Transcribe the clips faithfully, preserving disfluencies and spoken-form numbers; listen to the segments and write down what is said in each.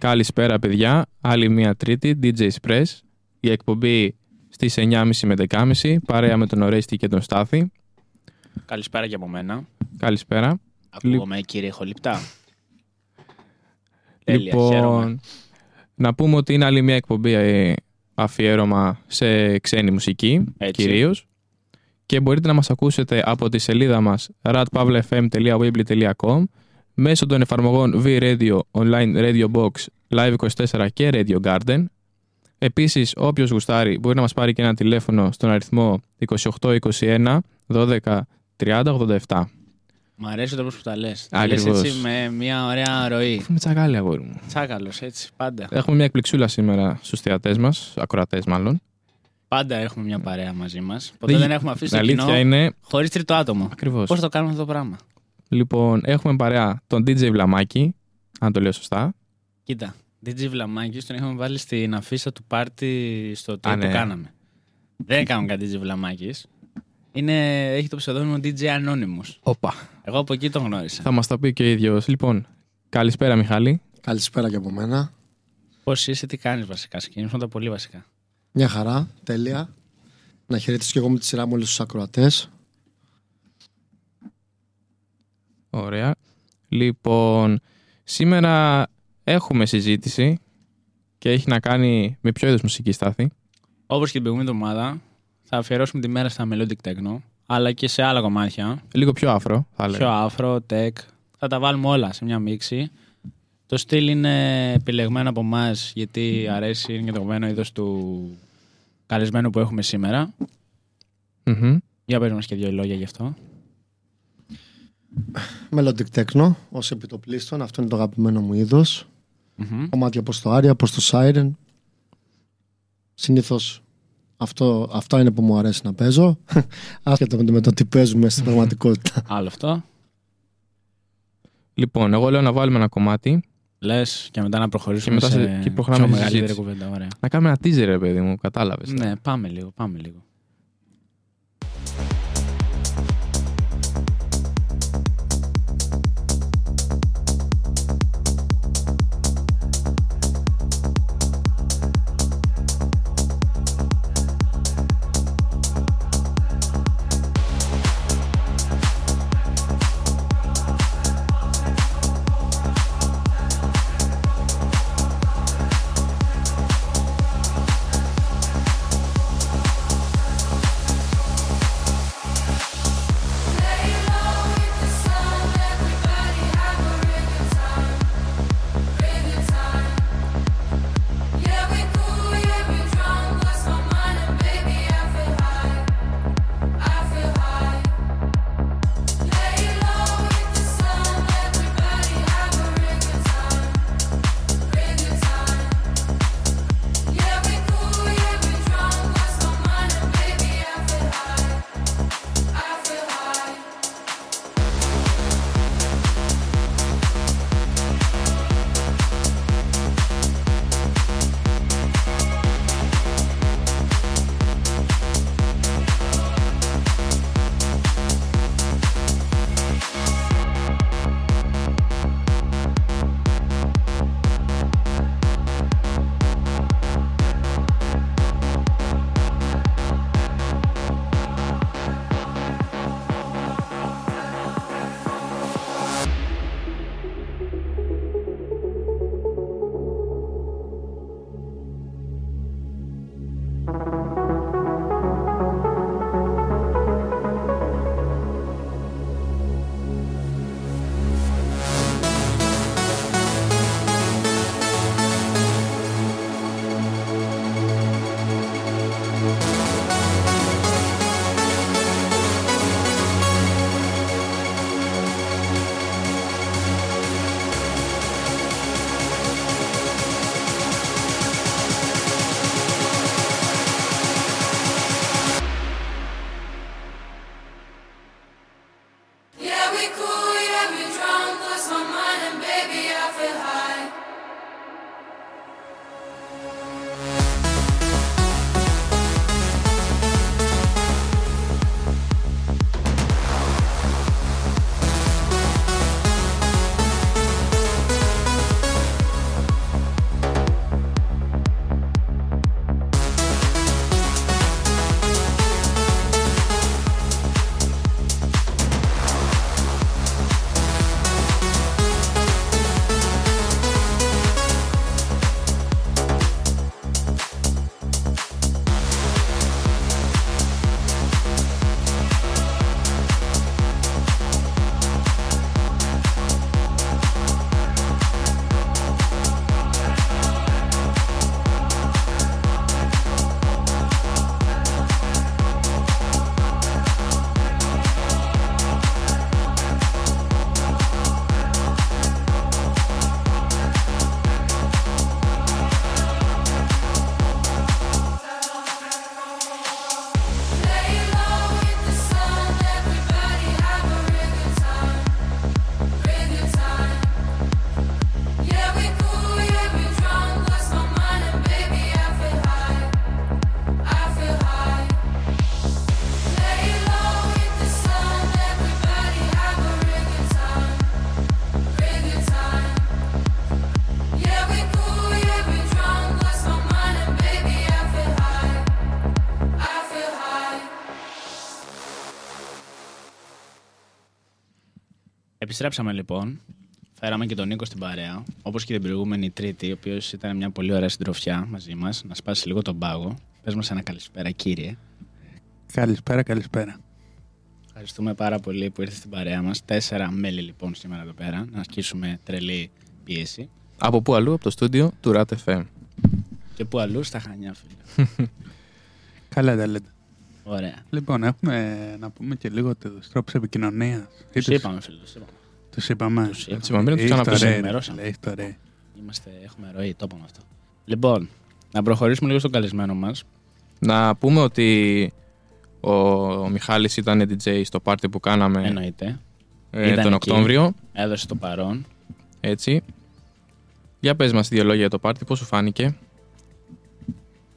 Καλησπέρα παιδιά, άλλη μία Τρίτη, DJ's PRESS, η εκπομπή στις εννιά και μισή με δέκα και μισή, παρέα με τον Ορέστη και τον Στάθη. Καλησπέρα και από μένα. Καλησπέρα. Ακούγομαι Λι... κύριε Χολυπτά. Τέλεια, λοιπόν, χαίρομαι. Να πούμε ότι είναι άλλη μία εκπομπή αφιέρωμα σε ξένη μουσική, έτσι, κυρίως. Και μπορείτε να μας ακούσετε από τη σελίδα μας ραντ παύλα εφ εμ τελεία weebly τελεία com, μέσω των εφαρμογών V-Radio, Online Radio Box, Live είκοσι τέσσερα και Radio Garden. Επίσης, όποιος γουστάρει μπορεί να μας πάρει και ένα τηλέφωνο στον αριθμό είκοσι οκτώ είκοσι ένα δώδεκα τριάντα ογδόντα επτά. Μ' αρέσει το πώς που τα λες. Τα λες έτσι με μια ωραία ροή. Έχουμε τσακάλι, αγόρι μου. Τσάκαλος, έτσι, πάντα. Έχουμε μια εκπληξούλα σήμερα στους θεατές μας, ακροατές μάλλον. Πάντα έχουμε μια παρέα μαζί μας. Ποτέ δεν, δεν έχουμε αφήσει το κοινό είναι... χωρίς τρίτο άτομο. Ακριβώς. Πώς το κάνουμε αυτό το πράγμα. Λοιπόν, έχουμε παρέα τον ντι τζέι Βλαμάκη, αν το λέω σωστά. Κοίτα, ντι τζέι Βλαμάκη τον είχαμε βάλει στην αφίσα του πάρτι στο τι ναι. κάναμε. Δεν κάναμε καν ντι τζέι Βλαμάκη. Είναι... Έχει το ψευδόνυμο ντι τζέι Anonymous. Όπα. Εγώ από εκεί τον γνώρισα. Θα μας τα πει και ο ίδιος. Λοιπόν, καλησπέρα Μιχάλη. Καλησπέρα και από μένα. Πώς είσαι, τι κάνεις βασικά, ξεκινήσουμε τα πολύ βασικά. Μια χαρά, τέλεια. Να χαιρετήσω και εγώ με τη σειρά μου όλους τους ακροατές. Ωραία. Λοιπόν, σήμερα έχουμε συζήτηση και έχει να κάνει με ποιο είδος μουσική, Στάθη. Όπως και την προηγούμενη εβδομάδα, θα αφιερώσουμε τη μέρα στα melodic techno, αλλά και σε άλλα κομμάτια. Λίγο πιο άφρο, θα λέγαμε. Πιο άφρο, tech. Θα τα βάλουμε όλα σε μια μίξη. Το στυλ είναι επιλεγμένο από εμάς, γιατί αρέσει, είναι και το κομμένο είδος του καλεσμένου που έχουμε σήμερα. Mm-hmm. Για πες μας και δύο λόγια γι' αυτό. Melodic techno, ως επιτοπλίστων, αυτό είναι το αγαπημένο μου είδος. Mm-hmm. Κομμάτια προς το Άρια, προς το Siren. Συνήθως αυτό, αυτά είναι που μου αρέσει να παίζω. Άσχετα με το τι παίζουμε στην πραγματικότητα. Άλλο αυτό. Λοιπόν, εγώ λέω να βάλουμε ένα κομμάτι. Λες και μετά να προχωρήσουμε και μετά σε, σε... Και προχωράμε σε μεγαλύτερη κουβέντα. Ωραία. Να κάνουμε ένα teaser, ρε παιδί μου, κατάλαβες. Ναι, πάμε λίγο, πάμε λίγο. Επιστρέψαμε λοιπόν. Φέραμε και τον Νίκο στην παρέα, όπως και την προηγούμενη Τρίτη, ο οποίος ήταν μια πολύ ωραία συντροφιά μαζί μας. Να σπάσει λίγο τον πάγο. Πες μας ένα καλησπέρα, κύριε. Καλησπέρα, καλησπέρα. Ευχαριστούμε πάρα πολύ που ήρθε στην παρέα μας. Τέσσερα μέλη λοιπόν σήμερα εδώ πέρα. Να ασκήσουμε τρελή πίεση. Από πού αλλού, από το στούντιο του Rat εφ εμ. Και πού αλλού, στα Χανιά, φίλε. Καλά τα λέτε. Ωραία. Λοιπόν, έχουμε να πούμε και λίγο τους τρόπους επικοινωνίας. Τους είπαμε, φίλε. Τους είπαμε. Τους είπαμε. Τους είπαμε. Τους είπαμε. Έχουμε ροή, το είπαμε αυτό. Λοιπόν, να προχωρήσουμε λίγο στον καλεσμένο μας. Να πούμε ότι ο, ο Μιχάλης ήταν ντι τζέι στο πάρτι που κάναμε. Εννοείται. Ε, τον εκεί, Οκτώβριο. Έδωσε το παρόν. Έτσι. Για πες μας δύο λόγια για το πάρτι, πώς σου φάνηκε.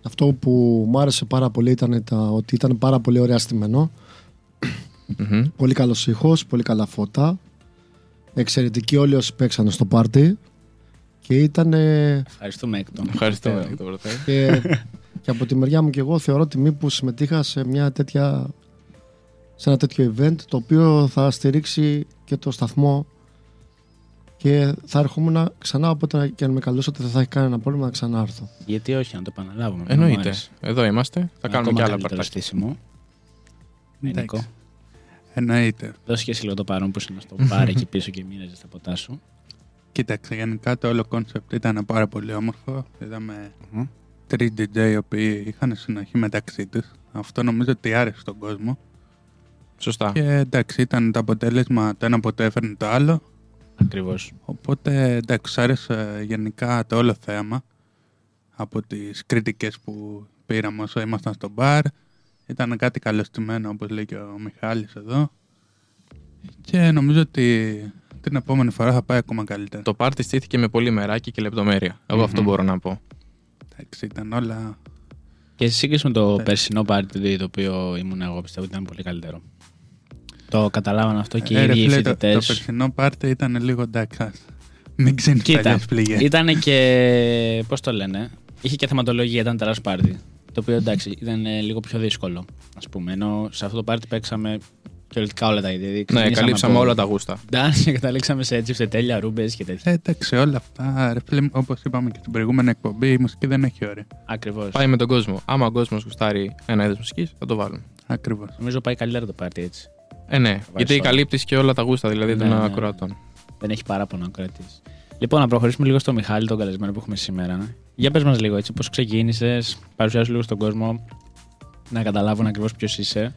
Αυτό που μου άρεσε πάρα πολύ ήταν τα, ότι ήταν πάρα πολύ ωραία στυμμένο. Mm-hmm. Πολύ καλός ήχος, πολύ καλά φώτα. Εξαιρετικοί όλοι όσοι παίξανε στο πάρτι. Και ήταν. Ευχαριστούμε εκ των προτέρων. Και, και από τη μεριά μου και εγώ θεωρώ τιμή που συμμετείχα σε, μια τέτοια, σε ένα τέτοιο event, το οποίο θα στηρίξει και το σταθμό. Και θα έρχομαι ξανά, οπότε και αν με καλούσατε δεν θα έχει κανένα πρόβλημα να ξανάρθω. Γιατί όχι, να το επαναλάβουμε. Εννοείται. Εδώ είμαστε. Θα Ακόμα κάνουμε και άλλα παρτάκια. Νίκο. Εννοείται. Δώσε και εσύ λίγο το παρόν που είσαι να στο πάρει εκεί πίσω και μοίραζε τα ποτά σου. Κοίταξε, γενικά το όλο κόνσεπτ ήταν πάρα πολύ όμορφο. Είδαμε mm-hmm. τρεις ντι τζέι οι οποίοι είχαν συνοχή μεταξύ τους. Αυτό νομίζω ότι άρεσε στον κόσμο. Σωστά. Και εντάξει, ήταν το αποτέλεσμα, το ένα ποτέ έφερνε το άλλο. Ακριβώς. Οπότε εντάξει, άρεσε γενικά το όλο θέμα. Από τις κριτικές που πήραμε όσο ήμασταν στο μπαρ, ήταν κάτι καλωστημένο, όπως λέει και ο Μιχάλης εδώ. Και νομίζω ότι την επόμενη φορά θα πάει ακόμα καλύτερα. Το πάρτι στήθηκε με πολύ μεράκι και λεπτομέρεια. Εγώ mm-hmm. αυτό μπορώ να πω. Εντάξει, ήταν όλα. Και σε σύγκριση με το ε... περσινό πάρτι, το οποίο ήμουν εγώ, πιστεύω ότι ήταν πολύ καλύτερο. Το καταλάβανε αυτό και ε, οι ίδιοι φοιτητές. Το, το περσινό πάρτι ήταν λίγο εντάξει. Μην ξενισταλιάς πληγές. Ήταν και. Πώς το λένε. Είχε και θεματολογία, ήταν τεράστιο πάρτι. Το οποίο εντάξει ήταν λίγο πιο δύσκολο. Ας πούμε. Ενώ σε αυτό το πάρτι παίξαμε. Και όλα τα ίδια. Ναι, καλύψαμε από όλα τα γούστα. Ντάνσε, καταλήξαμε σε έτσι, φτετέλια, ρούμπες και τέτοια. Εντάξει, όλα αυτά. Όπως είπαμε και στην προηγούμενη εκπομπή, η μουσική δεν έχει όρια. Ακριβώς. Πάει με τον κόσμο. Άμα ο κόσμος γουστάρει ένα είδος μουσικής, θα το βάλουν. Ακριβώς. Νομίζω πάει καλύτερα το πάρτι έτσι. Ε, ναι, γιατί καλύπτεις και όλα τα γούστα δηλαδή των ναι, ακροατών. Ναι. Δεν έχει παράπονο ακροατής. Λοιπόν, να προχωρήσουμε λίγο στο Μιχάλη, τον καλεσμένο που έχουμε σήμερα. Για πες μας λίγο έτσι, πώς ξεκίνησες, παρουσιάσου λίγο στον κόσμο να καταλάβουν ακριβώς ποιος είσαι.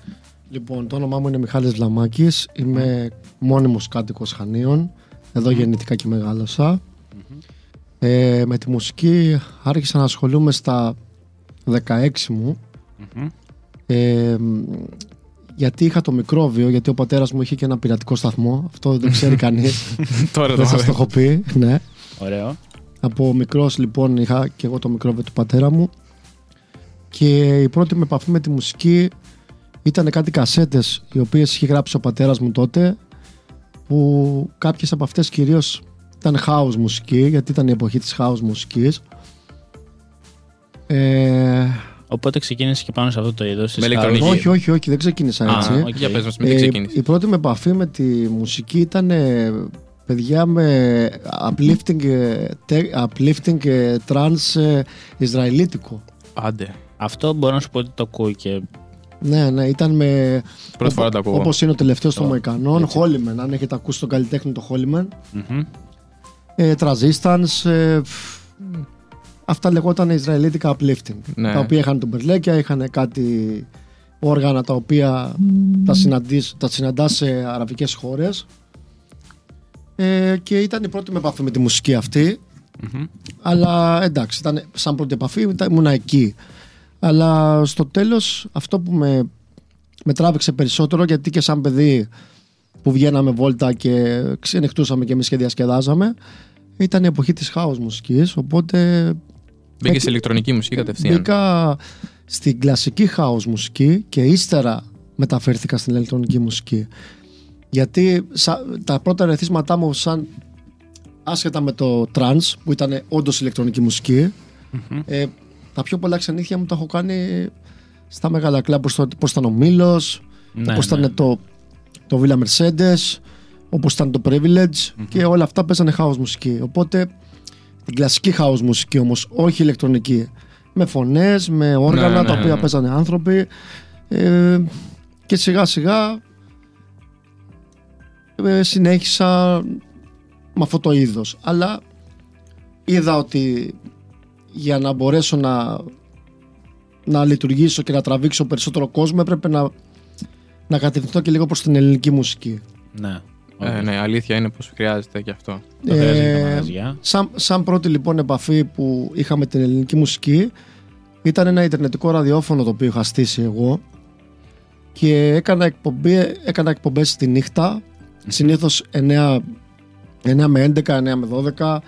Λοιπόν, το όνομά μου είναι Μιχάλης Λαμάκης, είμαι μόνιμος κάτοικος Χανίων, εδώ γεννητικά και μεγάλωσα. Mm-hmm. Ε, με τη μουσική άρχισα να ασχολούμαι στα δεκαέξι μου, mm-hmm. ε, γιατί είχα το μικρόβιο, γιατί ο πατέρας μου είχε και ένα πειρατικό σταθμό, αυτό δεν ξέρει κανείς, δεν σας το έχω πει. Ναι. Ωραίο. Από μικρός λοιπόν είχα και εγώ το μικρόβιο του πατέρα μου και η πρώτη μου επαφή με τη μουσική ήταν κάτι κασέτες οι οποίες είχε γράψει ο πατέρας μου τότε, που κάποιες από αυτές κυρίως ήταν house μουσική, γιατί ήταν η εποχή της house μουσικής. Ε... Οπότε ξεκίνησε και πάνω σε αυτό το είδος της house. Όχι, όχι, όχι, δεν ξεκίνησα έτσι. Α, okay. Για πες μας, μην ξεκίνησε. Ε, η πρώτη μου επαφή με τη μουσική ήταν παιδιά με uplifting, uplifting trans ισραηλίτικο. Άντε. Αυτό μπορώ να σου πω ότι το ακούω και... Ναι, ναι, ήταν με. Πρώτη φορά το ακούω. Όπως είναι ο τελευταίος των Μοϊκανών, Holyman. Αν έχετε ακούσει τον καλλιτέχνη το Holyman. Mm-hmm. Ε, Transistance. Ε, αυτά λεγόταν Ισραηλίτικα uplifting. Ναι. Τα οποία είχαν τον Μπερλέκια, είχαν κάτι όργανα τα οποία mm. τα, συναντάς, τα συναντάς σε αραβικές χώρες. Ε, και ήταν η πρώτη μου επαφή με τη μουσική αυτή. Mm-hmm. Αλλά εντάξει, ήταν σαν πρώτη επαφή, ήμουν εκεί. Αλλά στο τέλος αυτό που με, με τράβηξε περισσότερο, γιατί και σαν παιδί που βγαίναμε βόλτα και ξενυχτούσαμε και εμείς και διασκεδάζαμε, ήταν η εποχή της house μουσικής, οπότε... Μπήκε σε ηλεκτρονική μουσική κατευθείαν. Μπήκα στην κλασική house μουσική και ύστερα μεταφέρθηκα στην ηλεκτρονική μουσική. Γιατί σα, τα πρώτα ερεθίσματά μου σαν άσχετα με το trance που ήταν όντως ηλεκτρονική μουσική, mm-hmm. ε, τα πιο πολλά ξενύχια μου τα έχω κάνει στα μεγάλα κλαμπ, όπως ήταν ο Μήλος, ναι, όπως ναι. ήταν το, το Villa Mercedes, όπως ήταν το Privilege, mm-hmm. και όλα αυτά παίζανε house μουσική. Οπότε την κλασική house μουσική όμως, όχι ηλεκτρονική. Με φωνές, με όργανα, ναι, ναι, τα οποία ναι. παίζανε άνθρωποι. Ε, και σιγά σιγά ε, συνέχισα με αυτό το είδος. Αλλά είδα ότι για να μπορέσω να, να λειτουργήσω και να τραβήξω περισσότερο κόσμο, έπρεπε να, να κατευθυνθώ και λίγο προς την ελληνική μουσική. Ναι, ε, ναι, αλήθεια είναι πως χρειάζεται και αυτό. Ε, χρειάζεται σαν, σαν πρώτη λοιπόν επαφή που είχα με την ελληνική μουσική, ήταν ένα ιντερνετικό ραδιόφωνο το οποίο είχα στήσει εγώ και έκανα, εκπομπή, έκανα εκπομπές τη νύχτα, συνήθως εννιά με έντεκα, εννιά με δώδεκα,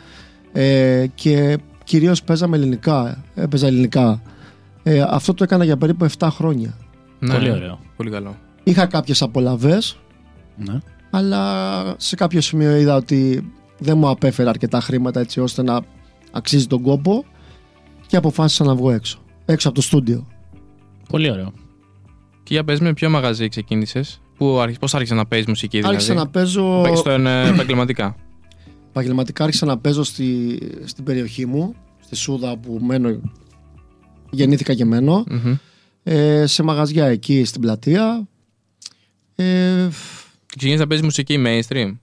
ε, και κυρίως παίζαμε ελληνικά, έπαιζα ελληνικά. Ε, αυτό το έκανα για περίπου επτά χρόνια. Ναι, πολύ ωραίο, πολύ καλό. Είχα κάποιες απολαβές, ναι. αλλά σε κάποιο σημείο είδα ότι δεν μου απέφερα αρκετά χρήματα έτσι ώστε να αξίζει τον κόπο και αποφάσισα να βγω έξω, έξω από το στούντιο. Πολύ ωραίο. Και για πες με ποιο μαγαζί ξεκίνησες, πώς άρχισες να παίζεις μουσική δηλαδή? Άρχισα να παίζω... Στον επαγγελματικά. Επαγγελματικά άρχισα να παίζω στη, στην περιοχή μου, στη Σούδα που μένω, γεννήθηκα και μένω, mm-hmm. ε, σε μαγαζιά εκεί στην πλατεία. Ε, Ξεκίνησες να παίζεις μουσική mainstream?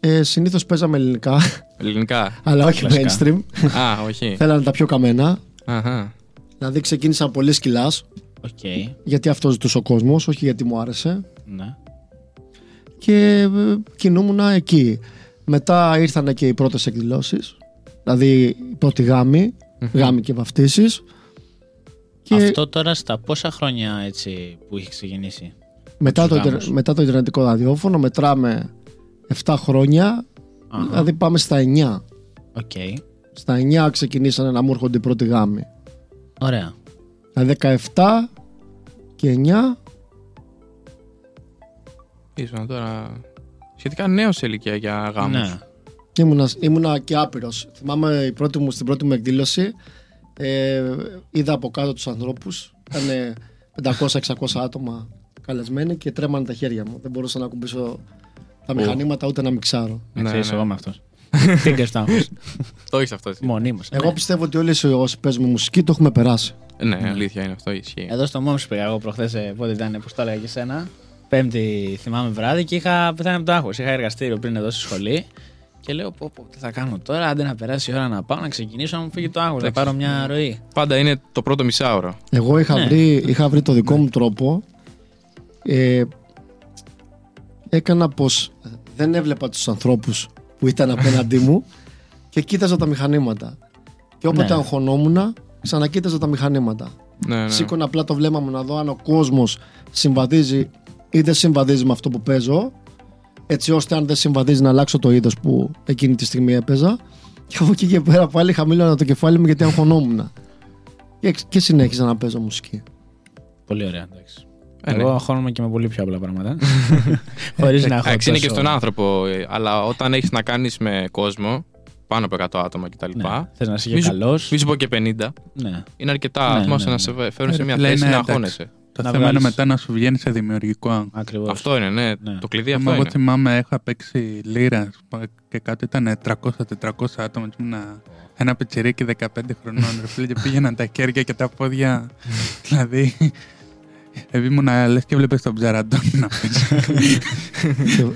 Ε, συνήθως παίζαμε ελληνικά. Ελληνικά. Αλλά όχι Λασικά. mainstream. Α, όχι. Θέλανε τα πιο καμένα. Αχα. Δηλαδή ξεκίνησα πολύ σκυλάς. Okay. Γιατί αυτό ζητούσε ο κόσμος, όχι γιατί μου άρεσε. Ναι. Και κινούμουν εκεί. Μετά ήρθαν και οι πρώτες εκδηλώσεις. Δηλαδή η πρώτη γάμη, mm-hmm. γάμη και βαφτίσεις. Και... Αυτό τώρα στα πόσα χρόνια έτσι που έχει ξεκινήσει? Μετά το, μετά το ιντερνετικό ραδιόφωνο μετράμε επτά χρόνια, uh-huh. δηλαδή πάμε στα εννιά. Okay. Στα εννιά ξεκινήσανε να μου έρχονται οι πρώτοι γάμοι. Ωραία. Δηλαδή δεκαεπτά και εννιά. Ήσουν τώρα σχετικά νέος σε ηλικία για γάμους. Ναι. Ήμουνα, ήμουνα και άπειρος. Θυμάμαι η πρώτη μου, στην πρώτη μου εκδήλωση ε, είδα από κάτω τους ανθρώπους. Ήταν πεντακόσια εξακόσια άτομα καλεσμένοι και τρέμανε τα χέρια μου. Δεν μπορούσα να ακουμπήσω τα μηχανήματα ούτε να μιξάρω. Ξέρεις, εγώ είμαι αυτός. Τι κερστάμος. Το έχεις αυτό. Μονίμως. Εγώ πιστεύω ότι όλοι όσοι παίζουμε μουσική το έχουμε περάσει. Ναι, αλήθεια είναι αυτό, ισχύει. Εδώ στο Μόμι πήγα εγώ προχθές, πότε ήταν, που το έλεγα και σένα. Πέμπτη, θυμάμαι βράδυ, και είχα πεθάνει από το άγχος. Είχα εργαστήριο πριν εδώ στη σχολή και λέω: Πω, πω, τι θα κάνω τώρα, αντί να περάσει η ώρα να πάω, να ξεκινήσω, να μου φύγει το άγχος, να πάρω μια ροή. Πάντα είναι το πρώτο μισάωρο. Εγώ είχα, ναι. βρει, είχα βρει το δικό ναι. μου τρόπο. Ε, έκανα πως δεν έβλεπα τους ανθρώπους που ήταν απέναντί μου και κοίταζα τα μηχανήματα. Και όποτε ναι. αγχωνόμουν, ξανακοίταζα τα μηχανήματα. Ναι, ναι. Σήκωνα απλά το βλέμμα μου να δω αν ο κόσμος συμβαδίζει ή δεν συμβαδίζει με αυτό που παίζω, έτσι ώστε αν δεν συμβαδίζει να αλλάξω το είδος που εκείνη τη στιγμή έπαιζα. Και από εκεί και πέρα πάλι χαμήλωνα το κεφάλι μου γιατί αγχωνόμουν. Και, και συνέχιζα να παίζω μουσική. Πολύ ωραία, εντάξει. Εγώ αγχώνομαι και με πολύ πιο απλά πράγματα. Χωρίς να αγχώνομαι. Είναι και στον άνθρωπο, αλλά όταν έχεις να κάνεις με κόσμο, πάνω από εκατό άτομα κτλ. Θες να είσαι και καλός. Μη σου πω και πενήντα. Είναι αρκετά άτομα να σε φέρουν σε μια θέση να αγχώνεσαι. Το θέμα είναι μετά να σου βγαίνει σε δημιουργικό άγχος. Αυτό είναι, ναι. Το κλειδί αυτό είναι. Εγώ θυμάμαι, είχα παίξει λύρα και κάτω ήταν τριακόσια με τετρακόσια άτομα. Ένα πιτσιρίκι δεκαπέντε χρονών. Και πήγαιναν τα χέρια και τα πόδια. Δηλαδή. Ήμουνα λες και βλέπεις τον ψαραντόν να πεις.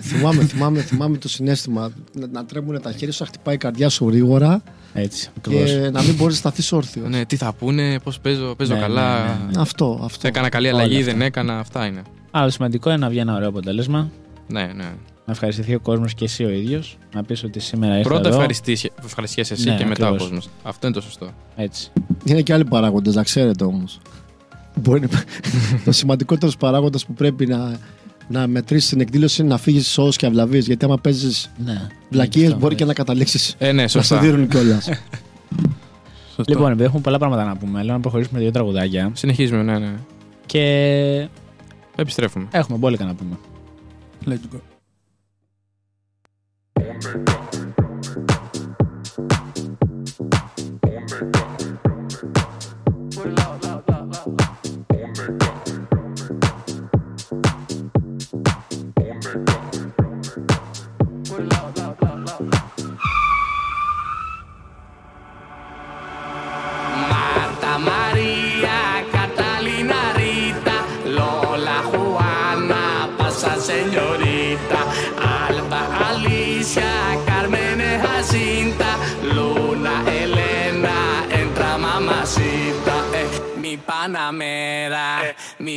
θυμάμαι, θυμάμαι, θυμάμαι το συναίσθημα να τρέμουνε τα χέρια σου, να χτυπάει η καρδιά σου γρήγορα. Έτσι, και να μην μπορείς να σταθείς όρθιος. Ναι, τι θα πούνε, πώς παίζω, παίζω ναι, καλά. Ναι, ναι, ναι. Αυτό, αυτό. Έκανα καλή αλλαγή, όλα δεν αυτά. έκανα, αυτά είναι. Άλλο σημαντικό είναι να βγει ένα ωραίο αποτέλεσμα. Ναι, ναι. Να ευχαριστηθεί ο κόσμος και εσύ ο ίδιος. Να πεις ότι σήμερα ήρθα. Πρώτα ευχαριστήσεις εσύ ναι, και μετά ο κόσμος. Αυτό είναι το σωστό. Έτσι. Είναι και άλλοι παράγοντες, να ξέρετε όμως. Το σημαντικότερος παράγοντας που πρέπει να, να μετρήσεις την εκδήλωση είναι να φύγεις σώος και αυλαβής. Γιατί άμα παίζεις ναι, βλακίες μπορεί και να καταλήξεις ε, ναι, να σε δίνουν κιόλας. Λοιπόν, επειδή έχουμε πολλά πράγματα να πούμε, λέω να προχωρήσουμε δύο τραγουδάκια. Συνεχίζουμε, ναι, ναι. Και επιστρέφουμε. Έχουμε μπόλικα να πούμε. Let's go. Thank you. Panamera, eh. mi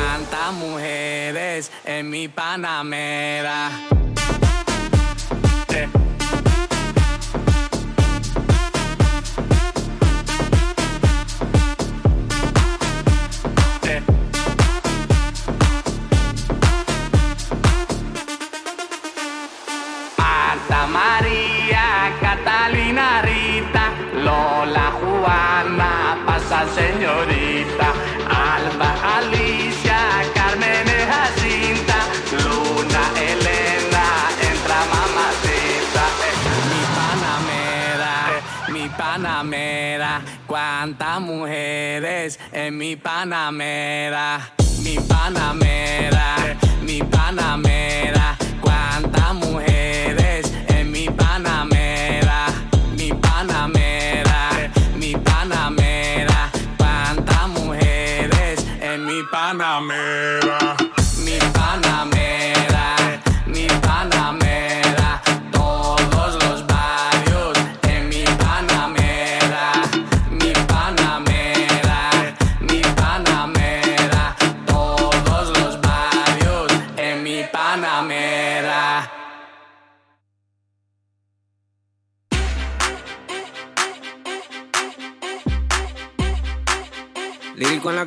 mujeres en mi Panamera. Eh. Eh. Marta María, Catalina Rita, Lola Juana, pasa señorita, Alba Alicia, Carmen Jacinta, Luna Elena, entra mamacita. Mi Panamera, mi Panamera, cuántas mujeres en mi Panamera, mi Panamera, mi Panamera, cuántas mujeres en mi Panamera, mi Panamera, mi Panamera, cuántas mujeres en mi Panamera, mi Panamera, mi Panamera, todos los barrios en mi Panamera, mi Panamera, mi Panamera, todos los barrios en mi Panamera. Lírico en la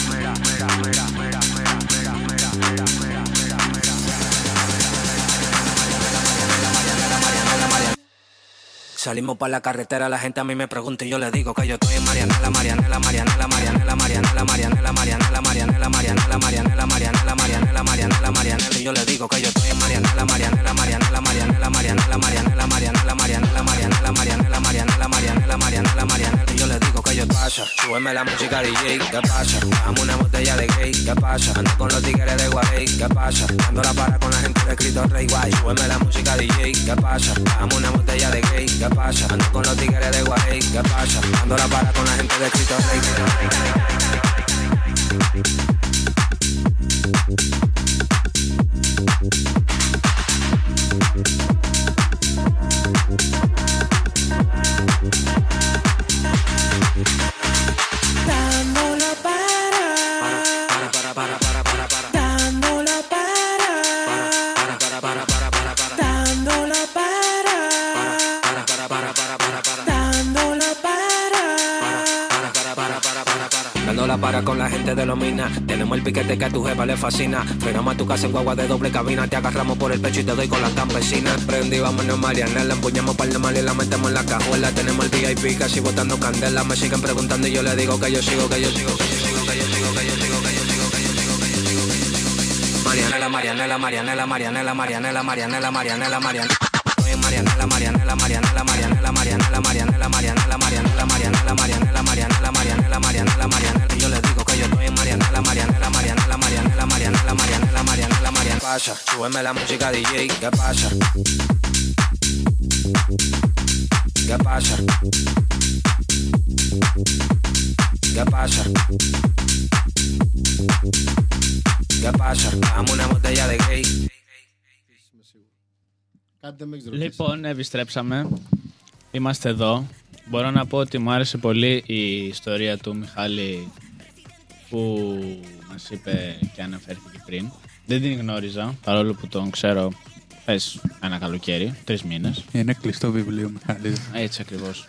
mera, mera, mera, mera, mera, mera, mera. Salimos para la carretera, la gente a mí me pregunta y yo le digo que yo estoy en Marianela, Marianela, Marianela, Marianela, Marianela, Marianela, Marianela, Marianela, Marianela, Marianela, Marianela, Marianela, Marianela, Marianela, y yo le digo que yo estoy en Marianela, Marianela, Marianela, Marianela, Marianela, Marianela, Marianela, Marianela, Marianela, Marianela, Marianela, Marianela, Marianela, Marianela, y yo le digo que yo pasa. Súbeme la música D J, ¿qué pasa? Dame una botella de gay, ¿qué pasa? Ando con los tigres de Guay, ¿qué pasa? Dando la para con la gente de escrito rey guay. Súbeme la música D J, ¿qué pasa? Dame una botella de gay, ¿qué pasa? Ando con los tigres de Guay, ¿qué pasa? Dando la para con la gente de escrito rey dándola para, para, para, para, para, para, para, dándola para, para, para, para, para, para, para, dándola para, para, para, para, para, para, para, dándola para, para, para, para, para, para. Dándola para con la gente de Lomina. Tenemos el piquete que a tu jefa le fascina. Frenamos a tu casa en guagua de doble cabina. Te agarramos por el pecho y te doy con la campesina. Prendí, vámonos Marianela. Empuñamos par de mal y la metemos en la cajuela. Tenemos el V I P casi botando candela. Me siguen preguntando y yo le digo que yo sigo, que yo sigo, que yo sigo, que yo sigo, que yo sigo, que yo sigo, que yo sigo, que yo sigo, que yo sigo. Marianela, Marianela, Marianela, Marianela, Marianela, Marianela, Marianela, Marianela. Marianela, Marianela, Marianela, Marianela, Marianela, Marianela, Marianela, Marianela, Marianela, Marianela, Marianela, Marianela, Marianela, Marianela. Yo le digo que yo estoy en Marianela, Marianela, Marianela, Marianela, Marianela, Marianela, Marianela, Marianela. Pasa, súbeme la música D J, ¿qué pasa? ¿Qué pasa? ¿Qué pasa? ¿Qué pasa? Dame una botella de gay. Λοιπόν, επιστρέψαμε. Είμαστε εδώ. Μπορώ να πω ότι μου άρεσε πολύ η ιστορία του Μιχάλη που μας είπε και αναφέρθηκε πριν. Δεν την γνώριζα, παρόλο που τον ξέρω πες ένα καλοκαίρι, τρεις μήνες. Είναι κλειστό βιβλίο, Μιχάλη. Έτσι ακριβώς.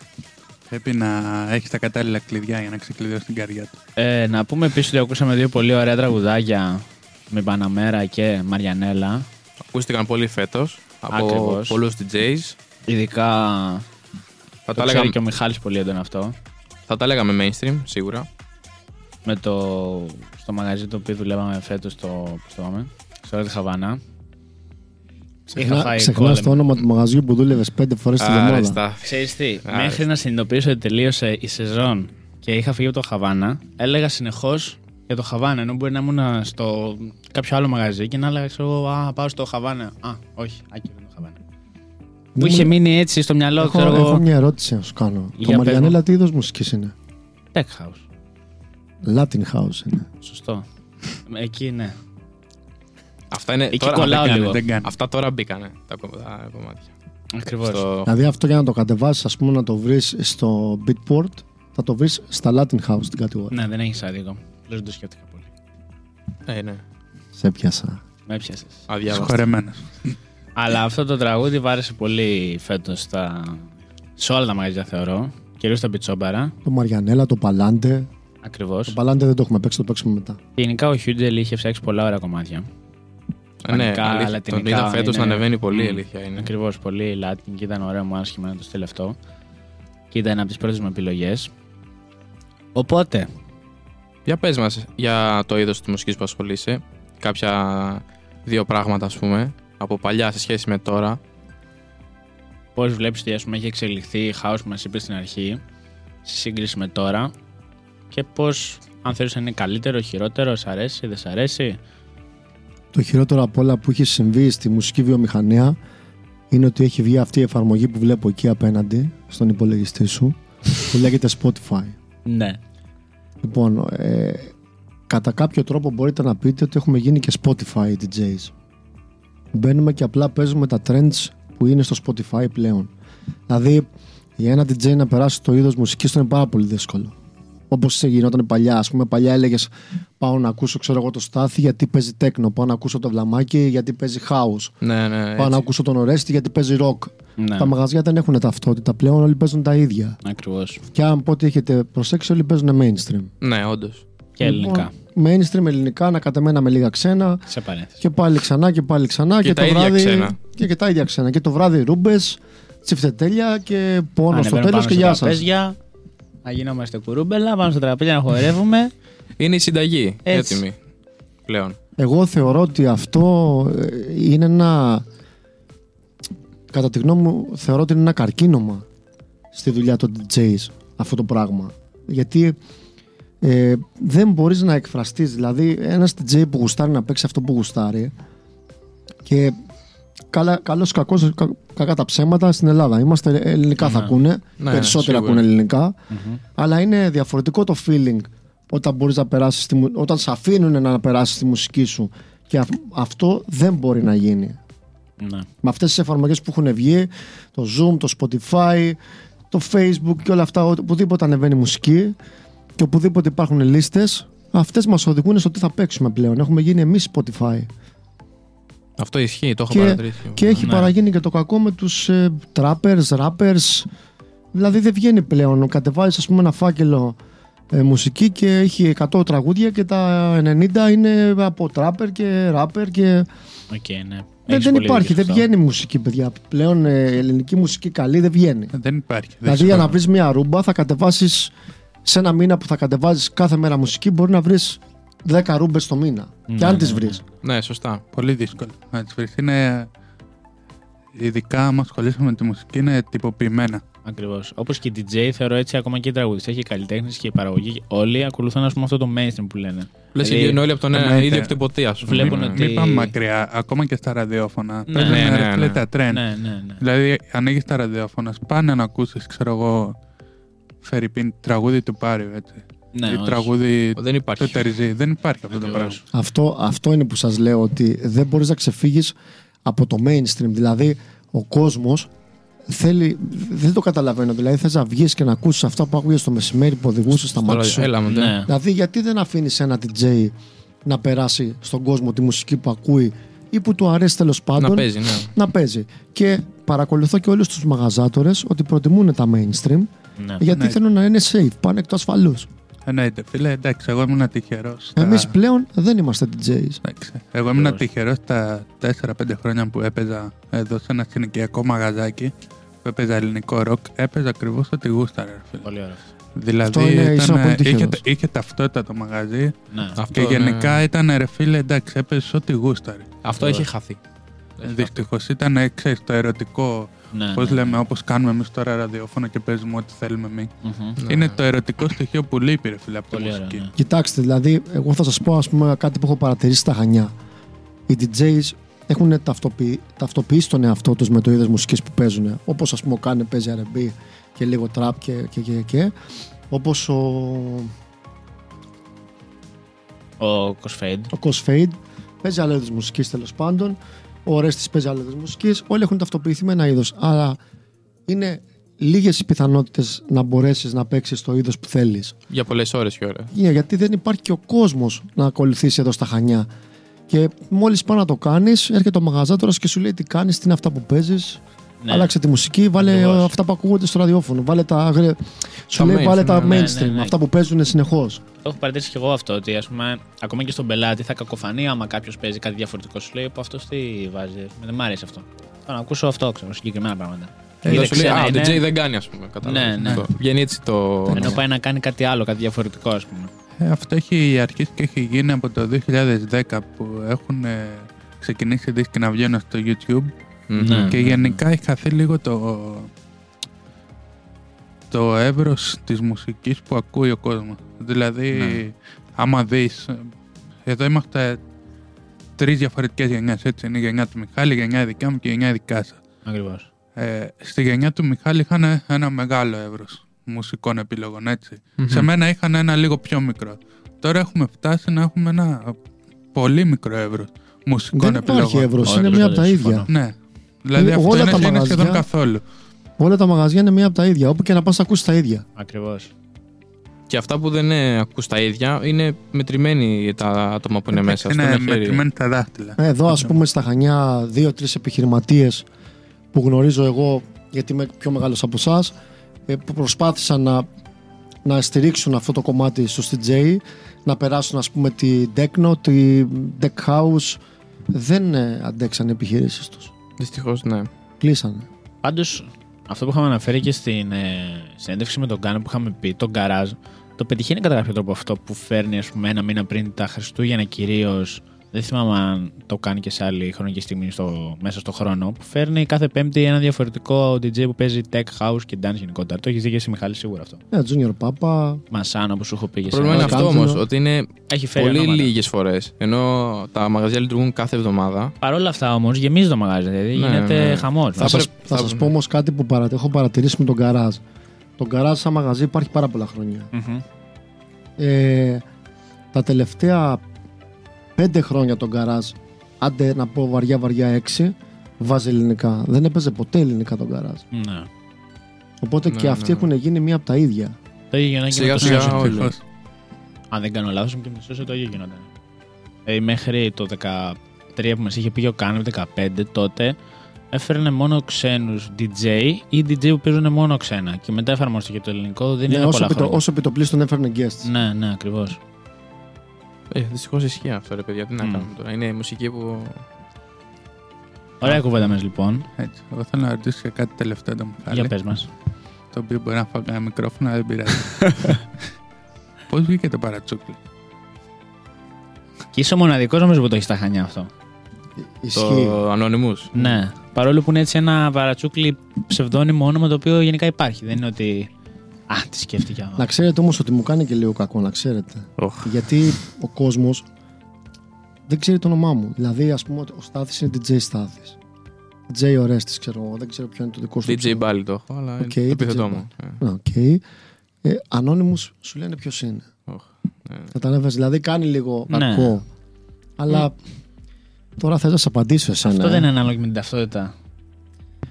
Πρέπει να έχεις τα κατάλληλα κλειδιά για να ξεκλειδώσεις την καρδιά του. Ε, να πούμε επίσης ότι ακούσαμε δύο πολύ ωραία τραγουδάκια με Παναμέρα και Μαριανέλα. Ακούστηκαν πολύ φέτος. Από ακριβώς. Πολλούς ντι τζέις. Ειδικά θα το, το έλεγα... ξέρει και ο Μιχάλης πολύ έντονα αυτό. Θα θα τα λέγαμε mainstream, σίγουρα. Με το... στο μαγαζί το οποίο δουλεύαμε φέτος στο Πιστόμεν, στο Χαβάνα. Ξεχνάς το όνομα του μαγαζιού που δούλευες πέντε φορές τη εβδομάδα. Ξέρεις τι, μέχρι να συνειδητοποιήσω ότι τελείωσε η σεζόν και είχα φύγει από το Χαβάνα, έλεγα συνεχώς για το Χαβάνα. Ενώ μπορεί να ήμουν στο κάποιο άλλο μαγαζί και να έλεγα εγώ, α, πάω στο Χαβάνα. Α, όχι, άκυρο το Χαβάνα. Μου Μου... είχε μείνει έτσι στο μυαλό του. Έχω, έχω μια ερώτηση να σου κάνω. Για το Μαριανέλα τι είδος μουσικής είναι? Tech house. Latin house είναι. Σωστό. Εκεί ναι. Αυτά είναι. Εκεί τώρα, κολλάω δεν λίγο. Κάνε, δεν αυτά τώρα μπήκανε τα κομμάτια. Ακριβώς. Στο... Δηλαδή αυτό για να το κατεβάσεις, ας πούμε, να το βρεις στο Beatport, θα το βρεις στα Latin house την κατηγορία. Ναι, δεν έχεις άδικο. Λες δεν το σκέφτηκα πολύ. Ε, ναι. Σε πιάσα. Με πιάσες. Συγχωρεμένος. Αλλά αυτό το τραγούδι βάρεσε πολύ φέτος στα... σε όλα τα μαγαζιά, θεωρώ. Κυρίως στα πιτσόμπαρα. Το Μαριανέλα, το Παλάντε. Ακριβώς. Το Παλάντε δεν το έχουμε παίξει, το παίξουμε μετά. Γενικά ο Χιούντελ είχε φτιάξει πολλά ωραία κομμάτια. Πανικά, ναι, αλήθεια, τον είδα φέτος είναι... να ανεβαίνει πολύ, mm. αλήθεια είναι. Ακριβώς, πολύ Latin και ήταν ωραίο μου άσχημα να το στείλω αυτό. Και ήταν από τις πρώτες μου επιλογές. Οπότε. Για πες μας για το είδος της μουσικής που ασχολείσαι. Κάποια δύο πράγματα, ας πούμε, από παλιά σε σχέση με τώρα. Πώς βλέπεις ότι, ας πούμε, έχει εξελιχθεί η house που μας είπε στην αρχή, σε σύγκριση με τώρα. Και πώς, αν θέλεις, είναι καλύτερο, χειρότερο, σ' αρέσει, δεν σ' αρέσει. Το χειρότερο απ' όλα που έχει συμβεί στη μουσική βιομηχανία είναι ότι έχει βγει αυτή η εφαρμογή που βλέπω εκεί απέναντι στον υπολογιστή σου που λέγεται Spotify. Ναι. Λοιπόν, ε, κατά κάποιο τρόπο μπορείτε να πείτε ότι έχουμε γίνει και Spotify ντι τζέις. Μπαίνουμε και απλά παίζουμε τα trends που είναι στο Spotify πλέον. Δηλαδή, για ένα ντι τζέι να περάσει το είδος μουσικής του είναι πάρα πολύ δύσκολο. Όπως γινόταν παλιά, ας πούμε, παλιά έλεγες πάω να ακούσω, ξέρω εγώ, το Στάθη γιατί παίζει τέκνο, πάω να ακούσω το Βλαμάκι γιατί παίζει house, ναι, ναι, πάω έτσι. Να ακούσω τον Ορέστη γιατί παίζει rock. Ναι. Τα μαγαζιά δεν έχουν ταυτότητα πλέον, όλοι παίζουν τα ίδια. Ακριβώς. Και αν πότε έχετε προσέξει, όλοι παίζουν mainstream. Ναι, όντως. Και ελληνικά. Λοιπόν, mainstream ελληνικά, ανακατεμένα με λίγα ξένα. Σε παρένθεση. Και πάλι ξανά και πάλι ξανά. Και, και, τα, ίδια βράδυ... ξένα. Και, και τα ίδια ξένα. Και το βράδυ ρούμπες, τσιφτετέλια και πόνο αν στο τέλος και γεια σας. Να γινόμαστε κουρούμπελα, πάμε στο τραπέζι να χορεύουμε. Είναι η συνταγή, έτσι. Έτοιμη πλέον. Εγώ θεωρώ ότι αυτό είναι ένα, κατά τη γνώμη μου, θεωρώ ότι είναι ένα καρκίνωμα στη δουλειά των ντι τζέις, αυτό το πράγμα. Γιατί ε, δεν μπορείς να εκφραστείς, δηλαδή ένας ντι τζέι που γουστάρει να παίξει αυτό που γουστάρει και... Καλά, καλώς κακώς, κα, κακά τα ψέματα στην Ελλάδα. Είμαστε ελληνικά, ναι. Θα ακούνε, ναι, περισσότερα σίγουρα. Ακούνε ελληνικά, mm-hmm. Αλλά είναι διαφορετικό το feeling όταν μπορείς να περάσεις, τη, όταν σε αφήνουν να περάσεις τη μουσική σου και α, αυτό δεν μπορεί να γίνει. Ναι. Με αυτές τις εφαρμογές που έχουν βγει, το Zoom, το Spotify, το Facebook και όλα αυτά, οπουδήποτε ανεβαίνει μουσική και οπουδήποτε υπάρχουν λίστες, αυτές μας οδηγούν στο τι θα παίξουμε πλέον. Έχουμε γίνει εμείς Spotify. Αυτό ισχύει, το έχω και, παρατηρήσει. Και έχει, ναι, παραγίνει και το κακό με τους ε, trappers, rappers. Δηλαδή δεν βγαίνει πλέον. Κατεβάζεις, ας πούμε, ένα φάκελο ε, μουσική και έχει εκατό τραγούδια και τα ενενήντα είναι από trapper και rapper και... Okay, ναι. Δεν, δεν υπάρχει, δεν βγαίνει μουσική, παιδιά. Πλέον ε, ελληνική μουσική καλή δεν βγαίνει. Δεν υπάρχει. Δεν δηλαδή για να βρεις μια ρούμπα θα κατεβάσεις σε ένα μήνα που θα κατεβάζεις κάθε μέρα μουσική, μπορεί να βρεις δέκα ρούμπες το μήνα. Ναι, και αν τις βρεις. Ναι, σωστά. Πολύ δύσκολο να τις βρεις. Είναι. Ειδικά άμα ασχολείσαι με τη μουσική, είναι τυποποιημένα. Ακριβώς. Όπως και οι ντι τζέι, θεωρώ έτσι ακόμα και οι τραγουδιστές και οι καλλιτέχνες και οι παραγωγοί. Όλοι ακολουθούν, ας πούμε, αυτό το mainstream που λένε. Λες και γίνουν όλοι από τον ίδιο από την ποτία σου. Βλέπουν ότι. Μην πάμε μακριά, ακόμα και στα ραδιόφωνα. Ναι, ναι, ναι. Τα τρέν. Δηλαδή, ανοίγεις τα ραδιόφωνα, πάνε να ακούσεις, ξέρω εγώ, φερειπίν τραγούδι του Πάριου, έτσι. Ναι, ή τραγούδι δεν υπάρχει. Το τεριζί. Δεν υπάρχει αυτό το πράγμα. Αυτό, αυτό είναι που σας λέω, ότι δεν μπορείς να ξεφύγεις από το mainstream. Δηλαδή ο κόσμος θέλει, δεν το καταλαβαίνω. Δηλαδή θες να βγεις και να ακούσεις αυτά που ακούγες το μεσημέρι που οδηγούσες στα μάτια σου. Ναι. Δηλαδή γιατί δεν αφήνεις ένα ντι τζέι να περάσει στον κόσμο τη μουσική που ακούει ή που του αρέσει, τέλος πάντων, να παίζει, ναι. να παίζει. Και παρακολουθώ και όλους τους μαγαζάτορες ότι προτιμούν τα mainstream, ναι. γιατί ναι. θέλουν να είναι safe, πάνε εκ του ασφαλούς. Εννοείται, φίλε, εντάξει, εγώ ήμουν τυχερός. Στα... Εμείς πλέον δεν είμαστε ντι τζέις. Εντάξει. Εγώ ήμουν τυχερός τα τέσσερα πέντε χρόνια που έπαιζα εδώ σε ένα συνοικιακό μαγαζάκι που έπαιζα ελληνικό ροκ. Έπαιζα ακριβώς ό,τι γούσταρα, φίλε. Πολύ ωραία. Δηλαδή ήταν, είχε, είχε ταυτότητα το μαγαζί, ναι. Αυτό, και γενικά ναι. ήταν ρε φίλε, εντάξει, έπαιζε ό,τι γούσταρε. Αυτό έχει χαθεί. Δυστυχώς ήταν, ξέρεις, το ερωτικό, ναι, πώς ναι, λέμε, ναι. όπως κάνουμε εμείς τώρα ραδιόφωνο και παίζουμε ό,τι θέλουμε εμείς. Mm-hmm. Είναι ναι. το ερωτικό στοιχείο που λείπει ρε φίλε από πολύ τη μουσική. Ωραία, ναι. Κοιτάξτε, δηλαδή, εγώ θα σας πω ας πούμε, κάτι που έχω παρατηρήσει στα Χανιά. Οι ντι τζέις έχουν ταυτοποιη... ταυτοποιήσει τον εαυτό τους με το είδος μουσικής που παίζουν. Όπως ας πούμε ο Κάνε παίζει αρ εν μπι και λίγο τραπ και και και, και. Όπως ο... Ο Cosfade. Ο Cosfade παίζει άλλο είδος μουσικής, τέλος πάντων. Ο Ορέστης παίζει άλλο είδος μουσικής. Όλοι έχουν ταυτοποιηθεί με ένα είδος. Άρα είναι λίγες οι πιθανότητες να μπορέσεις να παίξεις το είδος που θέλεις. Για πολλές ώρες και ώρα. Yeah, γιατί δεν υπάρχει και ο κόσμος να ακολουθήσει εδώ στα Χανιά. Και μόλις πάω να το κάνεις, έρχεται ο μαγαζάτορας και σου λέει τι κάνεις, τι είναι αυτά που παίζεις. Ναι. Άλλαξε τη μουσική, βάλε Λεβώς. αυτά που ακούγονται στο ραδιόφωνο. Βάλε τα, σου λέει, βάλε τα mainstream, ναι, ναι, ναι. αυτά που παίζουν συνεχώς. Το έχω παρατηρήσει και εγώ αυτό, ότι ας πούμε, ακόμα και στον πελάτη θα κακοφανεί άμα κάποιος παίζει κάτι διαφορετικό. Σου λέει, που αυτός τι βάζει, δεν μ' άρεσε αυτό. Θα να ακούσω αυτό, ξέρω, συγκεκριμένα πράγματα. Εδώ σου λέει, α, είναι... ντι τζέι δεν κάνει, ας πούμε. Ναι, ναι. Βγαίνει έτσι το... Ενώ πάει να κάνει κάτι άλλο, κάτι διαφορετικό, ας πούμε. Ε, αυτό έχει αρχίσει και έχει γίνει από το δύο χιλιάδες δέκα που έχουν ε, ξεκινήσει δίσκοι να βγαίνουν στο YouTube. Mm-hmm. Και γενικά έχει χαθεί λίγο το, το εύρος της μουσικής που ακούει ο κόσμος. Δηλαδή, mm-hmm. άμα δεις, εδώ είμαστε τρεις διαφορετικές γενιές, έτσι είναι η γενιά του Μιχάλη, η γενιά δικιά μου και η γενιά δικά σας. Ακριβώς. Ε, στη γενιά του Μιχάλη είχαν ένα μεγάλο εύρος μουσικών επιλογών, έτσι. Mm-hmm. Σε μένα είχαν ένα λίγο πιο μικρό. Τώρα έχουμε φτάσει να έχουμε ένα πολύ μικρό εύρος μουσικών επιλογών. Δεν υπάρχει εύρος, είναι μία από τα ίδια. Ναι. Δηλαδή αυτό όλα είναι, τα είναι μαγαζιά, σχεδόν καθόλου. Όλα τα μαγαζιά είναι μία από τα ίδια. Όπου και να πας ακούσεις τα ίδια. Ακριβώς. Και αυτά που δεν ακούς τα ίδια είναι μετρημένοι τα άτομα που είναι μέσα. Είναι μετρημένοι τα δάχτυλα. Εδώ ας πούμε στα Χανιά δύο-τρεις επιχειρηματίες που γνωρίζω εγώ, γιατί είμαι πιο μεγάλος από εσάς, που προσπάθησαν να, να στηρίξουν αυτό το κομμάτι στους ντι τζέι, να περάσουν ας πούμε τη techno, τη tech house. Δεν αντέξαν οι επιχειρήσεις τους. Δυστυχώς, ναι. Κλείσανε. Πάντως, αυτό που είχαμε αναφέρει και στην ε, συνέντευξη με τον Γκάνο που είχαμε πει, τον Garage, το πετυχαίνει κατά κάποιο τρόπο αυτό που φέρνει ας πούμε, ένα μήνα πριν τα Χριστούγεννα κυρίως. Δεν θυμάμαι αν το κάνει και σε άλλη χρονική στιγμή στο, μέσα στο χρόνο. Που φέρνει κάθε Πέμπτη ένα διαφορετικό ντι τζέι που παίζει tech house και dance γενικότερα. Το έχει δει και εσύ, Μιχάλη, σίγουρα αυτό. Ναι, yeah, Junior Papa. Μασάνο που σου έχω πει και εσύ. Το πρόβλημα είναι αυτό όμως, ότι είναι πολύ λίγες φορές. Ενώ τα μαγαζιά λειτουργούν κάθε εβδομάδα. Παρ' όλα αυτά όμως γεμίζει το μαγαζί, δηλαδή ναι, γίνεται ναι. χαμός. Θα, θα, θα, θα σας πω όμως κάτι που παρατε... έχω παρατηρήσει με τον Garage. Το Garage σαν μαγαζί υπάρχει πάρα πολλά χρόνια. Mm-hmm. Ε, τα τελευταία πέντε χρόνια τον Garage, άντε να πω βαριά βαριά έξι, βάζει ελληνικά. Δεν έπαιζε ποτέ ελληνικά τον Garage. Ναι. Οπότε ναι, και αυτοί ναι. έχουν γίνει μία από τα ίδια. Το ίδιο γινόταν και με το Σούσο. Αν δεν κάνω λάθος, και με το Σούσο το ίδιο γινόταν. Ε, μέχρι το δεκατρία που μας είχε πει ο Κάνευ, δεκαπέντε τότε, έφερνε μόνο ξένους ντι τζέι ή ντι τζέι που παίζουν μόνο ξένα. Και μετά εφαρμόστηκε το ελληνικό, δεν ναι, είναι όσο πολλά χρόνια. Όσο επιτοπλίστων έφερνε guests. Ναι, ναι, ακριβώς. Ε, δυστυχώς ισχύει αυτό ρε παιδιά, τι να mm. κάνουμε τώρα, είναι η μουσική που... Ωραία κουβέντα μας λοιπόν. Έτσι, εγώ θέλω να ρωτήσω και κάτι τελευταίο το Μιχάλη. Για πες μας. Το οποίο μπορεί να φάω ένα μικρόφωνο, αλλά δεν πειράζει. Πώς βγήκε το παρατσούκλι? Και είσαι ο μοναδικός όμως που το έχεις στα Χανιά αυτό. Ισχύει. Το Anonymous. Ναι, παρόλο που είναι έτσι ένα παρατσούκλι ψευδόνυμο όνομα το οποίο γενικά υπάρχει, δεν είναι ότι... Α, τη σκέφτηκα. Να ξέρετε όμως ότι μου κάνει και λίγο κακό, να ξέρετε. Oh. Γιατί ο κόσμος δεν ξέρει το όνομά μου. Δηλαδή, ας πούμε, ο Στάθης είναι ντι τζέι Στάθης. ντι τζέι Ορέστης, ξέρω εγώ, δεν ξέρω ποιο είναι το δικό σου. ντι τζέι πάλι το έχω, αλλά okay, το επιθετώ μου. Okay. Ε, Anonymous σου λένε ποιος είναι. Oh. Καταλάβες, δηλαδή κάνει λίγο κακό. Ναι. Αλλά mm. τώρα θες να σε απαντήσω εσένα. Αυτό δεν είναι ανάλογο με την ταυτότητα.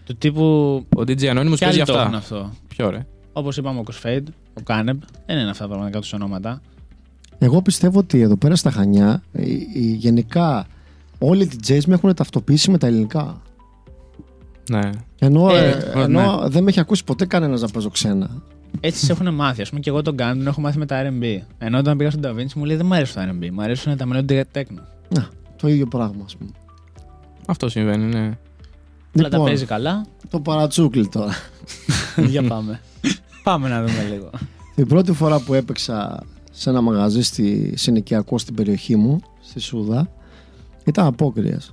Του τύπου. Ο ντι τζέι Anonymous παίζει αυτά. Ποιο ρε. Όπως είπαμε, ο Cosfade, ο Κάνεμπ, δεν είναι αυτά τα πραγματικά τους ονόματα. Εγώ πιστεύω ότι εδώ πέρα στα Χανιά, η, η, γενικά όλοι οι ντι τζέις με έχουν ταυτοποιήσει με τα ελληνικά. Ναι. Ενώ, ε, ε, ενώ ναι. δεν με έχει ακούσει ποτέ κανένας να παίζω ξένα. Έτσι σε έχουν μάθει. Ας πούμε και εγώ τον Κάνεμπ τον έχω μάθει με τα αρ εν μπι. Ενώ όταν πήγα στον Ταβίντσι μου λέει δεν μου αρέσουν τα αρ εν μπι, μου αρέσουν τα μελόντια τέκνο. Να, το ίδιο πράγμα ας πούμε. Αυτό συμβαίνει, ναι. Αλλά λοιπόν, τα παίζει καλά. Το παρατσούκλι τώρα. Για πάμε. Πάμε να δούμε λίγο. Την πρώτη φορά που έπαιξα σε ένα μαγαζί στη, σε νοικιακό στην περιοχή μου, στη Σούδα, ήταν απόκριες.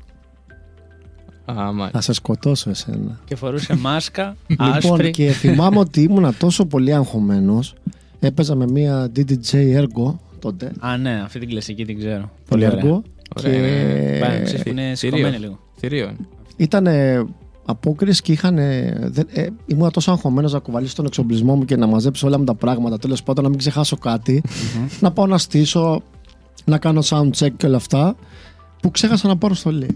Α, θα σε σκοτώσω εσένα. Και φορούσε μάσκα, άσπρη. Λοιπόν, και θυμάμαι ότι ήμουνα τόσο πολύ αγχωμένος. Έπαιζα με μία ντι ντι τζέι Ergo τότε. Α, ναι, αυτή την κλασική την ξέρω. Πολύ Ergo. Και... είναι σκομμένη λίγο. Θηρίων. Ήτανε απόκριες και είχαν. Ε, ε, ήμουν τόσο αγχωμένος να κουβαλήσω τον εξοπλισμό μου και να μαζέψω όλα μου τα πράγματα. Τέλος πάντων, να μην ξεχάσω κάτι. Mm-hmm. Να πάω να στήσω, να κάνω sound check και όλα αυτά. Που ξέχασα να πάρω στολή.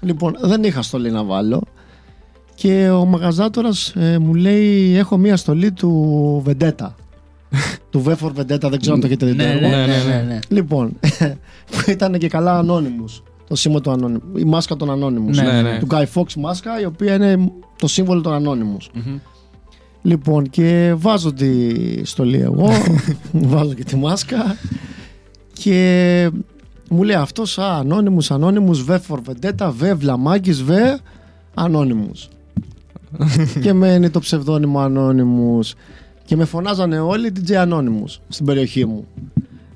Λοιπόν, δεν είχα στολή να βάλω. Και ο μαγαζάτορας ε, μου λέει: έχω μία στολή του Βεντέτα. Του V for Vendetta, δεν ξέρω αν το έχετε δει. Ναι, ναι, ναι, ναι. Λοιπόν, που ήταν και καλά Anonymous. Το σήμα του Anonymous. Η μάσκα των Anonymous. Ναι, ναι. Του Guy Fox μάσκα, η οποία είναι το σύμβολο των Anonymous. Mm-hmm. Λοιπόν, και βάζω τη στολή εγώ. Βάζω και τη μάσκα. Και μου λέει αυτός: α, Anonymous, Anonymous, V for Vendetta, V, Βλαμάκης, V, Anonymous. Και μένει το ψευδόνυμο Anonymous. Και με φωνάζανε όλοι ντι τζέι Anonymous στην περιοχή μου.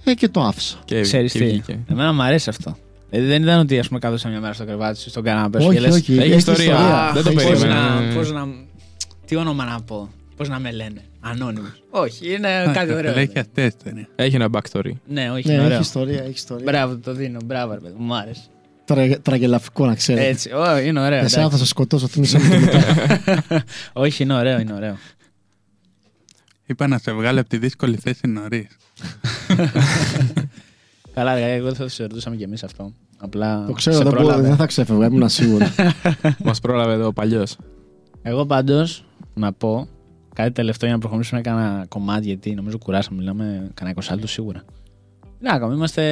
Ε, και το άφησα. Και, ξέρεις και, τι, και, και. Εμένα μου αρέσει αυτό. Ε, δεν ήταν ότι ας πούμε κάθεσα μια μέρα στο κρεβάτι σου, στον καναπέ σου και λες: έχει ιστορία. ιστορία. Α, δεν το περίμενα. Τι όνομα να πω, πώς να με λένε. Anonymous. Όχι, είναι κάτι ωραίο. Έχει ατέστερη. Έχει ένα backstory. Ναι, όχι, ναι, έχει ιστορία, έχει ιστορία. Μπράβο, το δίνω. Μπράβο, παιδί μου, μου άρεσε. Τρα, τραγελαφικό, να ξέρετε. Έτσι, oh, είναι ωραίο. Εσένα θα σας σκοτώσω, θυμίσαμε το μετά. Όχι, είναι ωραίο, είναι ωραίο. Είπα να σε βγάλω από τη δύσκολη θέση νωρίς. Καλά, εγώ θα σε ρωτούσαμε κι εμείς αυτό. Απλά το ξέρω, δεν, πω, δεν θα ξέφευγα, ήμουν σίγουρο. Μας πρόλαβε εδώ ο παλιός. Εγώ πάντως να πω κάτι τελευταίο για να προχωρήσουμε κάνα κομμάτι, γιατί νομίζω κουράσαμε, μιλάμε κανένα είκοσι λεπτό σίγουρα. Να κάνουμε, είμαστε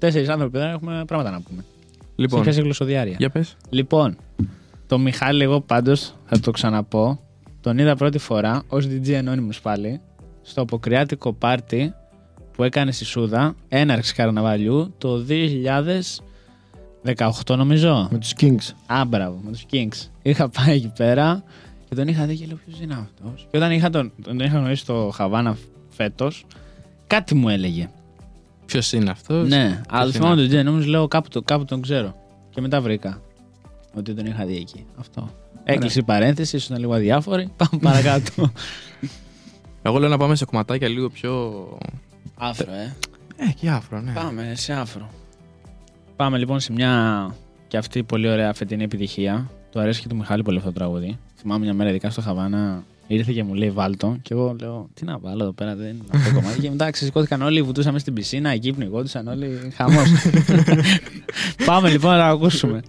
τέσσερις άνθρωποι, δεν έχουμε πράγματα να πούμε. Λοιπόν, σε ποιες γλωσσοδιάρια. Για πες. Λοιπόν, το Μιχάλη εγώ πάντως θα το ξαναπώ. Τον είδα πρώτη φορά ως ντι τζέι Anonymous πάλι στο αποκριάτικο πάρτι που έκανε στη Σούδα, έναρξη καρναβαλιού, το δύο χιλιάδες δεκαοκτώ νομίζω. Με τους Kings. Α, μπράβο, με τους Kings. Είχα πάει εκεί πέρα και τον είχα δει και λέω: ποιος είναι αυτός. Και όταν είχα τον, τον είχα γνωρίσει στο Χαβάνα φέτος, κάτι μου έλεγε. Ποιος είναι αυτός. Ναι, αλλά θυμάμαι τον ντι τζέι Anonymous, λέω κάπου, κάπου τον ξέρω. Και μετά βρήκα ότι τον είχα δει εκεί. Αυτό. Έκλεισε η παρένθεση, ήσουν λίγο αδιάφοροι. Πάμε παρακάτω. Εγώ λέω να πάμε σε κομματάκια λίγο πιο. Άφρο, ε. Ε, και άφρο, ναι. Πάμε σε άφρο. Πάμε λοιπόν σε μια και αυτή πολύ ωραία φετινή επιτυχία. Το αρέσει και του Μιχάλη πολύ αυτό το τραγούδι. Θυμάμαι μια μέρα, ειδικά στο Χαβάνα, ήρθε και μου λέει: βάλτο. Και εγώ λέω: τι να βάλω εδώ πέρα, δεν είναι αυτό το κομμάτι. Και μετά ξεσηκώθηκαν όλοι, βουτούσαμε στην πισίνα, εκεί πνιγόντουσαν όλοι. Χαμός. Πάμε λοιπόν να ακούσουμε.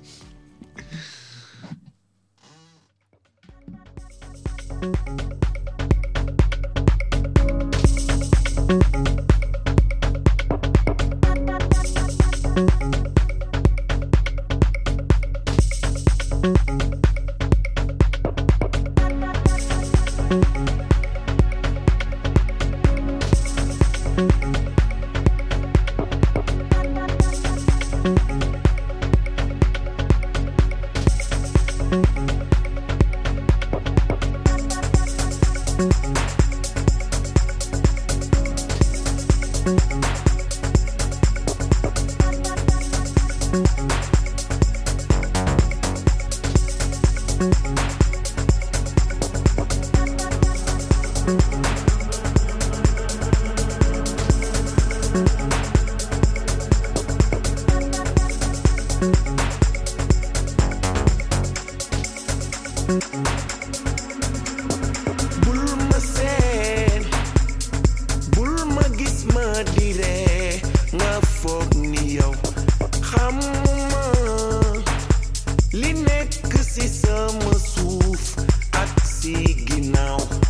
Now,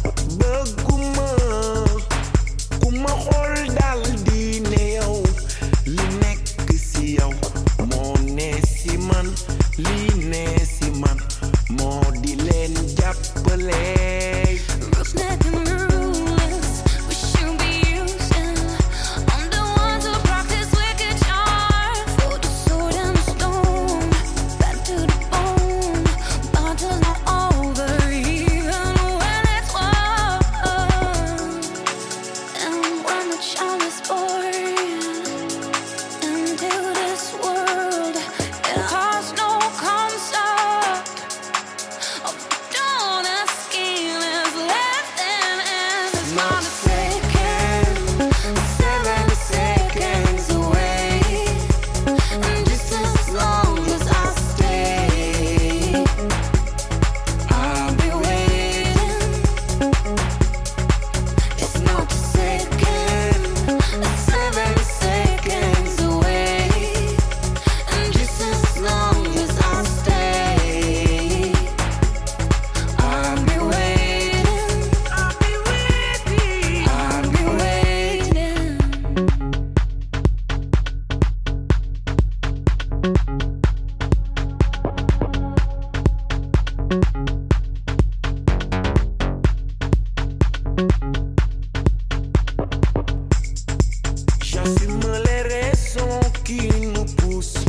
Passez-moi les raisons qui nous poussent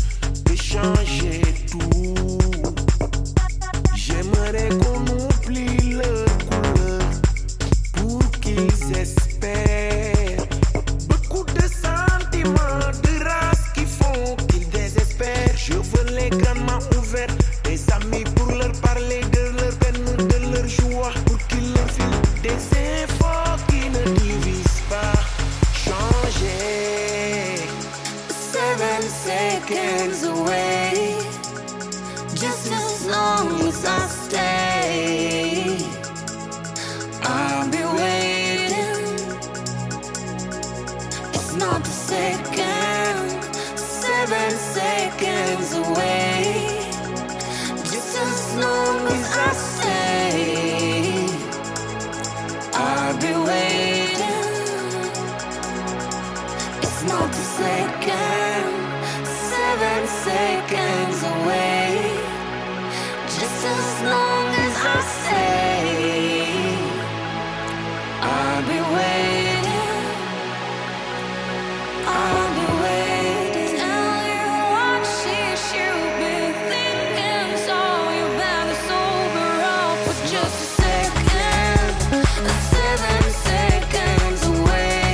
d'échanger tout. J'aimerais qu'on oublie le couleur pour qu'ils espèrent. Beaucoup de sentiments de race qui font qu'ils désespèrent. Je veux les grandes mains ouvertes, des amis pour leur parler de leur peine, de leur joie, pour qu'ils leur filent des efforts qui ne divisent pas. Seven seconds away, just as long as I stay, I'll be waiting. It's not the second, seven seconds away, just as long as I stay, I'll be waiting. Not a second, seven seconds away, just as long as I stay, I'll be waiting, I'll be waiting. Tell you what she should be thinking, so you better sober up for just a second, a seven seconds away.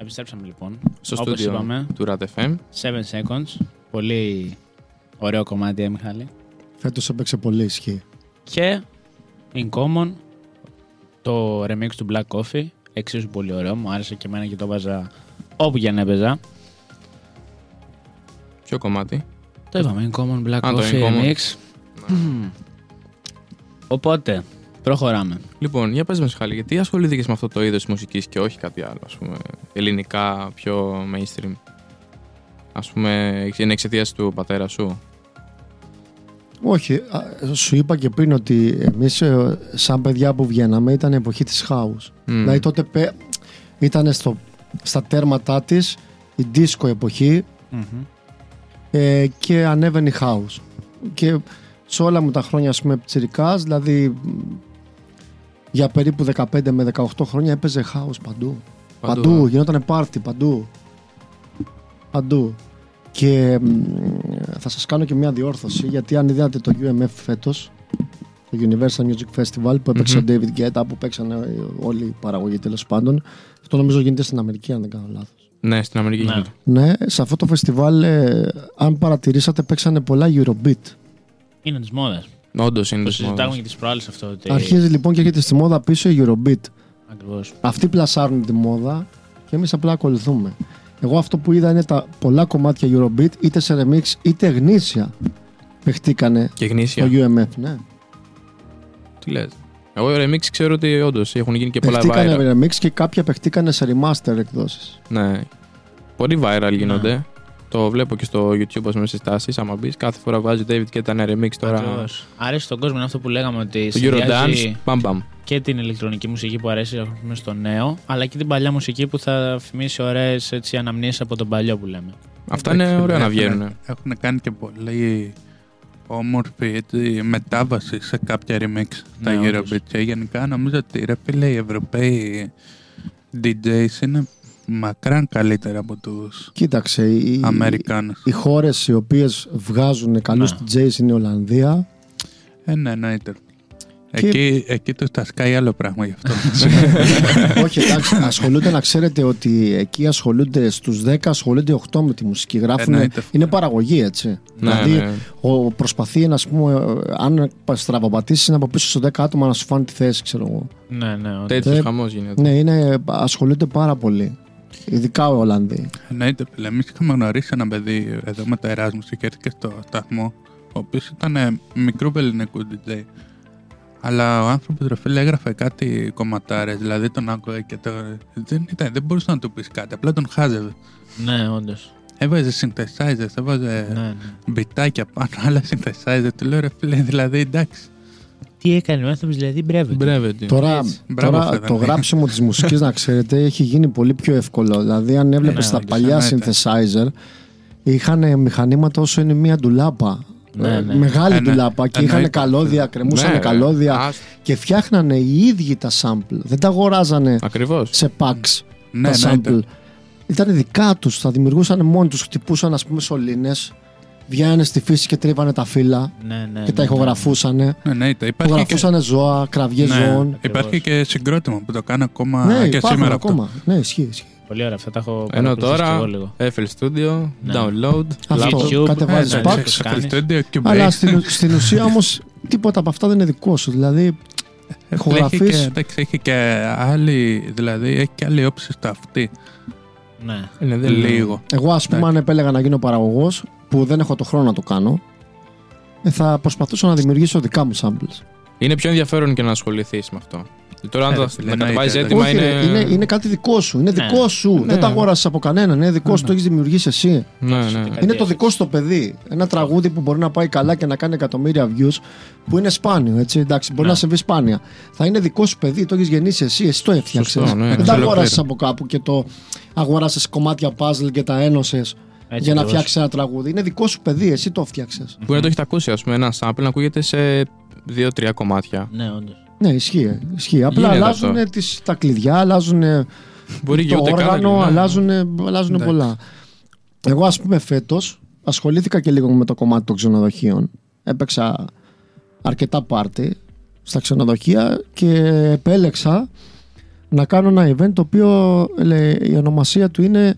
Επιστρέψαμε λοιπόν στο στούντιο του Rat εφ εμ. seven seconds. Πολύ ωραίο κομμάτι, ε, Μιχάλη. Φέτος έπαιξε πολύ ισχύ. Και in common το remix του Black Coffee. Εξίσου πολύ ωραίο. Μου άρεσε και εμένα και το βάζα όπου για να έπαιζα. Ποιο κομμάτι? Το είπαμε. In common Black Α, Coffee remix. Ναι. Οπότε προχωράμε. Λοιπόν, για πες μας, Χάλη, γιατί ασχολήθηκες με αυτό το είδος μουσικής και όχι κάτι άλλο, ας πούμε, ελληνικά, πιο mainstream? Ας πούμε, είναι εξαιτίας του πατέρα σου? Όχι, σου είπα και πριν ότι εμείς σαν παιδιά που βγαίναμε ήταν η εποχή της house. Mm. Δηλαδή τότε ήταν στο, στα τέρματά της η disco εποχή, mm-hmm. ε, και ανέβαινε η house. Και σε όλα μου τα χρόνια, ας πούμε, πιτσιρικάς, δηλαδή για περίπου δεκαπέντε με δεκαοκτώ χρόνια έπαιζε house παντού. Παντού, παντού γινόταν πάρτι, παντού. Παντού. Και θα σας κάνω και μια διόρθωση, γιατί αν είδατε το γιου εμ εφ φέτος, το Universal Music Festival που έπαιξε, mm-hmm. ο David Guetta, που παίξανε όλοι οι παραγωγοί, τέλος πάντων, αυτό νομίζω γίνεται στην Αμερική, αν δεν κάνω λάθος. Ναι, στην Αμερική γίνεται. Ναι, ναι, σε αυτό το φεστιβάλ, ε, αν παρατηρήσατε, παίξανε πολλά Eurobeat. Είναι της μόδας. Όντως είναι της μόδας. Το συζητάμε και τις προάλλες αυτό. Ότι... Αρχίζει λοιπόν και έρχεται στη μόδα πίσω η Eurobeat. Ακριβώς. Αυτοί πλασάρουν τη μόδα και εμείς απλά ακολουθούμε. Εγώ αυτό που είδα είναι τα πολλά κομμάτια Eurobeat, είτε σε remix είτε γνήσια παιχτήκανε στο γιου εμ εφ. Ναι. Τι λες? Εγώ remix ξέρω ότι όντως έχουν γίνει και πολλά viral. Παιχτήκανε remix και κάποια παιχτήκανε σε remaster εκδόσεις. Ναι. Πολύ viral γίνονται. Ναι. Το βλέπω και στο YouTube, ας πούμε, στις τάσεις. Άμα μπεις, κάθε φορά βάζει David και ήταν remix τώρα. Αρέσει στον κόσμο, είναι αυτό που λέγαμε, ότι συνδυάζει και την ηλεκτρονική μουσική που αρέσει στο νέο, αλλά και την παλιά μουσική που θα φημίσει ωραίες αναμνήσεις από τον παλιό που λέμε. Αυτά είναι ωραία να βγαίνουν. Έχουν κάνει και πολύ όμορφη μετάβαση σε κάποια remix στα Eurobeat. Και γενικά νομίζω ότι ρε φίλε, οι Ευρωπαίοι ντι τζέις είναι μακράν καλύτερα από τους Αμερικάνους. Κοίταξε, οι, οι χώρες οι οποίες βγάζουν καλούς ντι τζέις είναι η Ολλανδία. Ε, ναι, εννοείται. Και... Εκεί, εκεί τους τα σκάει άλλο πράγμα γι' αυτό. Όχι, εντάξει, ασχολούνται, να ξέρετε ότι εκεί ασχολούνται, στους δέκα ασχολούνται οκτώ με τη μουσική. Γράφουν, ε, ναι, είναι παραγωγή, έτσι. Ναι, δηλαδή, ναι. Ο, προσπαθεί, να πούμε, αν στραβαπατήσεις, είναι από πίσω στο δέκα άτομα να σου φάνε τη θέση, ξέρω εγώ. Ναι, ναι. Τέτοιος χαμός γίνεται. Ναι, είναι, ασχολούνται πάρα πολύ. Ειδικά οι Ολλανδοί. Εννοείται, εμείς είχαμε γνωρίσει ένα παιδί εδώ με το Εράσμους και έρχεται στο σταθμό, ο οποίος ήταν μικρού ελληνικού ντι τζέι. Αλλά ο άνθρωπος, ρε φίλε, έγραφε κάτι κομματάρες, δηλαδή τον άκουγε και το... δεν, ήταν, δεν μπορούσε να του πεις κάτι, απλά τον χάζευε. Ναι, όντως. Έβαζε synthesizers, έβαζε ναι, ναι. μπιτάκια πάνω, άλλα synthesizers, του λέω, ρε φίλε, δηλαδή εντάξει. Τι έκανε ο άνθρωπος, δηλαδή, μπρέβε. Τώρα, τώρα το γράψιμο της μουσικής, να ξέρετε, έχει γίνει πολύ πιο εύκολο. Δηλαδή, αν έβλεπες ναι, τα ναι, παλιά synthesizer, είχαν μηχανήματα όσο είναι μία ντουλάπα. Ναι, ναι. Μεγάλη ε, ντουλάπα ναι. και ε, είχαν ναι. καλώδια, κρεμούσαν ναι, καλώδια ας... και φτιάχνανε οι ίδιοι τα sample. Δεν τα αγοράζανε ακριβώς. σε packs ναι, τα sample. Ναι, ήταν δικά τους, τα δημιουργούσαν μόνοι τους, χτυπούσαν, ας πούμε, σωλήνες. Βγαίνανε στη φύση και τρίβανε τα φύλλα ναι, ναι, και τα ηχογραφούσανε. Ναι, ναι, ηχογραφούσανε και... ζώα, κραυγές ναι, ζώων. Υπάρχει και συγκρότημα που το κάνει ακόμα ναι, και σήμερα. Ακόμα. Αυτό. Ναι, ισχύει, ισχύει. Πολύ ωραία, αυτά τα έχω ενώ τώρα, Eiffel Studio, ναι. download, YouTube, κατεβάζεις ναι, packs. Ναι, αλλά στην, στην ουσία όμως τίποτα από αυτά δεν είναι δικό σου. Δηλαδή, ηχογραφείς. Έχει και άλλη, δηλαδή, έχει και άλλη όψη στα αυτή. Ναι, δηλαδή λίγο. Εγώ, ας πούμε, αν επέλεγα να γίνω παραγωγός, που δεν έχω το χρόνο να το κάνω, θα προσπαθούσα να δημιουργήσω δικά μου samples. Είναι πιο ενδιαφέρον και να ασχοληθείς με αυτό. Τώρα, αν το κατεβάζει έτοιμα, είναι... είναι. Είναι κάτι δικό σου. Είναι δικό ναι. σου. Ναι. Δεν τα αγόρασες από κανέναν. Είναι δικό ναι. σου. Το έχεις δημιουργήσει εσύ. Ναι, ναι. Είναι ναι. το δικό σου το παιδί. Ένα τραγούδι που μπορεί να πάει καλά και να κάνει εκατομμύρια views, που είναι σπάνιο. Έτσι, εντάξει, μπορεί ναι. να σε βρει σπάνια. Θα είναι δικό σου παιδί. Το έχεις γεννήσει εσύ. Εσύ το έφτιαξες. Ναι, ναι. Δεν τα αγόρασες από κάπου και το αγόρασες κομμάτια puzzle και τα ένωσες. Έτσι, για να φτιάξεις ένα τραγούδι. Είναι δικό σου παιδί, εσύ το φτιάξες. Μπορεί να το έχετε ακούσει, ας πούμε, ένα sample να ακούγεται σε δύο τρία κομμάτια. Ναι, όντως. Ναι, ισχύει. ισχύει. Απλά αλλάζουν τα κλειδιά, αλλάζουν το όργανο, αλλάζουν πολλά. Εγώ, ας πούμε, φέτος ασχολήθηκα και λίγο με το κομμάτι των ξενοδοχείων. Έπαιξα αρκετά πάρτι στα ξενοδοχεία και επέλεξα να κάνω ένα event το οποίο λέει, η ονομασία του είναι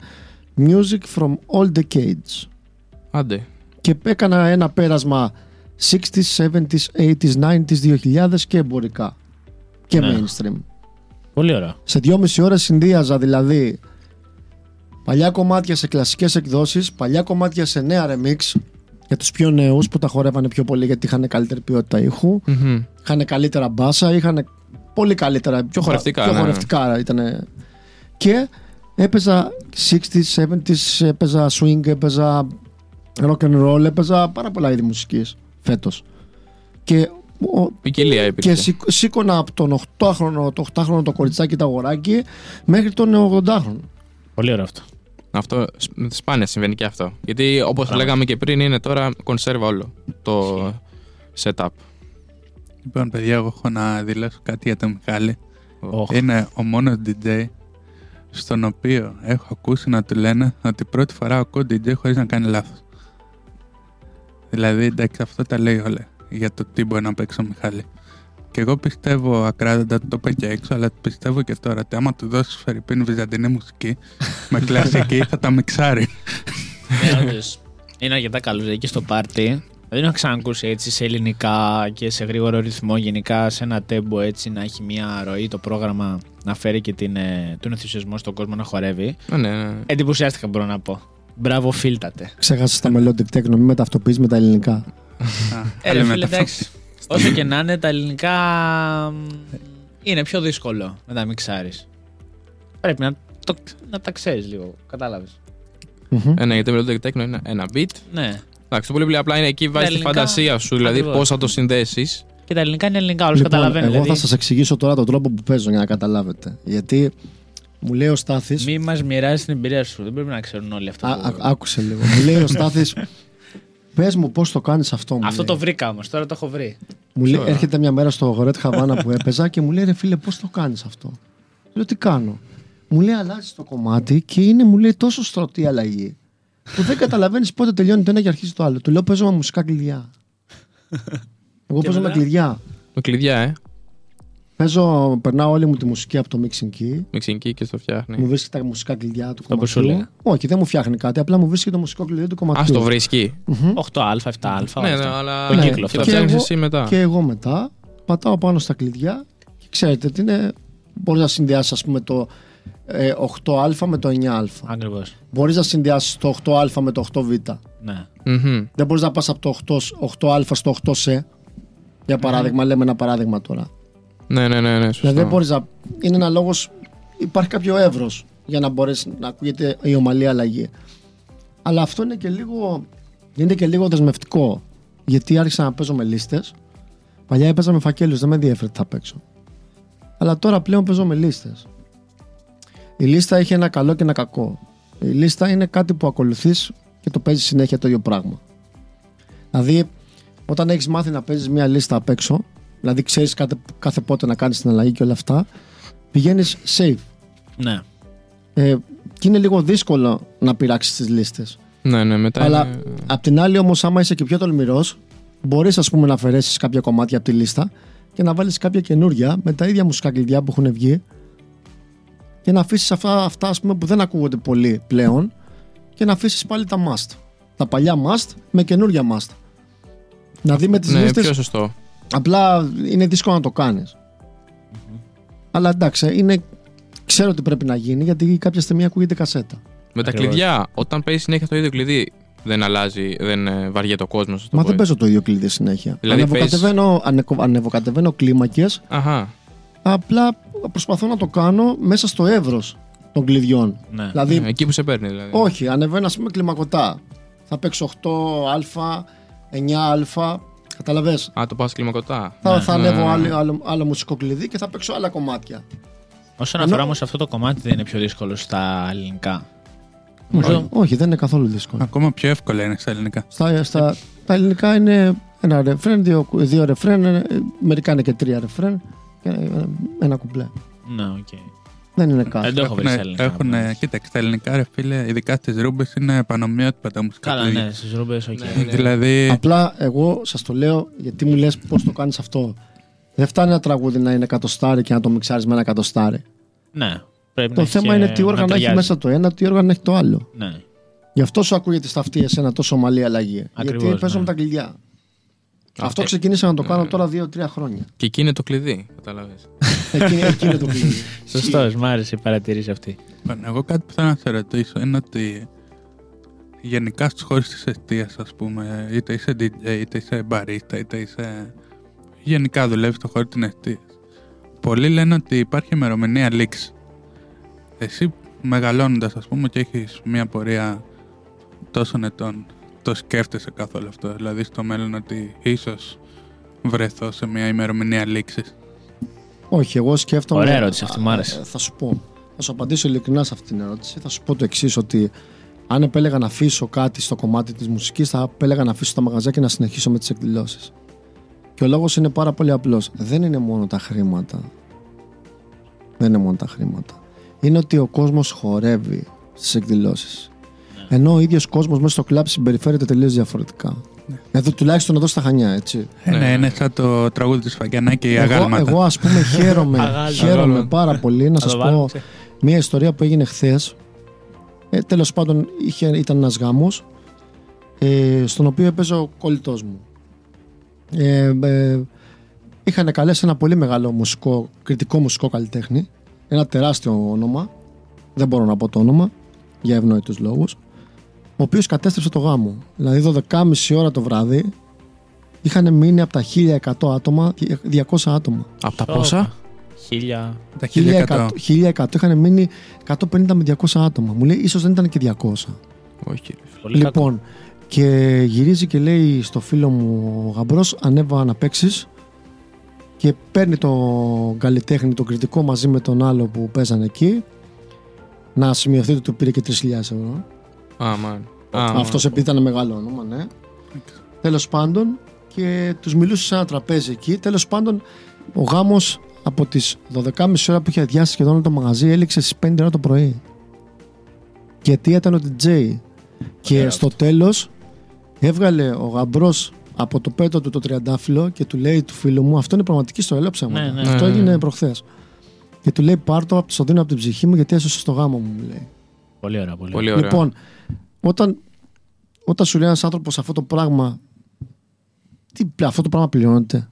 Music from All Decades. Άντε. Και έκανα ένα πέρασμα εξήντα, εβδομήντα, ογδόντα, ενενήντα, δύο χιλιάδες και εμπορικά και ναι. mainstream. Πολύ ωραία. Σε δυόμιση ώρες συνδύαζα δηλαδή παλιά κομμάτια σε κλασικές εκδόσεις, παλιά κομμάτια σε νέα remix για τους πιο νέους που τα χορεύανε πιο πολύ γιατί είχαν καλύτερη ποιότητα ήχου, mm-hmm. είχαν καλύτερα μπάσα, είχαν πολύ καλύτερα, πιο χορευτικά, πιο ναι. χορευτικά ήταν. Και έπαιζα εξήντα, εβδομήντα, έπαιζα swing, έπαιζα rock and roll, έπαιζα πάρα πολλά είδη μουσικής φέτος. Και ποικιλία υπήρχε. Και σήκωνα από τον οχτάχρονο, το οχτάχρονο το κοριτσάκι τα αγοράκι μέχρι τον ογδόντα χρονο. Πολύ ωραίο αυτό. Αυτό σπάνια συμβαίνει και αυτό. Γιατί όπως Πράγμα. λέγαμε και πριν, είναι τώρα κονσέρβα όλο το setup. Λοιπόν, παιδιά, εγώ έχω να δηλώσω κάτι για τον Μιχάλη. Oh. Είναι ο μόνος ντι τζέι στον οποίο έχω ακούσει να του λένε ότι πρώτη φορά ακούω ντι τζέι χωρίς να κάνει λάθος. Δηλαδή, εντάξει, αυτό τα λέει όλα για το τι μπορεί να παίξει ο Μιχάλη. Και εγώ πιστεύω ακράδαντα, το είπα και έξω, αλλά πιστεύω και τώρα ότι άμα του δώσεις φερειπίν βυζαντινή μουσική με κλασική θα τα μιξάρει. Είναι αρκετά καλός εκεί στο πάρτι. Δεν έχω ξανακούσει έτσι σε ελληνικά και σε γρήγορο ρυθμό, γενικά σε ένα τέμπο έτσι να έχει μια ροή το πρόγραμμα, να φέρει και την, τον ενθουσιασμό στον κόσμο να χορεύει. Ναι. Εντυπωσιάστηκα, μπορώ να πω. Μπράβο, φίλτατε. Ξέχασες τα μελλοντικά τέκνο, μην μεταυτοποιείς με τα ελληνικά. Ε, φίλε, εντάξει. Όσο και να είναι, τα ελληνικά είναι πιο δύσκολο να τα μιξάρεις. Πρέπει να, το, να τα ξέρεις λίγο, κατάλαβες. Mm-hmm. Ε, ναι, γιατί με το τέκνο είναι ένα beat. Ναι. Εντάξει, πολύ απλά είναι εκεί, βάζεις ελληνικά, τη φαντασία σου, δηλαδή πώς θα το συνδέσεις. Και τα ελληνικά είναι ελληνικά, όλους λοιπόν, καταλαβαίνουν. Εγώ δηλαδή θα σας εξηγήσω τώρα τον τρόπο που παίζω για να καταλάβετε. Γιατί μου λέει ο Στάθης. Μη μας μοιράζεις την εμπειρία σου, δεν πρέπει να ξέρουν όλοι αυτό. Α, που... α, άκουσε λίγο. Μου λέει ο Στάθης. Πες μου πώς το κάνεις αυτό. Μου αυτό λέει. Το βρήκα όμως, τώρα το έχω βρει. Μου λέει, έρχεται μια μέρα στο Γορέτ Χαβάνα που έπαιζα και μου λέει ρε φίλε πώς το κάνεις αυτό. Λέω τι κάνω. Μου λέει αλλάζεις το κομμάτι και είναι μου λέει τόσο στρωτή αλλαγή που δεν καταλαβαίνεις πότε τελειώνει το ένα και αρχίζει το άλλο. Του λέω παίζω με μουσικά κλειδιά. Εγώ παίζω με κλειδιά. Με κλειδιά ε. Παίζω, περνάω όλη μου τη μουσική από το mixing key. Mixing key και στο φτιάχνει. Μου βρίσκει τα μουσικά κλειδιά του κομματιού. Όχι, δεν μου φτιάχνει κάτι, απλά μου βρίσκει το μουσικό κλειδί του κομματιού. Α, το βρίσκει. οκτώ α, επτά α. Ναι, ναι, αλλά το κύκλο αυτό. Και, εσύ μετά. Και εγώ μετά πατάω πάνω στα κλειδιά και ξέρετε τι είναι. Μπορεί να συνδυάσει, ας πούμε, το ε, οκτώ α με το εννιά α. Ακριβώς. Μπορεί να συνδυάσει το οκτώ α με το οκτώ β. Ναι. Mm-hmm. Δεν μπορεί να πα από το οκτώ α στο οκτώ σ. Για παράδειγμα, mm. λέμε ένα παράδειγμα τώρα. Ναι, ναι, ναι, ναι, σωστό. Δεν μπορείς να... Είναι ένα λόγος, υπάρχει κάποιο εύρος για να μπορέσει να ακούγεται η ομαλή αλλαγή. Αλλά αυτό είναι και λίγο, είναι και λίγο δεσμευτικό. Γιατί άρχισα να παίζω με λίστες. Παλιά έπαιζα με φακέλους, δεν με ενδιαφέρει τι θα παίξω. Αλλά τώρα πλέον παίζω με λίστες. Η λίστα έχει ένα καλό και ένα κακό. Η λίστα είναι κάτι που ακολουθείς και το παίζεις συνέχεια το ίδιο πράγμα. Δηλαδή, όταν έχεις μάθει να παίζεις μια λίστα απ' έξω. Δηλαδή ξέρεις κάθε, κάθε πότε να κάνεις την αλλαγή και όλα αυτά. Πηγαίνεις save. Ναι. Ε, και είναι λίγο δύσκολο να πειράξεις τις λίστες. Ναι, ναι, μετά. Αλλά είναι... απ' την άλλη όμως άμα είσαι και πιο τολμηρός, μπορείς ας πούμε να αφαιρέσεις κάποια κομμάτια από τη λίστα και να βάλεις κάποια καινούρια με τα ίδια μουσικά κλειδιά που έχουν βγει και να αφήσεις αυτά, αυτά ας πούμε, που δεν ακούγονται πολύ πλέον και να αφήσεις πάλι τα must. Τα παλιά must με καινούρια must. Να δει με τις ναι, λίστες. Πιο σωστό. Απλά είναι δύσκολο να το κάνεις. Mm-hmm. Αλλά εντάξει, είναι... ξέρω ότι πρέπει να γίνει γιατί κάποια στιγμή ακούγεται κασέτα. Με τα κλειδιά, όταν παίζει συνέχεια το ίδιο κλειδί, δεν αλλάζει, δεν βαριέται ο κόσμος. Μα δεν παίζω το ίδιο κλειδί συνέχεια. Δηλαδή ανεβοκατεβαίνω, παίζεις... ανεβοκατεβαίνω κλίμακες. Αχα. Απλά προσπαθώ να το κάνω μέσα στο εύρος των κλειδιών. Ναι. Δηλαδή, ναι, εκεί που σε παίρνει, δηλαδή. Όχι, ανεβαίνω ας πούμε κλιμακωτά. Θα παίξω οκτώ α, εννιά α. Καταλαβες. Α, το πας κλιμακωτά. Θα, ναι, θα ναι, ανέβω ναι, ναι. Άλλο, άλλο, άλλο μουσικό κλειδί και θα παίξω άλλα κομμάτια. Όσον αφορά όμως αυτό το κομμάτι, δεν είναι πιο δύσκολο στα ελληνικά. Νομίζω... Όχι, δεν είναι καθόλου δύσκολο. Ακόμα πιο εύκολα είναι στα ελληνικά. Στα, στα, τα ελληνικά είναι ένα ρεφρέν, δύο, δύο ρεφρέν, μερικά είναι και τρία ρεφρέν, ένα κουμπλέ. Ναι, οκ. Okay. Δεν είναι κάτι. Δεν το έχω βρει στα ελληνικά. Έχουν, κοίταξε, τα ελληνικά ρε φίλε, ειδικά στις ρούμπες, είναι πανομοιότυπα τα μουσικά. Καλά, ναι, στις ρούμπες, οκ. Okay. Ναι, δηλαδή... Απλά εγώ σας το λέω γιατί μου λες πώς το κάνεις αυτό. Δεν φτάνει ένα τραγούδι να είναι εκατοστάρι και να το μιξάρεις με ένα εκατοστάρι. Ναι. Πρέπει το να θέμα είναι τι όργανο έχει μέσα το ένα, τι όργανο έχει το άλλο. Ναι. Γι' αυτό σου ακούγεται στα αυτοί εσένα τόσο ομαλή αλλαγή. Ακριβώς, γιατί παίζω ναι. με τα κλειδιά. Αυτό ξεκίνησα να το κάνω τώρα δύο τρία χρόνια. Και εκεί είναι το κλειδί, καταλαβαίνεις. Εκεί είναι το κλειδί. Σωστός, μ' άρεσε η παρατηρήση αυτή. Εγώ κάτι που θέλω να σε ρωτήσω είναι ότι γενικά στους χώρους της εστίας, ας πούμε, είτε είσαι ντι τζέι, είτε είσαι μπαρίστα, είτε είσαι. Γενικά δουλεύεις στο χώρο της εστίας. Πολλοί λένε ότι υπάρχει ημερομηνία λήξη. Εσύ μεγαλώνοντας, ας πούμε, και έχεις μια πορεία τόσων ετών. Το σκέφτεσαι καθόλου αυτό, δηλαδή στο μέλλον ότι ίσως βρεθώ σε μια ημερομηνία λήξης? Όχι, εγώ σκέφτομαι. Ωραία ερώτηση αυτή, μ' άρεσε. Θα σου πω, θα σου απαντήσω ειλικρινά σε αυτή την ερώτηση. Θα σου πω το εξής, ότι αν επέλεγα να αφήσω κάτι στο κομμάτι της μουσικής, θα επέλεγα να αφήσω τα μαγαζιά και να συνεχίσω με τις εκδηλώσεις. Και ο λόγος είναι πάρα πολύ απλός. Δεν είναι μόνο τα χρήματα. Δεν είναι μόνο τα χρήματα. Είναι ότι ο κόσμος χορεύει στις εκδηλώσεις. Ενώ ο ίδιος κόσμος μέσα στο κλαμπ συμπεριφέρεται τελείως διαφορετικά. Ναι. Εδώ, τουλάχιστον εδώ στα Χανιά, έτσι. Ναι, ναι, είναι σαν το τραγούδι της Φαγκιανά και η Αγάλματα. Εγώ, εγώ ας πούμε χαίρομαι, χαίρομαι πάρα πολύ να σας πω μια ιστορία που έγινε χθες. Ε, τέλος πάντων είχε, ήταν ένας γάμος ε, στον οποίο έπαιζε ο κολλητός μου. Ε, ε, είχαν καλέσει ένα πολύ μεγάλο μουσικό, κριτικό μουσικό καλλιτέχνη. Ένα τεράστιο όνομα. Δεν μπορώ να πω το όνομα για ευνόητους λόγους. Ο οποίος κατέστρεψε το γάμο. Δηλαδή, δώδεκα και μισή ώρα το βράδυ είχαν μείνει από τα χίλια εκατό άτομα διακόσια άτομα. Από τα πόσα? χίλια εκατό. χίλια εκατό είχαν μείνει εκατόν πενήντα με διακόσια άτομα. Μου λέει, ίσως δεν ήταν και διακόσια. Όχι. Λοιπόν, και γυρίζει και λέει στο φίλο μου ο γαμπρός, ανέβα να παίξεις. Και παίρνει τον καλλιτέχνη, τον κριτικό, μαζί με τον άλλο που παίζανε εκεί. Να σημειωθείτε ότι του πήρε και τρεις χιλιάδες ευρώ. Αμάν. Αυτός επειδή ήταν μεγάλο όνομα, ναι. Okay. Τέλος πάντων, και τους μιλούσε σε ένα τραπέζι εκεί. Τέλος πάντων, ο γάμος από τις δώδεκα και μισή ώρα που είχε αδειάσει σχεδόν το μαγαζί έληξε στις πέντε ώρα το πρωί. Και αιτία ήταν ο ντι τζέι. Okay. Και okay. στο τέλος έβγαλε ο γαμπρός από το πέτο του το τριαντάφυλλο και του λέει του φίλου μου, αυτό είναι πραγματική στο έλαψα μου. Ναι, ναι. Αυτό έγινε προχθές. Και του λέει, πάρτο, στο δίνω από την ψυχή μου γιατί έσωσε στο γάμο μου, μου λέει. Πολύ ωραία, πολύ ωραία. Λοιπόν, όταν, όταν σου λέει ένας άνθρωπος αυτό το πράγμα, τι, αυτό το πράγμα πληρώνεται?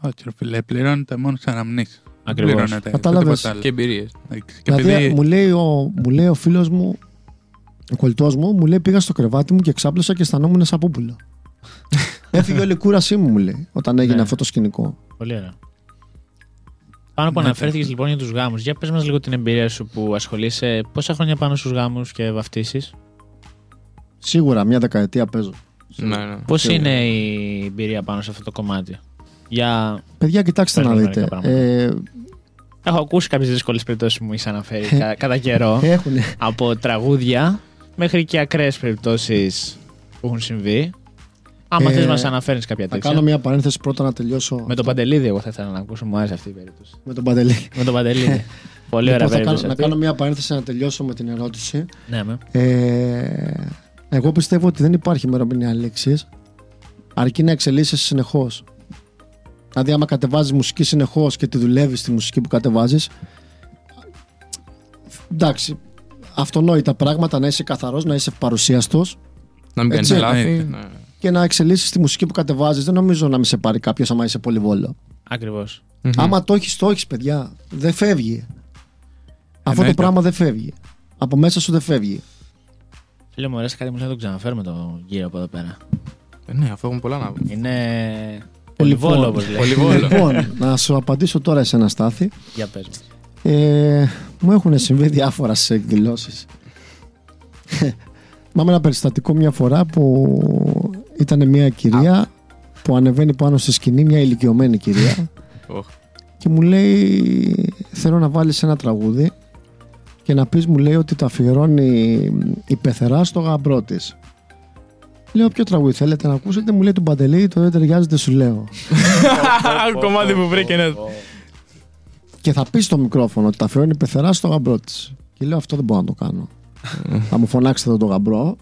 Όχι, φίλε, πληρώνεται μόνο σαν αμνήσεις. Ακριβώς. Κατάλαβες. Και εμπειρίες. Δηλαδή, επειδή... μου, λέει ο, μου λέει ο φίλος μου, ο κολλητός μου, μου λέει, πήγα στο κρεβάτι μου και ξάπλωσα και αισθανόμουν σαν πούπουλο. Έφυγε όλη η κούρασή μου, μου λέει, όταν έγινε αυτό το σκηνικό. Πολύ ωραία. Πάνω που ναι, αναφέρθηκες λοιπόν για τους γάμους, για πες μας λίγο την εμπειρία σου που ασχολείσαι. Πόσα χρόνια πάνω στους γάμους και βαφτίσεις? Σίγουρα μια δεκαετία παίζω. Ναι, ναι. Πώς Σίγουρα. είναι η εμπειρία πάνω σε αυτό το κομμάτι? Για... Παιδιά, κοιτάξτε να δείτε. Ε... Έχω ακούσει κάποιες δύσκολες περιπτώσεις που μου είσαι αναφέρει κατά καιρό. Έχουνε. Από τραγούδια μέχρι και ακραίες περιπτώσεις που έχουν συμβεί. Άμα ε, θες να αναφέρεις κάποια τέτοια. Θα κάνω μια παρένθεση πρώτα να τελειώσω. Με τον Παντελίδη, εγώ θα ήθελα να ακούσω. Μου άρεσε αυτή η περίπτωση. Με τον Παντελίδη. με τον Παντελίδη. Πολύ ωραία λοιπόν, περίπτωση. Κάνω, να κάνω μια παρένθεση να τελειώσω με την ερώτηση. Ναι, με. Ε, εγώ πιστεύω ότι δεν υπάρχει ημερομηνία λήξης. Αρκεί να εξελίσσεις συνεχώς. Δηλαδή, άμα κατεβάζεις μουσική συνεχώς και τη δουλεύεις τη μουσική που κατεβάζεις. Εντάξει. Αυτονόητα πράγματα, να είσαι καθαρός, να είσαι παρουσίαστος. Να μην κάνεις λάθη. Και να εξελίσσεις τη μουσική που κατεβάζεις. Δεν νομίζω να μην σε πάρει κάποιος άμα είσαι πολυβόλο. Ακριβώς. Mm-hmm. Άμα το έχεις, το έχεις, παιδιά. Δεν φεύγει. Αυτό το πράγμα δεν φεύγει. Από μέσα σου δεν φεύγει. Φίλε μου, αρέσει κάτι μου να το ξαναφέρουμε το γύρο από εδώ πέρα. Ε, ναι, αυτό έχουμε πολλά να πούμε. Είναι πολυβόλο, όπως λέει. Λοιπόν, να σου απαντήσω τώρα εσένα, Στάθη. Για πες μας. Ε, μου έχουν συμβεί διάφορα σε εκδηλώσεις. Μάμε ένα περιστατικό μια φορά που ήταν μια κυρία Α. που ανεβαίνει πάνω στη σκηνή, μια ηλικιωμένη κυρία και μου λέει, θέλω να βάλεις ένα τραγούδι και να πεις, μου λέει, ότι το αφιερώνει η πεθερά στο γαμπρό της. Λέω, ποιο τραγούδι θέλετε να ακούσετε? Μου λέει, του Παντελή, το δεν ταιριάζεται σου λέω. Κομμάτι που βρήκε ένα. Και θα πεις στο μικρόφωνο ότι το αφιερώνει η πεθερά στο γαμπρό της. Και λέω, αυτό δεν μπορώ να το κάνω. Θα μου φωνάξετε εδώ τον γαμπρό.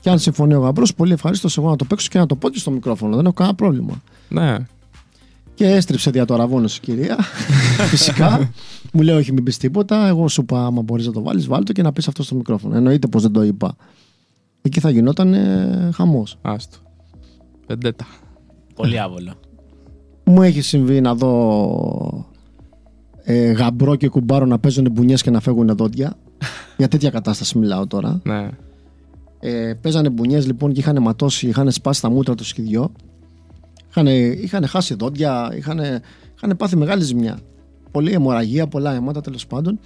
Και αν συμφωνεί ο γαμπρός, πολύ ευχαρίστω εγώ να το παίξω και να το πω και στο μικρόφωνο. Δεν έχω κανένα πρόβλημα. Ναι. Και έστριψε δια το αραβόνο σου, κυρία. Φυσικά. Μου λέει: όχι, μην πεις τίποτα. Εγώ σου είπα: άμα μπορείς να το βάλεις, βάλ' το και να πεις αυτό στο μικρόφωνο. Εννοείται πως δεν το είπα. Εκεί θα γινόταν ε, χαμός. Άστο. Πεντέτα. Πολύ άβολο. Μου έχει συμβεί να δω ε, γαμπρό και κουμπάρο να παίζουν μπουνιές και να φεύγουν δόντια. Για τέτοια κατάσταση μιλάω τώρα. Ναι. Ε, παίζανε μπουνιές λοιπόν και είχαν ματώσει, είχαν σπάσει τα μούτρα τους και δυο. Είχαν χάσει δόντια, είχαν πάθει μεγάλη ζημιά. Πολλή αιμορραγία, πολλά αίματα τέλος πάντων.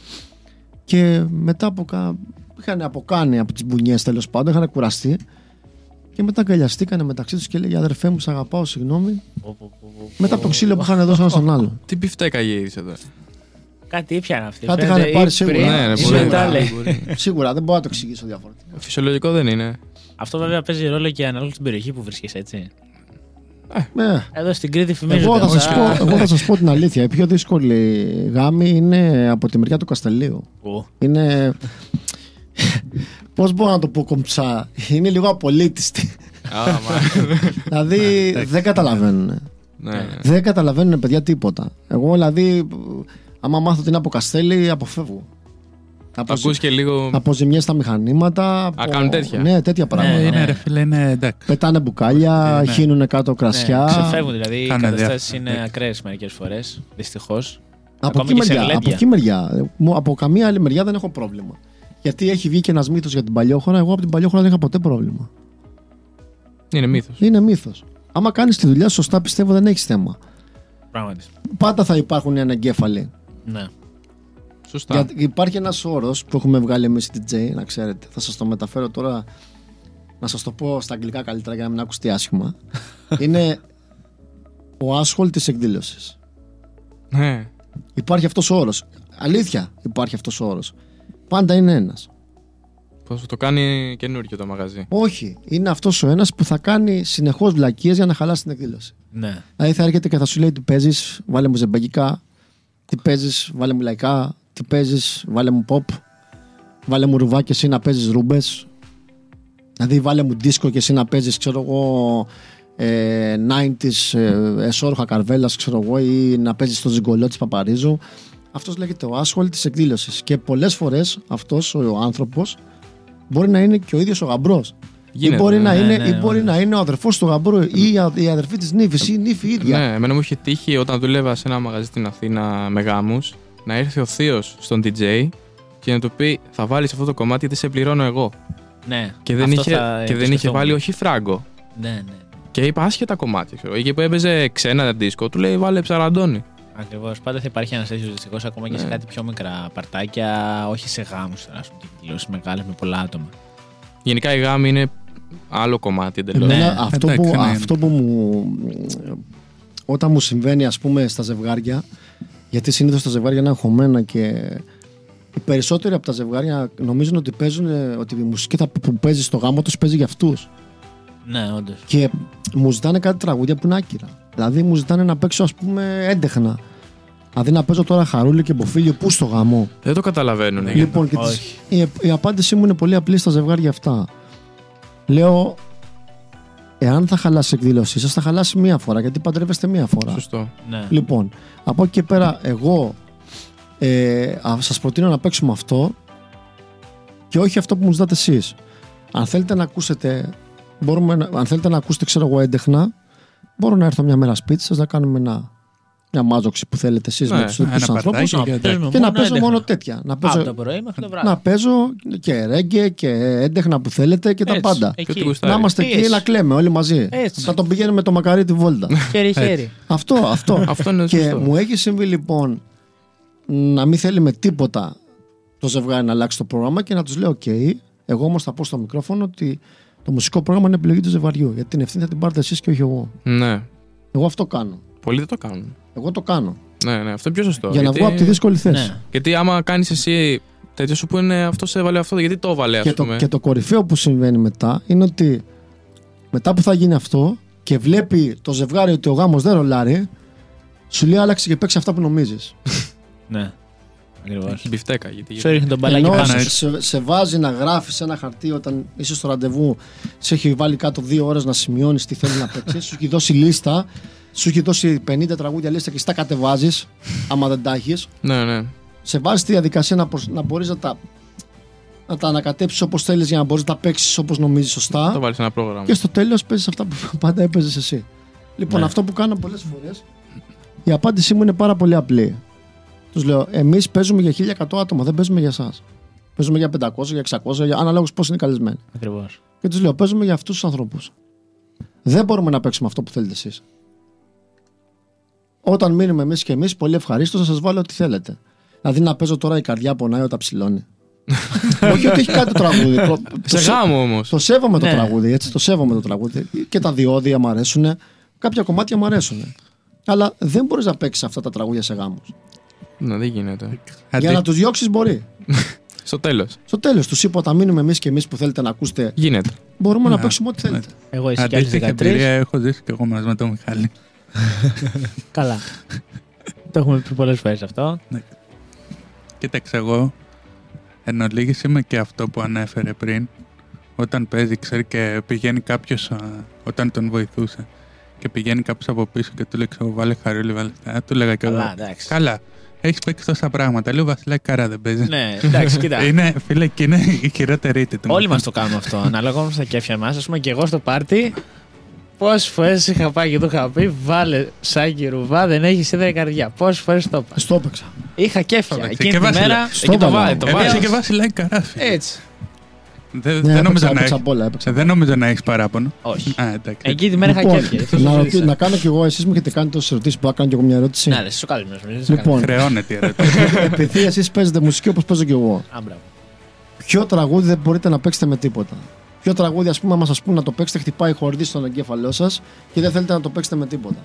Και μετά από κα... είχαν αποκάνει από τις μπουνιές τέλος πάντων, είχαν κουραστεί. Και μετά αγκαλιαστήκανε μεταξύ τους και λέγανε: αδερφέ μου, σ' αγαπάω, συγγνώμη. Μετά από το ξύλο που είχαν δώσει ένα στον άλλο. Τι πιφτέκα γύρισε εδώ. Κάτι ήπιαν αυτοί. Κάτι είχαν πάρει σίγουρα. Σίγουρα δεν μπορώ να το εξηγήσω διαφορετικά. Φυσιολογικό δεν είναι. Αυτό βέβαια παίζει ρόλο και ανάλογα στην περιοχή που βρίσκεσαι, έτσι. Ε, Εδώ στην Κρήτη φημίζονται. Εγώ θα σας πω, εγώ θα σας πω την αλήθεια. Η πιο δύσκολη γάμη είναι από τη μεριά του Καστελίου. Oh. Είναι. Πώς μπορώ να το πω κομψά, είναι λίγο απολύτιστη. Δηλαδή δεν καταλαβαίνουν. Δεν καταλαβαίνουν, παιδιά, τίποτα. Εγώ δηλαδή, άμα μάθω ότι είναι από Καστέλι, αποφεύγω. Ακούς και λίγο. Από ζημιές στα μηχανήματα. Από... Α, κάνουν τέτοια. Ναι, τέτοια πράγματα. Ναι, είναι, ρε φίλε, είναι εντάξει. Πετάνε μπουκάλια, ναι, ναι, χύνουνε κάτω κρασιά. Ναι. Ξεφεύγουν δηλαδή. Κάνε οι καταστάσεις διά... είναι ακραίες μερικές φορές. Δυστυχώς. Από εκεί μεριά, από εκεί μεριά. Από καμία άλλη μεριά δεν έχω πρόβλημα. Γιατί έχει βγει και ένας μύθος για την Παλιόχωρα. Εγώ από την Παλιόχωρα δεν είχα ποτέ πρόβλημα. Είναι μύθος. Είναι μύθος. Άμα κάνεις τη δουλειά σωστά, πιστεύω δεν έχεις θέμα. Πράγματι. Πάντα θα υπάρχουν ανεγκέφαλοι. Ναι. Γιατί υπάρχει ένας όρος που έχουμε βγάλει εμείς οι ντι τζέι, να ξέρετε. Θα σας το μεταφέρω τώρα, να σας το πω στα αγγλικά καλύτερα για να μην ακουστεί άσχημα. Είναι ο asshole της εκδήλωσης. Ναι. Υπάρχει αυτός ο όρος. Αλήθεια, υπάρχει αυτός ο όρος. Πάντα είναι ένας. Πώς το κάνει καινούριο το μαγαζί. Όχι. Είναι αυτός ο ένας που θα κάνει συνεχώς βλακίες για να χαλάσει την εκδήλωση. Ναι. Δηλαδή θα έρχεται και θα σου λέει: τι παίζεις, βάλε μου ζεμπαγικά. Τι παίζεις, βάλε μου λαϊκά. Τι παίζεις, βάλε μου pop. Βάλε μου ρουβά και εσύ να παίζεις ρούμπες. Δηλαδή βάλε μου disco και εσύ να παίζεις, ξέρω εγώ, ε, ενενήντα ε, εσόρουχα καρβέλας, ξέρω εγώ, ή να παίζεις το ζυγκολό της Παπαρίζου. Αυτός λέγεται ο asshole της εκδήλωσης. Και πολλές φορές αυτός ο άνθρωπος μπορεί να είναι και ο ίδιος ο γαμπρός. Γίνεται, ή μπορεί, ναι, να, είναι, ναι, ή μπορεί ναι. να είναι ο αδερφός του γαμπρού ή η αδερφή της νύφης ή η νύφη ίδια. Ναι, εμένα μου είχε τύχει όταν δούλευα σε ένα μαγαζί στην Αθήνα με γάμους, να έρθει ο θείος στον ντι τζέι και να του πει: θα βάλεις αυτό το κομμάτι γιατί σε πληρώνω εγώ. Ναι. Και δεν είχε, και δεν είχε βάλει όχι φράγκο. Ναι, ναι. Και είπα άσχετα κομμάτια. Εκεί που έπαιζε ξένα δίσκο, του λέει: βάλε ψαραντώνι. Ακριβώς. Πάντα θα υπάρχει ένας τέτοιος δυστυχώς, ακόμα ναι. και σε κάτι πιο μικρά παρτάκια, όχι σε γάμους. Α πούμε, εκδηλώσεις μεγάλες με πολλά άτομα. Γενικά οι γάμοι είναι άλλο κομμάτι εντελώς. Ναι, ναι. Αυτό, εντάξει, που, ναι. αυτό που μου. Όταν μου συμβαίνει, ας πούμε, στα ζευγάρια. Γιατί συνήθως τα ζευγάρια είναι αγχωμένα και οι περισσότεροι από τα ζευγάρια νομίζουν ότι, παίζουν, ότι η μουσική που παίζει στο γάμο τους παίζει για αυτούς. Ναι, όντως. Και μου ζητάνε κάτι τραγούδια που είναι άκυρα. Δηλαδή μου ζητάνε να παίξω, ας πούμε, έντεχνα. Δηλαδή να παίζω τώρα Χαρούλη και Μποφίλιο, πού στο γαμό. Δεν το καταλαβαίνουν. Λοιπόν, και τις... η, η απάντησή μου είναι πολύ απλή στα ζευγάρια αυτά. Λέω: εάν θα χαλάσει εκδήλωσή σας, θα χαλάσει μία φορά, γιατί παντρεύεστε μία φορά. Σωστό. Ναι. Λοιπόν, από εκεί και πέρα, εγώ ε, σας προτείνω να παίξουμε αυτό και όχι αυτό που μου ζητάτε εσείς. Αν θέλετε να ακούσετε, μπορούμε να, αν θέλετε να ακούσετε, ξέρω εγώ, έντεχνα, μπορώ να έρθω μια μέρα σπίτι σας να κάνουμε ένα, μια μάζοξη που θέλετε εσείς ναι, με τους ανθρώπους παρτάκι, και, και, και να παίζω μόνο τέτοια. Να παίζω, από το πρωί μέχρι το βράδυ. Να παίζω και ρέγγε και έντεχνα που θέλετε και έτσι, τα πάντα. Εκεί. Να είμαστε εκεί έτσι. Να κλαίμε όλοι μαζί. Έτσι. Να τον πηγαίνουμε το μακαρί τη βόλτα. Χέρι-χέρι. Αυτό, αυτό. αυτό είναι και σωστό. Μου έχει συμβεί λοιπόν να μην θέλει με τίποτα το ζευγάρι να αλλάξει το πρόγραμμα και να τους λέω: OK, εγώ όμως θα πω στο μικρόφωνο ότι το μουσικό πρόγραμμα είναι επιλογή του ζευγαριού. Γιατί την ευθύνη θα την πάρετε εσείς και όχι εγώ. Ναι. Εγώ αυτό κάνω. Πολλοί δεν το κάνουν. Εγώ το κάνω. Ναι, ναι, αυτό είναι πιο σωστό. Για να γιατί... βγω από τη δύσκολη θέση. Ναι. Γιατί άμα κάνεις εσύ τέτοιο σου που είναι αυτός έβαλε αυτό, γιατί το έβαλε αυτό. Και, το, και το κορυφαίο που συμβαίνει μετά είναι ότι μετά που θα γίνει αυτό και βλέπει το ζευγάρι ότι ο γάμος δεν ρολάρει, σου λέει: άλλαξε και παίξει αυτά που νομίζεις. Ναι. Ακριβώς. Μπιφτέκα. Γιατί... Σου ρίχνει τον μπαλάκι πάνω. Σε, σε, σε βάζει να γράφεις ένα χαρτί όταν είσαι στο ραντεβού, σε έχει βάλει κάτω δύο ώρες να σημειώνεις τι θέλει να παίξεις, σου έχει δώσει λίστα. σου έχει δώσει πενήντα τραγούδια λίστα και εσύ τα κατεβάζεις, άμα δεν τα έχεις. Ναι, ναι. Σε βάζει τη διαδικασία να, προσ... να μπορείς να τα, να τα ανακατέψεις όπως θέλεις για να μπορείς να τα παίξεις όπως νομίζεις σωστά. Το βάλεις ένα πρόγραμμα. Και στο τέλος παίζεις αυτά που πάντα έπαιζες εσύ. Λοιπόν, ναι. Αυτό που κάνω πολλές φορές, η απάντησή μου είναι πάρα πολύ απλή. Τους λέω, εμείς παίζουμε για χίλια εκατό άτομα, δεν παίζουμε για εσάς. Παίζουμε για πεντακόσια, για εξακόσια, για... αναλόγως πώς είναι καλεσμένοι. Ακριβώς. Και τους λέω, παίζουμε για αυτούς τους ανθρώπους. Δεν μπορούμε να παίξουμε αυτό που θέλετε εσείς. Όταν μείνουμε εμείς και εμείς, πολύ ευχαρίστως να σας βάλω ό,τι θέλετε. Δηλαδή να παίζω τώρα η καρδιά πονάει όταν ψηλώνει. Όχι ότι έχει κάτι το τραγούδι. Σε γάμο όμως. Το σέβομαι το τραγούδι, έτσι. Το σέβομαι το τραγούδι. Και τα διόδια μου αρέσουν. Κάποια κομμάτια μου αρέσουν. Αλλά δεν μπορείς να παίξεις αυτά τα τραγούδια σε γάμους. Να, δεν γίνεται. Για να τους διώξεις μπορεί. Στο τέλος. Στο τέλος. Τους είπα, όταν μείνουμε εμείς και εμείς που θέλετε να ακούσετε. Γίνεται. Μπορούμε να παίξουμε ό,τι θέλετε. Εγώ εσύ κι άλλοι δεκατρία έχω ζήσει και εγώ μαζί με τον Μιχάλη. Καλά. Το έχουμε πει πολλές φορές αυτό. Κοίταξε, εγώ εν ολίγης είμαι και αυτό που ανέφερε πριν. Όταν παίζει, ξέρει και πηγαίνει κάποιος, όταν τον βοηθούσε, και πηγαίνει κάποιος από πίσω και του λέει: βάλε χαρούλι, βάλε αυτά. Του λέγα και εγώ. Καλά, έχεις παίξει τόσα πράγματα. Λέω: Βασιλάκη Καρά δεν παίζει. Ναι, εντάξει, κοίτα. Είναι, φίλε, και είναι η χειρότερη του. Όλοι μας το κάνουμε αυτό. Ανάλογα όμως τα κέφια μας. Ας πούμε και εγώ στο πάρτι, πόσες φορές είχα πάει και του είχα πει: βάλε σάκι ρουβά, δεν έχεις σίδερα καρδιά. Πόσες φορές το είπα. Στο έπαιξα. Είχα κέφια. Εκείνη τη μέρα το βάλε. Έπαιξε και Βασιλάκη Καρά. Έτσι. Δεν, ναι, δεν νομίζω έπαιξα, να έχει παράπονο. Όχι. Α, εκεί τη μέρα είχα λοιπόν, κέφια. Να, ρωτή, να κάνω κι εγώ, εσείς μου έχετε κάνει τόσες ερωτήσεις που θα κάνω κι εγώ μια ερώτηση. Ναι, σου κάνω μια ερώτηση. Λοιπόν, χρεώνεται η ερώτηση. Επειδή εσείς παίζετε μουσική όπως παίζω κι εγώ. Α, μπράβο. Ποιο τραγούδι δεν μπορείτε να παίξετε με τίποτα. Ποιο τραγούδι, ας πούμε, άμα σας πούνε να το παίξετε, χτυπάει χορδί στον εγκέφαλό σας και δεν θέλετε να το παίξετε με τίποτα.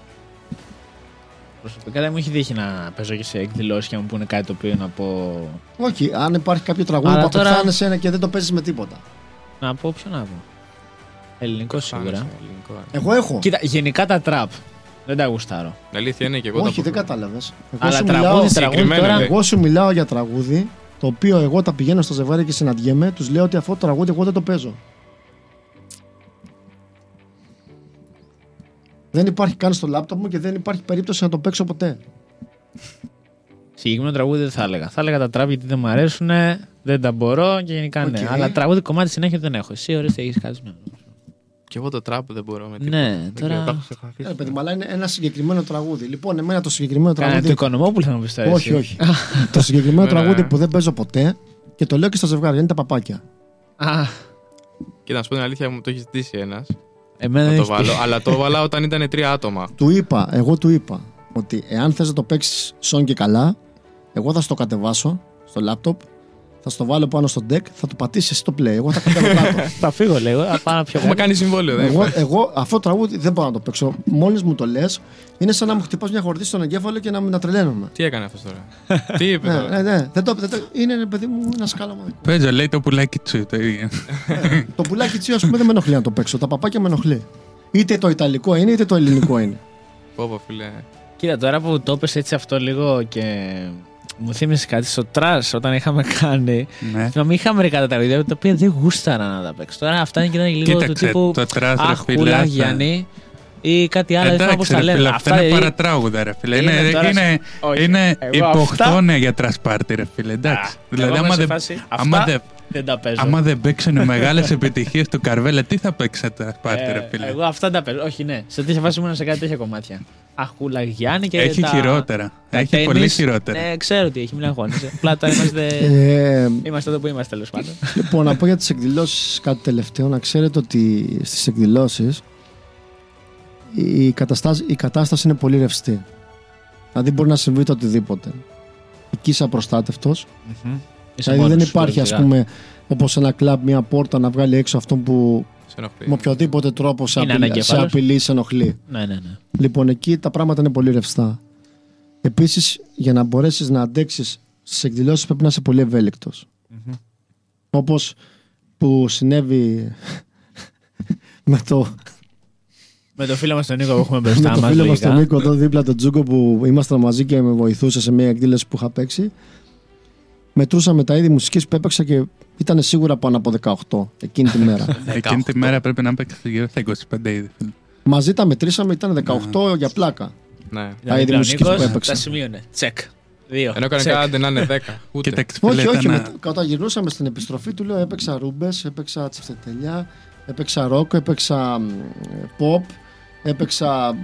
Προσωπικά δεν μου έχει τύχει να παίζω και σε εκδηλώσεις και να μου πούνε κάτι το οποίο να πω. Όχι, αν υπάρχει κάποιο τραγούδι που τώρα... αποφάνεσαι και δεν το παίζεις με τίποτα. Να πω, ποιο να πω. Ελληνικό σίγουρα. Ελληνικό. Εγώ έχω. Κοίτα, γενικά τα τραπ δεν τα γουστάρω. Αλήθεια είναι και εγώ. Όχι, δεν κατάλαβες. Αλλά τραγούδι, τραγούδι τώρα. Εγώ σου μιλάω για τραγούδι το οποίο εγώ τα πηγαίνω στο ζευγάρι και συναντιέμαι, τους λέω ότι αυτό το τραγούδι εγώ δεν το παίζω. Δεν υπάρχει καν στο λάπτοπ μου και δεν υπάρχει περίπτωση να το παίξω ποτέ. Συγκεκριμένο τραγούδι δεν θα έλεγα. Θα έλεγα τα τραπ γιατί δεν μου αρέσουν, δεν τα μπορώ και γενικά ναι. Okay. Αλλά τραγούδι κομμάτι συνέχεια δεν έχω. Εσύ ορίστε, έχεις κάτι να πω. Και εγώ το τραπ δεν μπορώ με τίποτα. Ναι, τώρα. Ναι, παιδί μου, αλλά είναι ένα συγκεκριμένο τραγούδι. Λοιπόν, εμένα το συγκεκριμένο τραγούδι. Κάνε το Οικονομόπουλο θα μου πεις τώρα. Όχι, όχι. Το συγκεκριμένο τραγούδι που δεν παίζω ποτέ και το λέω και στα ζευγάρια είναι τα παπάκια. Και να σου πω την αλήθεια, μου το έχει ζητήσει ένα. Εμένα το βάλω, αλλά το βάλα όταν ήταν τρία άτομα. Του είπα, εγώ του είπα ότι εάν θες να το παίξεις σον και καλά, εγώ θα στο κατεβάσω στο λάπτοπ, θα στο βάλω πάνω στο deck, θα το πατήσεις εσύ το play. Εγώ θα κατέβω κάτω. Θα φύγω, λέγω. Έχουμε κάνει συμβόλαιο. Εγώ, εγώ αυτό το τραγούδι δεν μπορώ να το παίξω. Μόλις μου το λες, είναι σαν να μου χτυπάς μια χορδή στον εγκέφαλο και να μην τρελαίνομαι. Τι έκανε αυτό τώρα. Τι είπε τώρα. Ναι, ναι, ναι. Δεν το, δεν το, είναι παιδί μου ένα σκάλαμα. Παίζω, λέει το πουλάκι τσου. Το, ε, το πουλάκι τσου, ας πούμε, δεν με ενοχλεί να το παίξω. Τα παπάκια με ενοχλεί. Είτε το ιταλικό είναι, είτε το ελληνικό είναι. Πόπο, φιλέ. Κοίτα, τώρα που το πες έτσι αυτό λίγο και. Μου θύμισε κάτι στο τρας όταν είχαμε κάνει. Ναι. Θυμάμαι, είχαμε βρει τα βίντεο τα οποία δεν γούσταρα να τα παίξω. Τώρα αυτά είναι και ήταν λίγο του τύπου. Αχ, κουλάγιανοι ή κάτι άλλο. Εντάξει, όπως τα λένε. Αυτά είναι παρατράγουδα, ρε φίλε. Είναι, είναι, τώρα... είναι, είναι υποχθόνια αυτά... για τρας πάρτι, ρε φίλε. Εντάξει. Α, δηλαδή, άμα δεν δε, δε, τα παίζω. Άμα δεν παίξουν οι μεγάλες επιτυχίες του Καρβέλα, τι θα παίξει τρας πάρτι, ρε φίλε. Εγώ αυτά τα παίζω. Όχι, ναι. Σε τέτοια φάση ήμουν σε κάτι τέτοια κομμάτια. Αχουλαγιάννη και έχει τα... χειρότερα. Τα έχει τένις. Πολύ χειρότερα. Ναι, ξέρω τι έχει, μην αγχώνεσαι. Πλάτα είμαστε. Είμαστε εδώ που είμαστε, τέλος πάντων. Λοιπόν, να πω για τις εκδηλώσεις κάτι τελευταίο. Να ξέρετε ότι στις εκδηλώσεις η, καταστάση, η κατάσταση είναι πολύ ρευστή. Δηλαδή μπορεί να συμβεί το οτιδήποτε. Εκεί είσαι απροστάτευτος. Mm-hmm. Δηλαδή δεν υπάρχει, ας πούμε, όπως ένα κλαμπ, μια πόρτα να βγάλει έξω αυτόν που. Με οποιοδήποτε τρόπο σε απειλή, σε απειλή, σε ενοχλεί. Ναι, ναι, ναι. Λοιπόν, εκεί τα πράγματα είναι πολύ ρευστά. Επίσης, για να μπορέσεις να αντέξεις στις εκδηλώσεις, πρέπει να είσαι πολύ ευέλικτος. Mm-hmm. Όπως που συνέβη με το. Με το φίλο μας τον Νίκο που έχουμε μπροστά μας. Με το φίλο μας τον Νίκο, εδώ δίπλα τον Τζούκο που ήμασταν μαζί και με βοηθούσε σε μια εκδήλωση που είχα παίξει. Μετρούσαμε τα είδη μουσικής που έπαιξα και ήταν σίγουρα πάνω από δεκαοκτώ εκείνη τη μέρα. Εκείνη τη μέρα πρέπει να παίξεις γύρω στα είκοσι πέντε είδη. Μαζί τα μετρήσαμε, ήταν δεκαοκτώ ναι. για πλάκα. Ναι. Τα είδη μουσικής που έπαιξα. Τα σημείωνε. Τσεκ. Δύο. Ενώ κανένα να είναι δέκα. Ούτε. Όχι, όχι. Μετά, όταν γυρνούσαμε στην επιστροφή, του λέω έπαιξα ρούμπες, έπαιξα τσιφτετελιά, έπαιξα ροκ, έπαιξα pop, έπαιξα.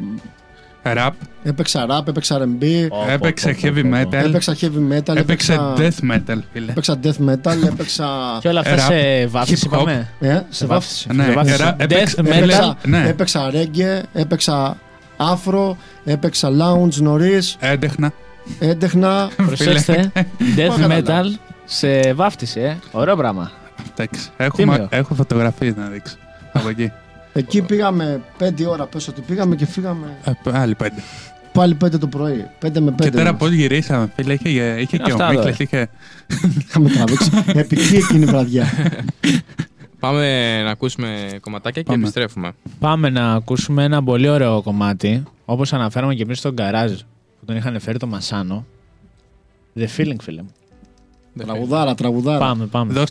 Rap. Έπαιξα rap, έπαιξα αρ εν μπι, oh, έπαιξα oh, oh, heavy metal, έπαιξα heavy metal, έπαιξα death metal, φίλε. Έπαιξα death metal, έπαιξα. Και όλα αυτά σε βάφτιση είπαμε. Ε, σε βάφτιση. Ναι, death metal. Έπαιξα reggae, έπαιξα afro, έπαιξα lounge νωρίς. Έντεχνα. Έντεχνα. Προσέξτε, death metal σε βάφτιση, ε. Ωραίο πράγμα. Έχω φωτογραφίες να δείξω από εκεί. Εκεί πήγαμε πέντε ώρα, πες ότι πήγαμε και φύγαμε. Πάλι πέντε. Πάλι πέντε το πρωί. πέντε με πέντε. Και τώρα πώς γυρίσαμε, φίλε, είχε, είχε και ο Μίχλες, είχε. Είχαμε τραβήξει. Επική εκείνη βραδιά. Πάμε να ακούσουμε κομματάκια και Πάμε. επιστρέφουμε. Πάμε να ακούσουμε ένα πολύ ωραίο κομμάτι. Όπως αναφέραμε και πριν στο Garage που τον είχαν φέρει το Μασάνο. The Feeling, φίλε μου. Τραγουδάρα, τραγουδάρα. Πάμε, πάμε. Δώσ'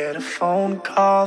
Get a phone call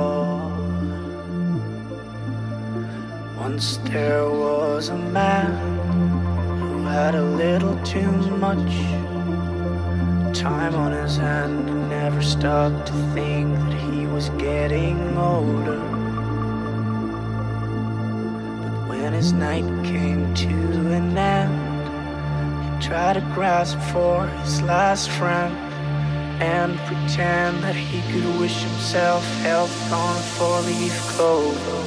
Once there was a man who had a little too much time on his hand and never stopped to think that he was getting older. But when his night came to an end, he tried to grasp for his last friend and pretend that he could wish himself health on a four-leaf clover.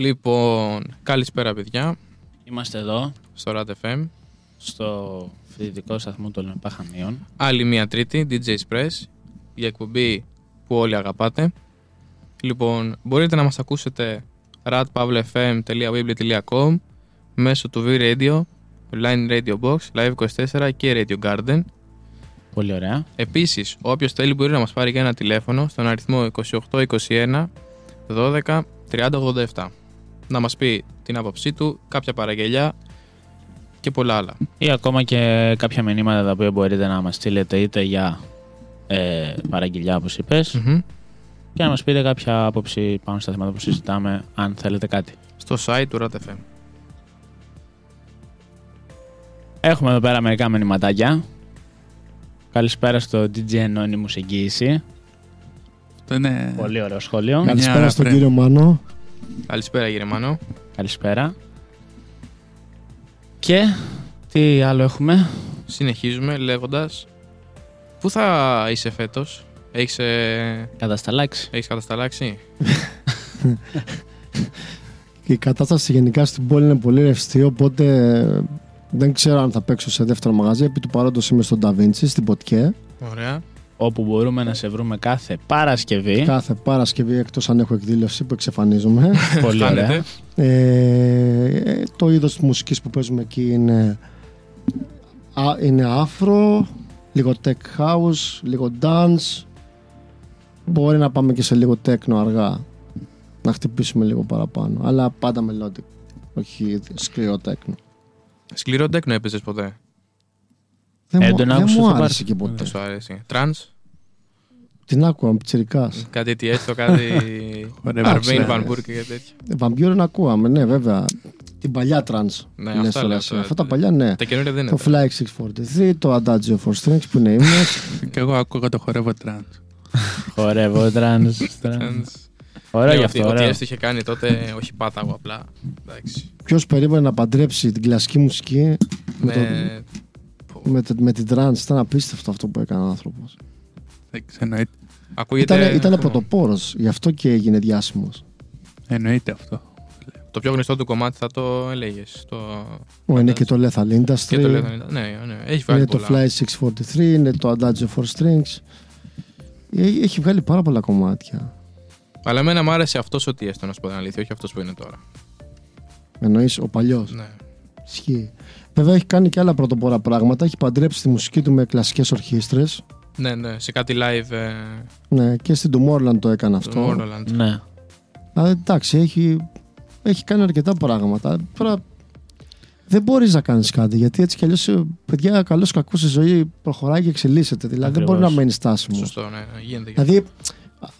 Λοιπόν, καλησπέρα παιδιά. Είμαστε εδώ στο Rad εφ εμ, στο φοιτητικό σταθμό των Λεπαχανίων. Άλλη μία Τρίτη, DJ's PRESS, η εκπομπή που όλοι αγαπάτε. Λοιπόν, μπορείτε να μας ακούσετε ραντ παύλα εφ εμ τελεία βίμπλι τελεία κομ, μέσω του V-Radio, Online Radio Box, Live είκοσι τέσσερα και Radio Garden. Πολύ ωραία. Επίσης, όποιος θέλει μπορεί να μας πάρει και ένα τηλέφωνο στον αριθμό είκοσι οκτώ είκοσι ένα δώδεκα τριάντα ογδόντα επτά. Να μας πει την άποψή του, κάποια παραγγελιά και πολλά άλλα. Ή ακόμα και κάποια μηνύματα τα οποία μπορείτε να μας στείλετε είτε για ε, παραγγελιά όπως είπες mm-hmm. και να μας πείτε κάποια άποψη πάνω στα θέματα που συζητάμε αν θέλετε κάτι. Στο site του Ροτ Εφ Εμ. Έχουμε εδώ πέρα μερικά μηνυματάκια. Καλησπέρα στο ντι τζέι Anonymous εγγύηση. Αυτό είναι... Πολύ ωραίο σχόλιο. Καλησπέρα στον κύριο Μάνο. Καλησπέρα κύριε Μάνο. Καλησπέρα. Και τι άλλο έχουμε? Συνεχίζουμε λέγοντας πού θα είσαι φέτος. Έχεις ε... κατασταλάξει. Έχεις κατασταλάξει. Η κατάσταση γενικά στην πόλη είναι πολύ ρευστή, οπότε... Δεν ξέρω αν θα παίξω σε δεύτερο μαγαζί. Επί του παρόντος είμαι στον Ταβίντσι, στην Ποτκέ. Ωραία. Όπου μπορούμε να σε βρούμε κάθε Παρασκευή. Κάθε Παρασκευή, εκτός αν έχω εκδήλωση που εξαφανίζομαι. Πολύ ωραία. Ε, το είδος της μουσικής που παίζουμε εκεί είναι, είναι afro, λίγο tech house, λίγο dance. Μπορεί να πάμε και σε λίγο techno αργά. Να χτυπήσουμε λίγο παραπάνω. Αλλά πάντα melodic. Όχι σκληρό techno. Σκληρό τέκνο έπαιζες ποτέ? Δεν, ε, δεν μου άρεσε και ποτέ. Δεν σου άρεσε. Τρανς. Την άκουα, πιτσιρικάς. Κάτι τι έτσι, κάτι... Βαρμέιν, Βανμπούρ και τέτοια. Βαμπιόρεν ακούαμε, ναι βέβαια. Την παλιά τρανς. Ναι, αυτά λέω. Αυτά τα παλιά, ναι. Τα καινούργια δεν είναι. Το Fly εξακόσια σαράντα τρία, το Adagio for Strings που είναι ύμνος. Και εγώ ακούγα το χορεύω τρανς. Χορεύω τρανς. Ωραία, ναι, γι' αυτό. Ότι έστω είχε κάνει τότε, όχι πάταγο απλά. Ποιος περίμενε να παντρέψει την κλασική μουσική με, με... Το... με, με την τρανς? Ήταν απίστευτο αυτό που έκανε ο άνθρωπος. Εννοείται. Ακούγεται... Ήταν πρωτοπόρος, γι' αυτό και έγινε διάσημος. Εννοείται αυτό. Το πιο γνωστό του κομμάτι θα το έλεγες. Το... Oh, είναι και το Lethal Industry. Το... Ναι, ναι. Έχει βγάλει πολλά. Είναι το Fly εξακόσια σαράντα τρία, είναι το Adagio for Strings. Έχει βγάλει πάρα πολλά κομμάτια. Αλλά εμένα μου άρεσε αυτός ο Τιέστο, να σου πω την αλήθεια, όχι αυτός που είναι τώρα. Εννοείς ο παλιός. Ναι. Ισχύει. Βέβαια έχει κάνει και άλλα πρωτοπόρα πράγματα. Έχει παντρέψει τη μουσική του με κλασικές ορχήστρες. Ναι, ναι, σε κάτι live. Ε... Ναι, και στην Tomorrowland το έκανε αυτό. Tomorrowland. Ναι. Α, εντάξει, έχει, έχει κάνει αρκετά πράγματα. Τώρα δεν μπορείς να κάνεις κάτι γιατί έτσι κι αλλιώς, παιδιά, καλώς κακώς η ζωή προχωράει και εξελίσσεται. Δηλαδή ακριβώς. Δεν μπορεί να μένει στάσιμο. Σωστό, ναι, γίνεται. Δηλαδή,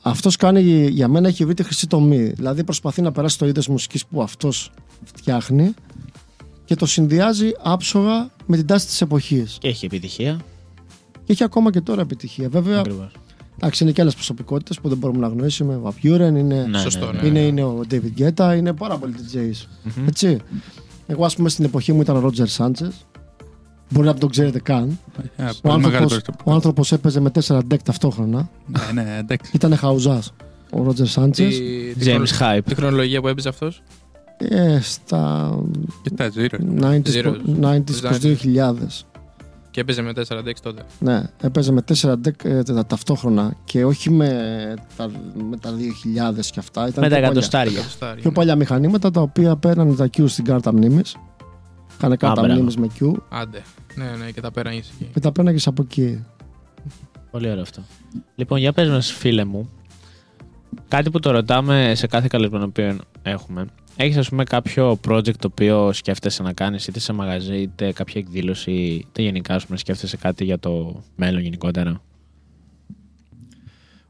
αυτός κάνει, για μένα έχει βρει τη χρυσή τομή. Δηλαδή προσπαθεί να περάσει το είδος μουσικής που αυτός φτιάχνει και το συνδυάζει άψογα με την τάση της εποχής. Και έχει επιτυχία. Και έχει ακόμα και τώρα επιτυχία. Βέβαια, εντάξει, είναι και άλλες προσωπικότητες που δεν μπορούμε να γνωρίσουμε. Βαπιούρεν είναι, ναι, σωστό, ναι, είναι, ναι. Είναι ο David Guetta, είναι πάρα πολλοί ντι τζέις. Mm-hmm. Έτσι. Εγώ, ας πούμε, στην εποχή μου ήταν ο Ρότζερ Σάντζεσ. Μπορεί να τον ξέρετε καν. Yeah, ο, άνθρωπος, ο άνθρωπος έπαιζε με τέσσερα deck ταυτόχρονα. Ναι, ναι, deck. Ήτανε χαουζάς. Ο Ρότζερ Σάντσες. James Hype. Τι χρονολογία που έπαιζε αυτός? Ε, στα... Κοιτάξτε, ενενήντα, δύο χιλιάδες. Και έπαιζε με τέσσερα deck τότε. Ναι, έπαιζε με τέσσερα deck ταυτόχρονα. Και όχι με τα, με τα δύο χιλιάδες και αυτά. Ήταν με τα εκατοστάρια. Πιο παλιά μηχανήματα τα οποία παίρνανε τα Q στην κάρτα μνήμης. Κάνε κάρτα μνήμης με Q. Άντε. Ναι, ναι, και τα πέραγες εκεί. Και τα πέραγες από εκεί. Πολύ ωραίο αυτό. Λοιπόν, για πες μας, φίλε μου, κάτι που το ρωτάμε σε κάθε καλεσμένο που έχουμε. Έχεις, ας πούμε, κάποιο project το οποίο σκέφτεσαι να κάνεις, είτε σε μαγαζί, είτε κάποια εκδήλωση, είτε γενικά, ας πούμε, σκέφτεσαι κάτι για το μέλλον γενικότερα?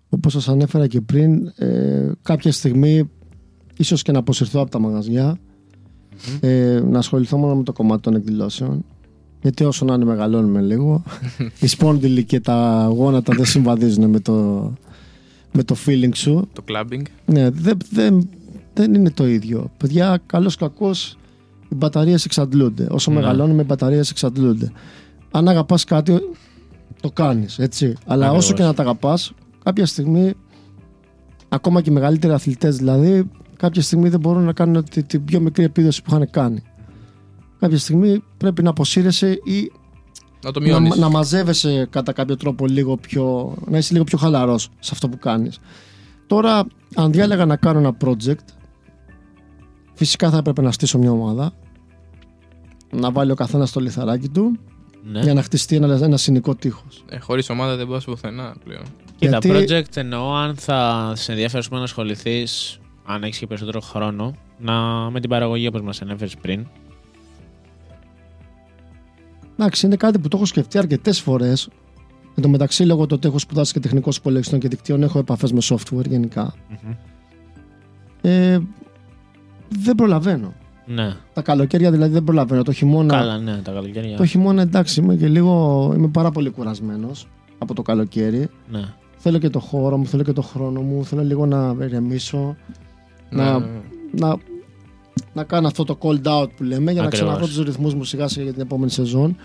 Όπως σας ανέφερα και πριν, ε, κάποια στιγμή ίσως και να αποσυρθώ από τα μαγαζιά. Mm-hmm. Ε, να ασχοληθώ μόνο με το κομμάτι των εκδηλώσεων. Γιατί όσο να είναι μεγαλώνουμε λίγο, οι σπόνδυλοι και τα γόνατα δεν συμβαδίζουν με το, με το feeling σου. Το clubbing. Ναι, δε, δε, δεν είναι το ίδιο. Παιδιά, καλώς κακώς οι μπαταρίες εξαντλούνται. Όσο mm-hmm. μεγαλώνουμε, οι μπαταρίες εξαντλούνται. Αν αγαπάς κάτι, το κάνεις, έτσι. Αλλά Ακριβώς. όσο και να τα αγαπάς, κάποια στιγμή, ακόμα και οι μεγαλύτεροι αθλητές δηλαδή, κάποια στιγμή δεν μπορούν να κάνουν την τη πιο μικρή επίδοση που είχαν κάνει. Κάποια στιγμή πρέπει να αποσύρεσαι ή να, το να, να μαζεύεσαι κατά κάποιο τρόπο λίγο πιο, να είσαι λίγο πιο χαλαρός σε αυτό που κάνεις. Τώρα, αν διάλεγα να κάνω ένα project, φυσικά θα έπρεπε να στήσω μια ομάδα, να βάλει ο καθένας το λιθαράκι του, ναι. για να χτιστεί ένα, ένα συνικό τείχος. Ε, χωρίς ομάδα δεν πας πουθενά πλέον. Και τα Γιατί... project εννοώ, αν θα σε ενδιαφέρει να ασχοληθείς, αν έχεις και περισσότερο χρόνο, να, με την παραγωγή όπως μας ανέφερες πριν. Εντάξει, είναι κάτι που το έχω σκεφτεί αρκετές φορές. Εν τω μεταξύ, λόγω του ότι έχω σπουδάσει και τεχνικός υπολογιστών και δικτύων, έχω επαφές με software γενικά. Mm-hmm. Ε, δεν προλαβαίνω. Ναι. Τα καλοκαίρια δηλαδή δεν προλαβαίνω. Το χειμώνα. Καλά, ναι, τα καλοκαίρια. Το χειμώνα εντάξει, είμαι και λίγο. Είμαι πάρα πολύ κουρασμένος από το καλοκαίρι. Ναι. Θέλω και το χώρο μου, θέλω και το χρόνο μου. Θέλω λίγο να ηρεμήσω. Ναι, να, ναι. Να, να κάνω αυτό το cold out που λέμε για Ακριβώς. να ξαναβρω τους ρυθμούς μου σιγά σιγά για την επόμενη σεζόν.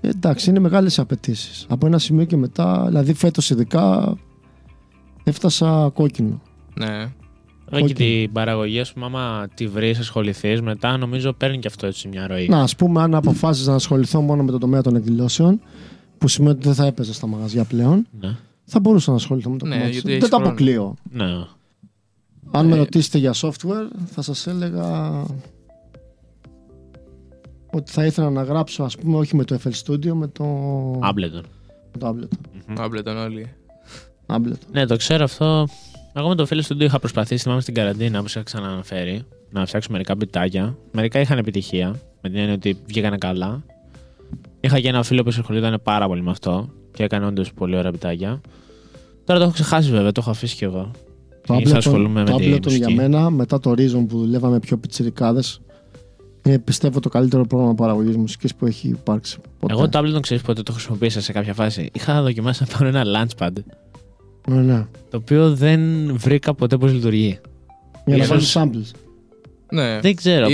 Ε, εντάξει, είναι μεγάλες απαιτήσεις. Από ένα σημείο και μετά, δηλαδή φέτος ειδικά, έφτασα κόκκινο. Ναι. Okay. Και την παραγωγή, ας πούμε, άμα τη βρεις, ασχοληθείς μετά, νομίζω παίρνει και αυτό έτσι μια ροή. Να, ας πούμε, αν αποφάσεις να ασχοληθώ μόνο με τον τομέα των εκδηλώσεων, που σημαίνει ότι δεν θα έπαιζα στα μαγαζιά πλέον, ναι. θα μπορούσα να ασχοληθώ με το ναι, κομμάτι. Δεν τα αποκλείω. Ναι. Αν ε... με ρωτήσετε για software, θα σας έλεγα ότι θα ήθελα να γράψω, ας πούμε, όχι με το εφ ελ Studio, με το Ableton. Με το Ableton. Mm-hmm. Ableton όλοι. Ableton. Ναι, το ξέρω αυτό. Εγώ με το φίλο του είχα προσπαθήσει, θυμάμαι στην καραντίνα, όπως είχα ξαναναφέρει, να φτιάξω μερικά μπιτάκια. Μερικά είχαν επιτυχία, με την έννοια ότι βγήκανε καλά. Είχα και ένα φίλο που ασχολιόταν πάρα πολύ με αυτό και έκανε όντως πολύ ωραία μπιτάκια. Τώρα το έχω ξεχάσει βέβαια, το έχω αφήσει κι εγώ. Το Ableton για μένα, μετά το Reason που δουλεύαμε πιο πιτσιρικάδες, είναι πιστεύω το καλύτερο πρόγραμμα παραγωγής μουσικής που έχει υπάρξει ποτέ. Εγώ το Ableton ξέρεις πότε το χρησιμοποίησα σε κάποια φάση. Είχα δοκιμάσει να πάρω ένα launchpad. Ναι, ναι. Το οποίο δεν βρήκα ποτέ πώς λειτουργεί. Για να βάλεις samples. Ναι. Δεν ξέρω.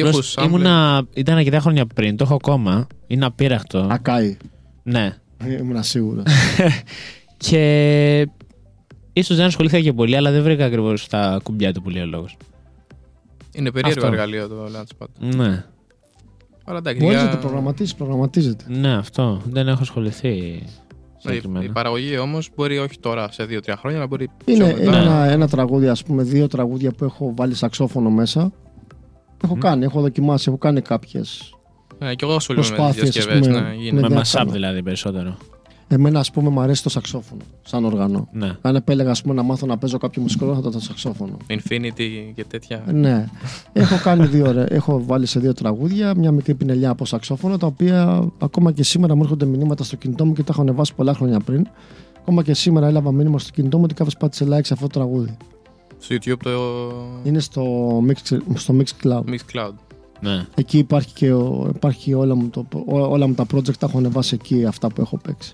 Ήμουνα, ήταν αρκετά χρόνια πριν, το έχω ακόμα. Είναι απείραχτο. Ακάει. Ναι. Ήμουνα σίγουρα. Και ίσως δεν ασχολήθηκα και πολύ, αλλά δεν βρήκα ακριβώς τα κουμπιά του που λέει ο λόγος. Είναι περίεργο εργαλείο το Launchpad. Ναι. Μπορείς να το προγραμματίσεις, προγραμματίζεται. Ναι, αυτό. Δεν έχω ασχοληθεί. Η, η παραγωγή όμως μπορεί όχι τώρα σε δύο τρία χρόνια να μπορεί. Είναι ένα, ένα τραγούδι, ας πούμε, δύο τραγούδια που έχω βάλει σαξόφωνο μέσα. Έχω mm. κάνει, έχω δοκιμάσει, έχω κάνει κάποιες. Ναι, και εγώ ασχολούμαι με τις διασκευές. Ναι, με mashup δηλαδή περισσότερο. Εμένα, ας πούμε, μου αρέσει το σαξόφωνο σαν οργανό. Ναι. Αν επέλεγα, ας πούμε, να μάθω να παίζω κάποιο μουσικό, θα το σαξόφωνο. Infinity και τέτοια. Ναι. έχω, κάνει δύο, έχω βάλει σε δύο τραγούδια μια μικρή πινελιά από σαξόφωνο, τα οποία ακόμα και σήμερα μου έρχονται μηνύματα στο κινητό μου και τα έχω ανεβάσει πολλά χρόνια πριν. Ακόμα και σήμερα έλαβα μήνυμα στο κινητό μου ότι κάποιος πάτησε like σε αυτό το τραγούδι. Στο YouTube το. Είναι στο, mix, στο Mixcloud. Mixcloud. Ναι. Εκεί υπάρχει και ο, υπάρχει όλα, μου το, όλα μου τα project, τα έχω ανεβάσει εκεί αυτά που έχω παίξει.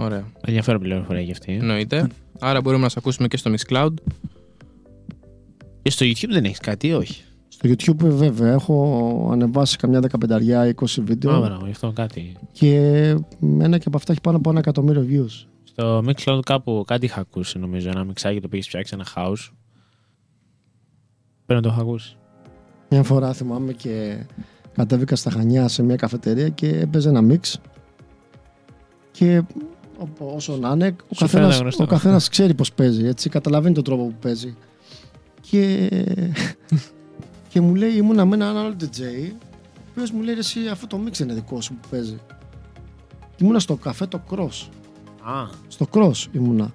Ωραία. Ενδιαφέρον πληροφορία για αυτή. Εννοείται. Άρα μπορούμε να σε ακούσουμε και στο Mixcloud. Και στο YouTube δεν έχεις κάτι, όχι. Στο YouTube βέβαια έχω ανεβάσει καμιά δεκαπενταριά είκοσι βίντεο. Άρα, γι' αυτό κάτι. Και ένα και από αυτά έχει πάνω από ένα εκατομμύριο views. Στο Mixcloud κάπου κάτι είχα ακούσει νομίζω. Ένα μιξάκι το πήγες φτιάξει, ένα house. Πρέπει να το είχα ακούσει. Μια φορά θυμάμαι και κατέβηκα στα Χανιά σε μια καφετερία και έπαιζε ένα mix. Και όσο να είναι, ο καθένας, ο καθένας ξέρει πώς παίζει, έτσι, καταλαβαίνει τον τρόπο που παίζει. Και, και μου λέει, ήμουνα με έναν άλλο ντι τζέι, ο οποίος μου λέει, εσύ αυτό το mix είναι δικό σου που παίζει. Ήμουνα στο καφέ το Cross. Ah. Στο Cross ήμουνα,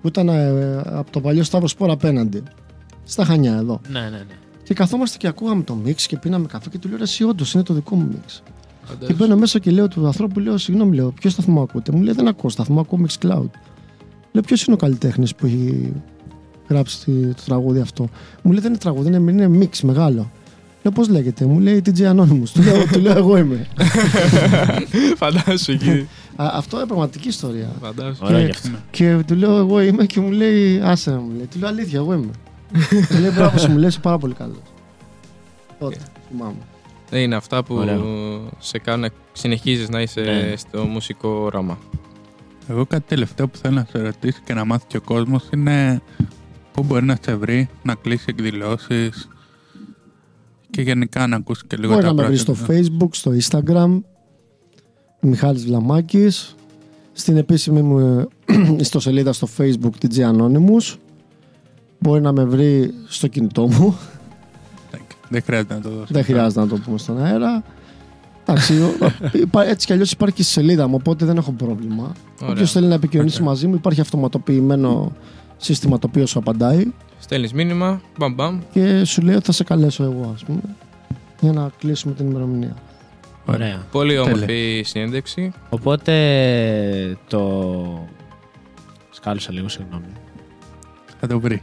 που ήταν ε, από το παλιό Σταύρο Σπόρα απέναντι, στα Χανιά εδώ. Ναι, ναι, ναι. Και καθόμαστε και ακούγαμε το mix και πίναμε καφέ και του λέω, εσύ όντως είναι το δικό μου mix. Και μπαίνω μέσα και λέω του ανθρώπου, λέω, συγγνώμη, λέω, ποιο σταθμό ακούτε. Μου λέει, δεν ακούω σταθμό, ακούω Mixcloud. Λέω, ποιο είναι ο καλλιτέχνης που έχει γράψει το τραγούδι αυτό. Μου λέει, δεν είναι τραγούδι, είναι, είναι mix μεγάλο. Λέω, πώς λέγεται. Μου λέει, ντι τζέι Anonymous. Του λέω, του λέω, εγώ είμαι. Φαντάσου εκεί. Αυτό είναι πραγματική ιστορία. Φαντάσου. Και του λέω, εγώ είμαι και μου λέει, άσε να μου λέει. Του λέω, αλήθεια, εγώ είμαι. Του λέει, μπράβο σου, μου λέει, είσαι πάρα πολύ καλό. Τότε, θυμάμαι. Είναι αυτά που Ωραία. σε κάνουν να συνεχίζεις να είσαι ναι. στο μουσικό όραμα. Εγώ κάτι τελευταίο που θέλω να σε ρωτήσω και να μάθει και ο κόσμος είναι πού μπορεί να σε βρει, να κλείσει εκδηλώσεις και γενικά να ακούσει και λίγο μπορεί τα πράγματα. Μπορεί να με βρει στο Facebook, στο Instagram, Μιχάλης Λαμάκης, στην επίσημη μου ιστοσελίδα στο Facebook ντι τζέι Anonymous, μπορεί να με βρει στο κινητό μου. Δεν χρειάζεται να το δώσουμε. Δεν χρειάζεται να το πούμε στον αέρα. Εντάξει, έτσι κι αλλιώς υπάρχει και στη σελίδα μου, οπότε δεν έχω πρόβλημα. Όποιος θέλει να επικοινωνήσει okay. μαζί μου, υπάρχει αυτοματοποιημένο σύστημα το οποίο σου απαντάει. Στέλνεις μήνυμα, μπαμ μπαμ. Και σου λέει ότι θα σε καλέσω εγώ, ας πούμε, για να κλείσουμε την ημερομηνία. Ωραία. Πολύ όμορφη συνέντευξη. Οπότε το. Σκάλωσα λίγο, συγγνώμη. Θα το βρει.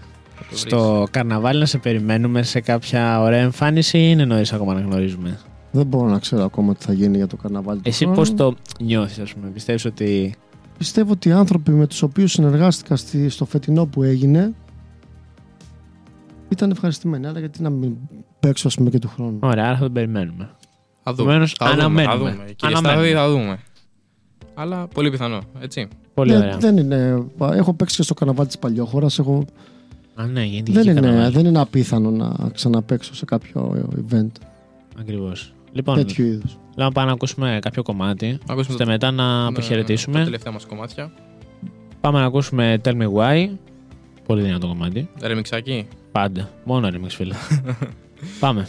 Στο καρναβάλι να σε περιμένουμε σε κάποια ωραία εμφάνιση ή είναι νωρίς ακόμα να γνωρίζουμε? Δεν μπορώ να ξέρω ακόμα τι θα γίνει για το καρναβάλι. Εσύ πώς το νιώθεις, ας πούμε, πιστεύεις ότι. Πιστεύω ότι οι άνθρωποι με τους οποίους συνεργάστηκα στο φετινό που έγινε ήταν ευχαριστημένοι, αλλά γιατί να μην παίξω, ας πούμε, και του χρόνου. Ωραία, άρα θα τον περιμένουμε. Θα δούμε. Επομένως, θα αναμένουμε. Δούμε, θα δούμε. Κύριε Στάθη, θα δούμε. Αλλά πολύ πιθανό, έτσι. Πολύ ωραία. Δεν είναι. Έχω παίξει και στο καρναβάλι της Παλιόχωρας. Έχω... Α, ναι, γιατί δεν, είναι, δεν είναι απίθανο να ξαναπαίξω σε κάποιο event. Ακριβώς. Λοιπόν, τέτοιου είδους. Λέω να πάμε να ακούσουμε κάποιο κομμάτι. Ακούσουμε ώστε το... μετά να αποχαιρετήσουμε. Τα τελευταία μας κομμάτια. Πάμε να ακούσουμε Tell Me Why. Πολύ δυνατό κομμάτι. Ρεμιξάκι. Πάντα. Μόνο ρεμιξ, φίλε. Πάμε.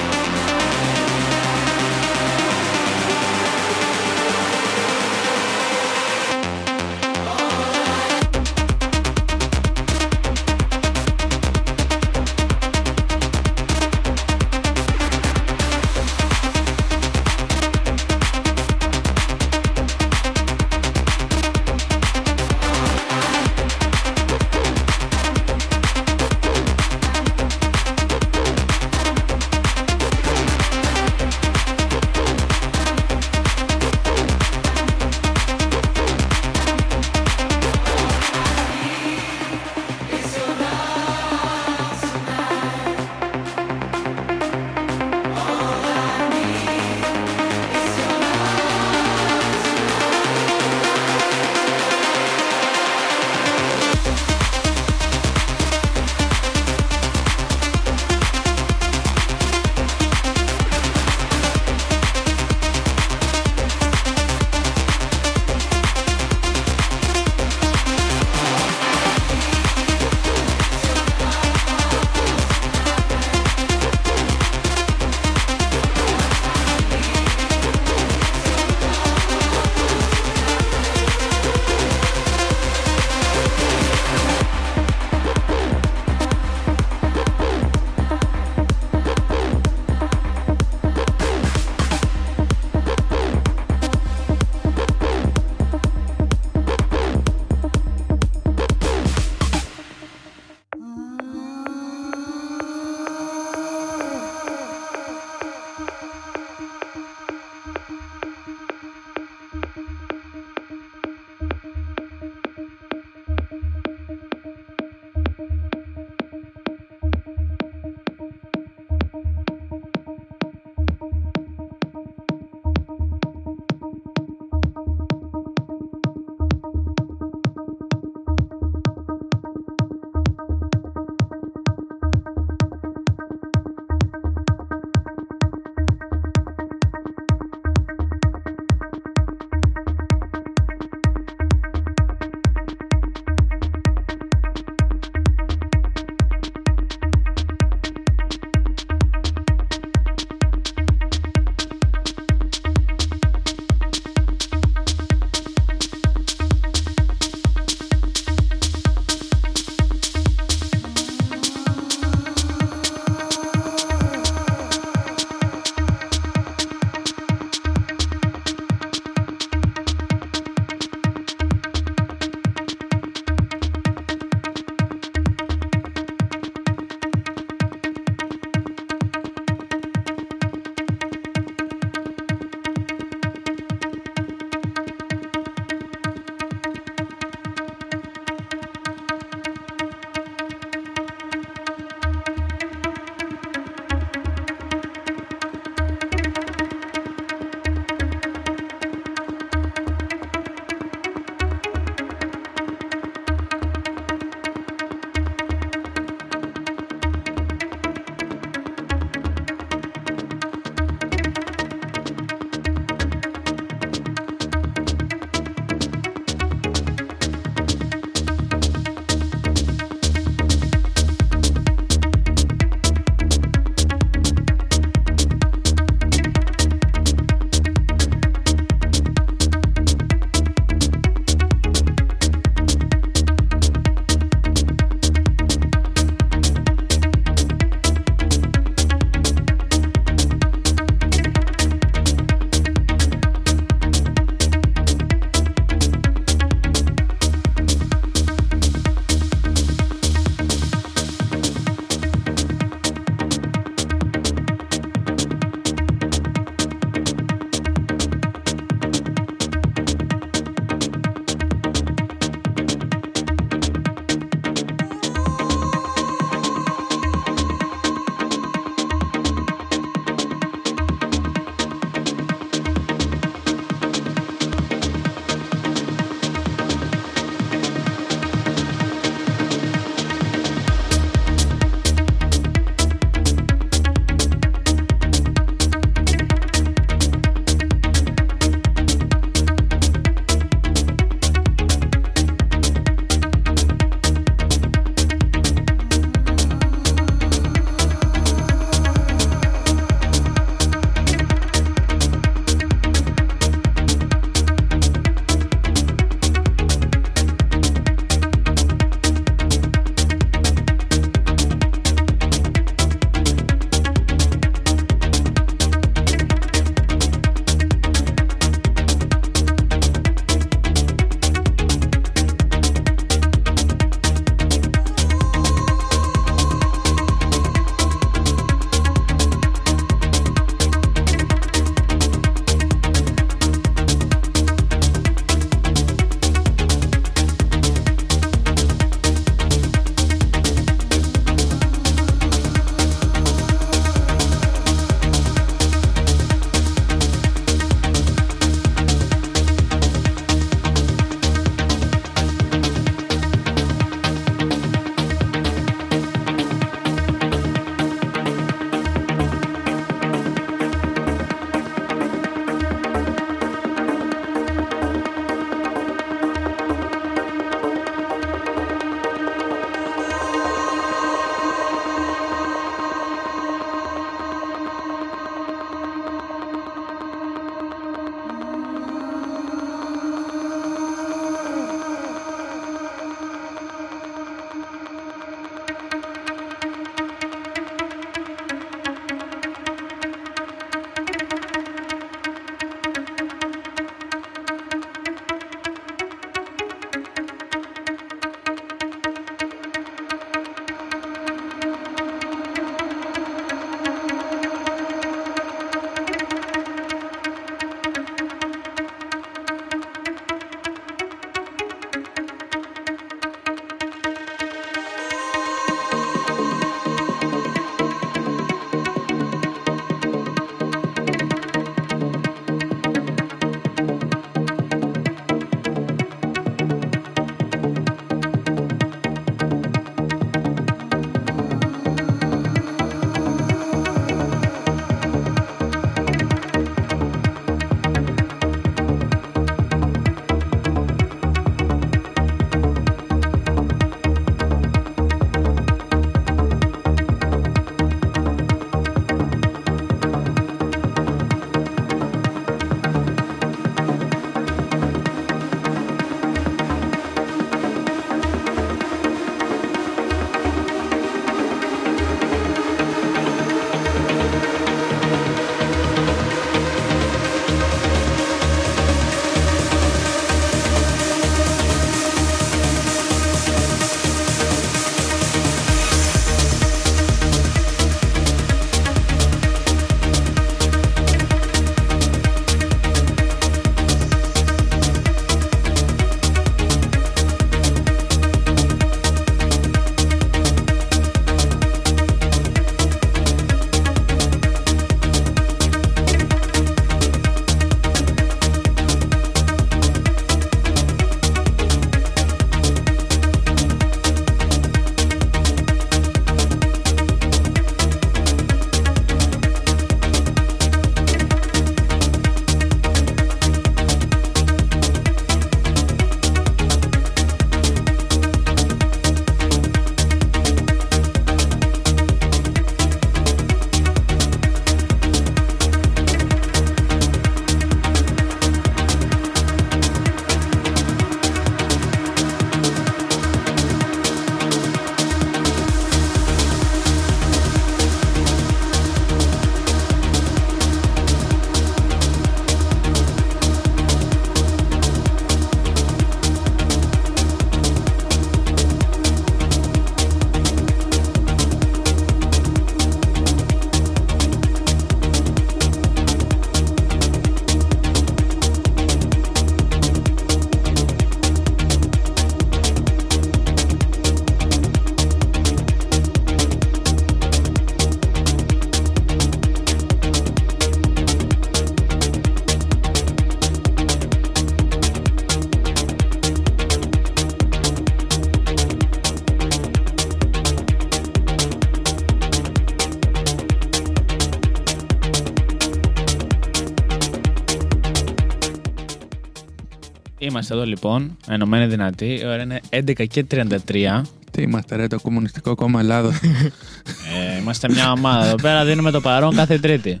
Είμαστε εδώ λοιπόν, ενωμένοι δυνατοί. Η ώρα είναι έντεκα και τριάντα τρία. Τι είμαστε, ρε, το Κομμουνιστικό Κόμμα Ελλάδος. ε, είμαστε μια ομάδα εδώ πέρα, δίνουμε το παρόν κάθε Τρίτη.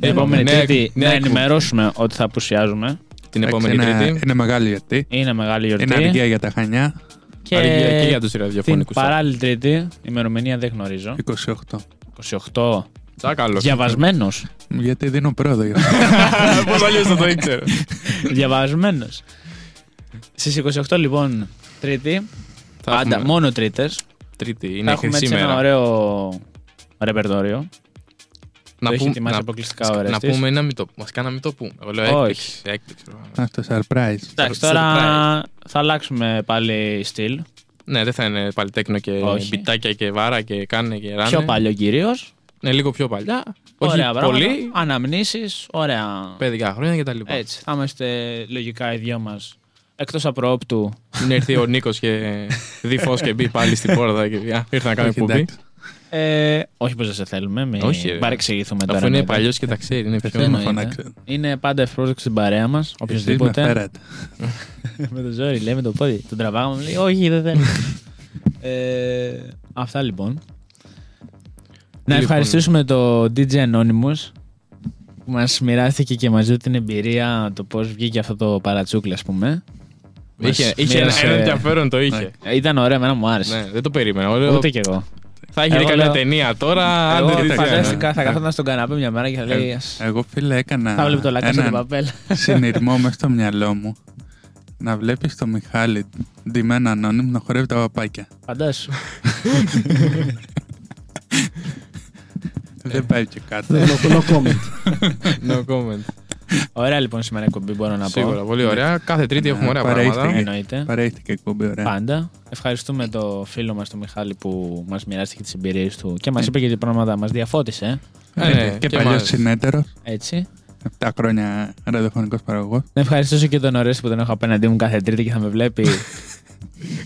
Την επόμενη ναι, Τρίτη ναι, να ενημερώσουμε ότι θα απουσιάζουμε. Την επόμενη είναι, Τρίτη. Είναι μεγάλη γιορτή. Είναι μεγάλη γιορτή. Είναι αργία για τα Χανιά. Και, και για τους ραδιοφωνικούς. Την παράλληλη Τρίτη, ημερομηνία δεν γνωρίζω. είκοσι οκτώ. είκοσι οκτώ. Τσάκαλος. Διαβασμένος. Γιατί δίνω πρόοδο. Πώς αλλιώς θα το ήξερα. Διαβασμένος. Στις είκοσι οκτώ λοιπόν Τρίτη. Πάντα έχουμε... μόνο Τρίτες. Τρίτη είναι χρυσή μέρα. Έχουμε ένα ωραίο ρεπερτόριο. Να, πού, να, να, να πούμε ή να μην το πούμε. Μας κάνα μην το πούμε. Εγώ λέω έκπληξη. Αυτό surprise. Εντάξει, τώρα θα αλλάξουμε πάλι στυλ. Ναι, δεν θα είναι πάλι τέκνο και μπιτάκια και βάρα και κάνε και ράνε. Πιο παλιό κυρίως. Ναι, λίγο πιο παλιά. Όχι ωραία πολύ. Αναμνήσεις, ωραία. Παιδικά χρόνια και τα λοιπά. Έτσι, θα είμαστε λογικά οι δυο μας. Εκτός από προόπτου. Μην έρθει ο Νίκος και δει φως και μπει πάλι στην πόρτα και ήρθε να κάνει κουμπί. Ε, όχι πως δεν σε θέλουμε, μην παρεξηγηθούμε τώρα. Αυτό είναι παλιός και τα ξέρει, είναι πιο είναι. είναι πάντα ευπρόσδεκτος στην παρέα μας, οποιοςδήποτε. Με το ζόρι, λέει με το πόδι, τον τραβάγαμε, μου λέει όχι δεν θέλει. ε, αυτά λοιπόν. Να ευχαριστήσουμε το ντι τζέι Anonymous που μας μοιράστηκε και μαζί την εμπειρία, το πώς βγήκε αυτό το παρατσούκλι ας πούμε. Είχε, είχε μοίρασε... ένα ενδιαφέρον το είχε. Ήταν ωραίο, εμένα μου άρεσε. Ναι, δεν το περίμενα. Ούτε λέω... και εγώ. Θα έχει καμιά λέω... ταινία τώρα. Εγώ φαντάστηκα, θα καθόταν στον καναπέ μια μέρα και θα λέει. Ε, εγώ φίλε έκανα. Θα βλέπει το λακκά στον παπέλ. Συνειρμό μέσα στο μυαλό μου να βλέπει το Μιχάλη ντυμένα ανώνυμο να χορεύει τα παπάκια. Φαντάσου. Δεν πάει και κάτω. No comment. No comment. Ωραία λοιπόν σήμερα εκπομπή μπορώ να σίγουρα, πω. Σίγουρα, πολύ ωραία. Κάθε Τρίτη έχουμε ωραία πράγματα. Παρέχτηκε εκπομπή ωραία. Πάντα. Ευχαριστούμε το φίλο μας τον Μιχάλη που μας μοιράστηκε τις εμπειρίες του και μας είπε και τι πράγματα μας διαφώτισε. Ε, ε, και, και παλιός συνέτερος. Έτσι. επτά χρόνια ραδιοφωνικός παραγωγός. Να ευχαριστήσω και τον Ορέστη που τον έχω απέναντί μου κάθε Τρίτη και θα με βλέπει.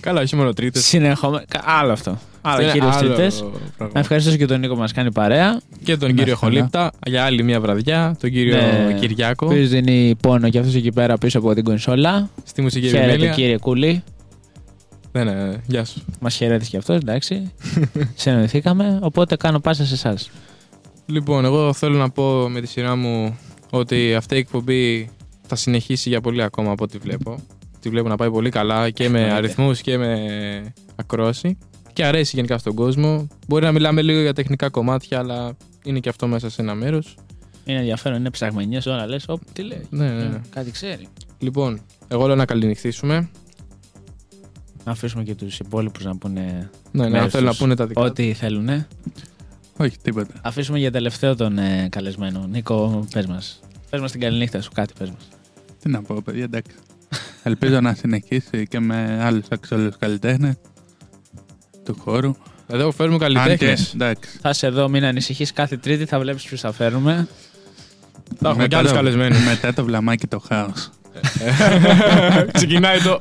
Καλά, όχι μόνο Τρίτες. Συνεχόμενα. Άλλο αυτό. Άλλο κύριος Τρίτες. Να ευχαριστήσω και τον Νίκο που μας κάνει παρέα. Και τον κύριο Χολύπτα για άλλη μια βραδιά. Τον κύριο ναι, Κυριάκο. Ποιος δίνει πόνο και αυτός εκεί πέρα πίσω από την κονσόλα. Στη μουσική επιμέλεια. Χαίρετε κύριε Κούλη. Ναι, ναι, ναι. Γεια σου. Μας χαιρέτησε και αυτός, εντάξει. Συνοηθήκαμε. Οπότε κάνω πάσα σε εσάς. Λοιπόν, εγώ θέλω να πω με τη σειρά μου ότι αυτή η εκπομπή θα συνεχίσει για πολύ ακόμα από ό,τι βλέπω. Τη βλέπω να πάει πολύ καλά και με αριθμούς και με ακρόαση. Και αρέσει γενικά στον κόσμο. Μπορεί να μιλάμε λίγο για τεχνικά κομμάτια, αλλά είναι και αυτό μέσα σε ένα μέρος. Είναι ενδιαφέρον, είναι ψαγμενιές όλα. Λες, όπ, τι λέει. Ναι, ναι, ναι. Κάτι ξέρει. Λοιπόν, εγώ λέω να καληνυχθήσουμε. Να αφήσουμε και τους υπόλοιπους να πούνε. Ναι, ναι, θέλουν να πούνε τα δικά. Ό,τι θέλουν. Ναι. Όχι, τίποτα. Αφήσουμε για τελευταίο τον ε, καλεσμένο. Νίκο, πες μας. Πες μας την καληνύχτα σου, κάτι πες μας. Τι να πω, παιδιά, εντάξει. Ελπίζω να συνεχίσει και με άλλους αξιόλογους καλλιτέχνες του χώρου. Εδώ φέρνουμε καλλιτέχνες. Θα είσαι εδώ, μην ανησυχείς. Κάθε Τρίτη θα βλέπεις ποιους θα φέρνουμε. Θα έχουμε κι άλλους καλεσμένους. Μετά το βλαμάκι το χάος. Ξεκινάει το.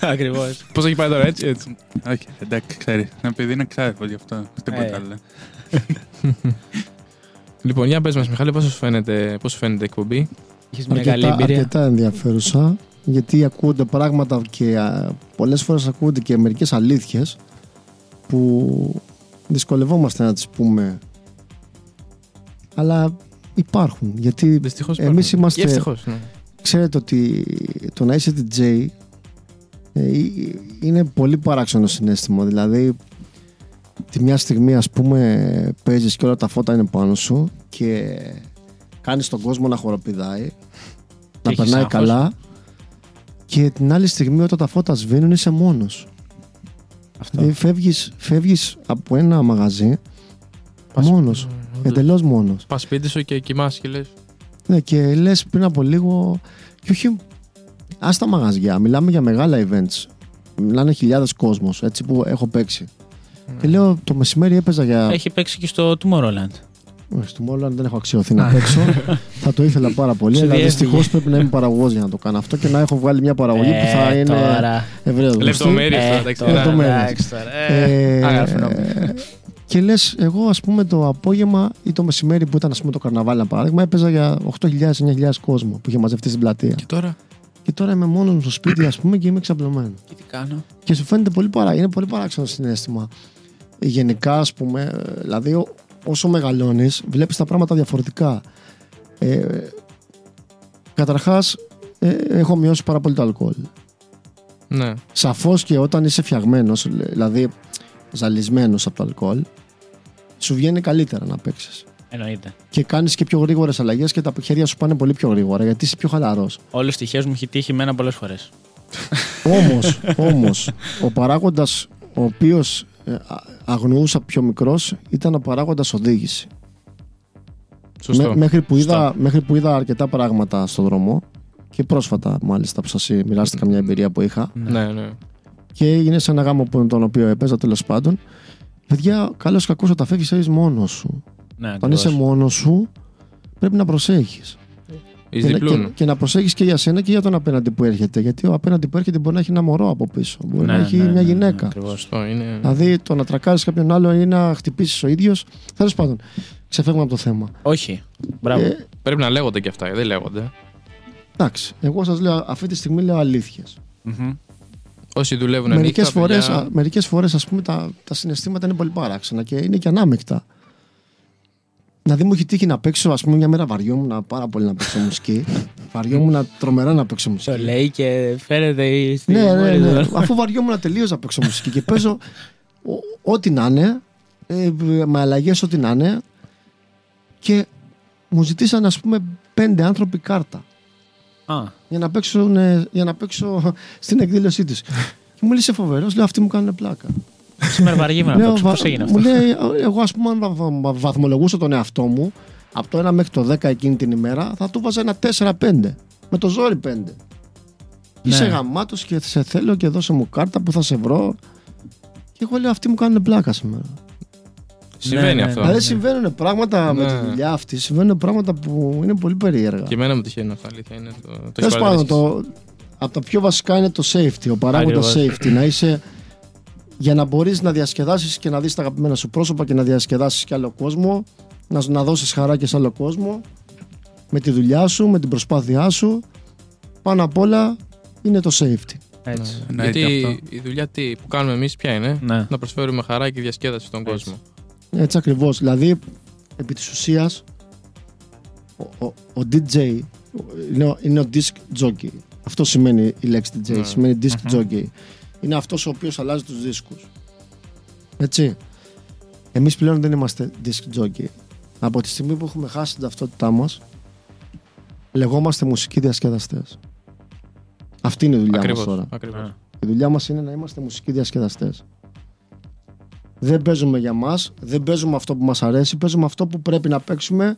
Ακριβώς. Πώς έχει πάει τώρα, έτσι, έτσι. Όχι, εντάξει, ξέρεις. Επειδή είναι ξάδερφος γι' αυτό. Τίποτα άλλο. Λοιπόν, για πες μας, Μιχάλη, πώς σου φαίνεται η εκπομπή. Έχεις μεγάλη εμπειρία. Αρκετά ενδιαφέρουσα. Γιατί ακούγονται πράγματα και πολλές φορές ακούγονται και μερικές αλήθειες που δυσκολευόμαστε να τις πούμε. Αλλά υπάρχουν. Γιατί δυστυχώς εμείς υπάρχουν. Είμαστε. Ευτυχώς, ναι. Ξέρετε ότι το να είσαι ντι τζέι είναι πολύ παράξενο συναίσθημα. Δηλαδή, τη μια στιγμή, ας πούμε, παίζεις και όλα τα φώτα είναι πάνω σου και κάνεις τον κόσμο να χοροπηδάει, να περνάει άγχος. Καλά. Και την άλλη στιγμή όταν τα φώτα σβήνουν είσαι μόνος. Αυτό. Δηλαδή φεύγεις, φεύγεις από ένα μαγαζί πας, μόνος, ναι, εντελώς μόνος. Πας σπίτι σου και κοιμάσαι και λες. Ναι, και λες πριν από λίγο και όχι, ας τα μαγαζιά, μιλάμε για μεγάλα events. Μιλάνε χιλιάδες κόσμος, έτσι που έχω παίξει. Ναι. Και λέω το μεσημέρι έπαιζα για... Έχει παίξει και στο Tomorrowland. Στο Tomorrowland δεν έχω αξιωθεί να παίξω. Θα το ήθελα πάρα πολύ. Αλλά δυστυχώς πρέπει να είμαι παραγωγός για να το κάνω αυτό και να έχω βγάλει μια παραγωγή που θα είναι ευρέως. Λεπτομέρειες τώρα. Και λες, εγώ ας πούμε το απόγευμα ή το μεσημέρι που ήταν ας πούμε το καρναβάλι ένα παράδειγμα, έπαιζα για οκτώ χιλιάδες με εννιά χιλιάδες κόσμο που είχε μαζευτεί στην πλατεία. Και τώρα. και τώρα είμαι μόνο μου στο σπίτι, ας πούμε, και είμαι ξαπλωμένο. Και τι κάνω. Και σου φαίνεται πολύ παρά, είναι πολύ παράξενο συναίσθημα. Γενικά, ας πούμε, δηλαδή όσο μεγαλώνεις, βλέπεις τα πράγματα διαφορετικά. Ε, καταρχάς, ε, έχω μειώσει πάρα πολύ το αλκοόλ. Ναι. Σαφώς και όταν είσαι φτιαγμένος, δηλαδή ζαλισμένος από το αλκοόλ, σου βγαίνει καλύτερα να παίξεις. Εννοείται. Και κάνεις και πιο γρήγορες αλλαγές και τα χέρια σου πάνε πολύ πιο γρήγορα γιατί είσαι πιο χαλαρός. Όλες τυχαίες μου έχει τύχει εμένα πολλές φορές. Όμως, όμως, ο παράγοντας ο οποίος αγνοούσα πιο μικρός ήταν ο παράγοντας οδήγηση. Σωστό. Μέ- μέχρι, που είδα, μέχρι που είδα αρκετά πράγματα στον δρόμο και πρόσφατα μάλιστα που σας μοιράστηκα μια εμπειρία που είχα. Ναι, ναι. Και είναι σε ένα γάμο που, τον οποίο έπαιζα τέλος πάντων. Παιδιά, καλώς κακώς όταν φεύγεις είσαι μόνος σου. Ναι, αν είσαι μόνος σου, πρέπει να προσέχεις. Και, και, και να προσέχεις και για σένα και για τον απέναντι που έρχεται. Γιατί ο απέναντι που έρχεται μπορεί να έχει ένα μωρό από πίσω, μπορεί ναι, να έχει ναι, μια ναι, γυναίκα. Ναι, ναι, ναι, ναι. Δηλαδή το να τρακάρεις κάποιον άλλο ή να χτυπήσεις ο ίδιος. Τέλος πάντων, ξεφεύγουμε από το θέμα. Όχι. Μπράβο. Ε, πρέπει να λέγονται και αυτά, δεν λέγονται. Εντάξει. Εγώ σας λέω αυτή τη στιγμή λέω αλήθειες. Mm-hmm. Όσοι δουλεύουν νύχτα. Μερικές φορές, παιδιά... μερικές φορές, ας πούμε, τα, τα συναισθήματα είναι πολύ παράξενα και είναι και ανάμεικτα. Δηλαδή μου έχει τύχει να παίξω, ας πούμε, μια μέρα βαριόμουν πάρα πολύ να παίξω μουσική. Βαριόμουν τρομερά να παίξω μουσική. Το λέει και φαίνεται στην ναι, ναι, ναι. Αφού βαριόμουν τελείως να παίξω μουσική και παίζω ό,τι να είναι, ε, με αλλαγές ό,τι να είναι. Και μου ζητήσαν, ας πούμε, πέντε άνθρωποι κάρτα. Α. Για να παίξω, ναι, για να παίξω στην εκδήλωσή τους. Και μου λέει, είσαι φοβερός, λέω, αυτοί μου κάνουν πλάκα. Σήμερα βαργήμαι να πώς έγινε αυτό. Μου λέει, εγώ ας πούμε αν βαθμολογούσα τον εαυτό μου από το ένα μέχρι το δέκα εκείνη την ημέρα θα του βάζα ένα τέσσερα πέντε. Με το ζόρι πέντε. Ναι. Είσαι γαμάτος και σε θέλω και δώσε μου κάρτα που θα σε βρω. Και εγώ λέω αυτοί μου κάνουν πλάκα σήμερα. Συμβαίνει ναι, αυτό. Δηλαδή ναι. Συμβαίνουν πράγματα ναι. Με τη δουλειά αυτή. Συμβαίνουν πράγματα που είναι πολύ περίεργα. Και εμένα μου τυχαίνει αυτό αλήθεια. Είναι το, το πάνω, το, από τα πιο βασικά είναι το safety. Ο παράγοντας safety. Να είσαι. Για να μπορείς να διασκεδάσεις και να δεις τα αγαπημένα σου πρόσωπα και να διασκεδάσεις και άλλο κόσμο, να, να δώσεις χαρά και σε άλλο κόσμο, με τη δουλειά σου, με την προσπάθειά σου. Πάνω απ' όλα είναι το safety. Έτσι. Ναι, γιατί ναι, η δουλειά τι, που κάνουμε εμείς ποια είναι, ναι. Να προσφέρουμε χαρά και διασκέδαση στον έτσι. Κόσμο. Έτσι ακριβώς. Δηλαδή, επί της ουσίας, ο, ο, ο ντι τζέι είναι ο, είναι ο disc jockey. Αυτό σημαίνει η λέξη ντι τζέι, ναι. Σημαίνει disc jockey. Mm-hmm. Είναι αυτός ο οποίος αλλάζει τους δίσκους. Έτσι. Εμείς πλέον δεν είμαστε disc jockey. Από τη στιγμή που έχουμε χάσει την ταυτότητά μας, λεγόμαστε μουσικοί διασκεδαστές. Αυτή είναι η δουλειά ακριβώς, μας τώρα. Ακριβώς. Η δουλειά μας είναι να είμαστε μουσικοί διασκεδαστές. Δεν παίζουμε για μας, δεν παίζουμε αυτό που μας αρέσει, παίζουμε αυτό που πρέπει να παίξουμε,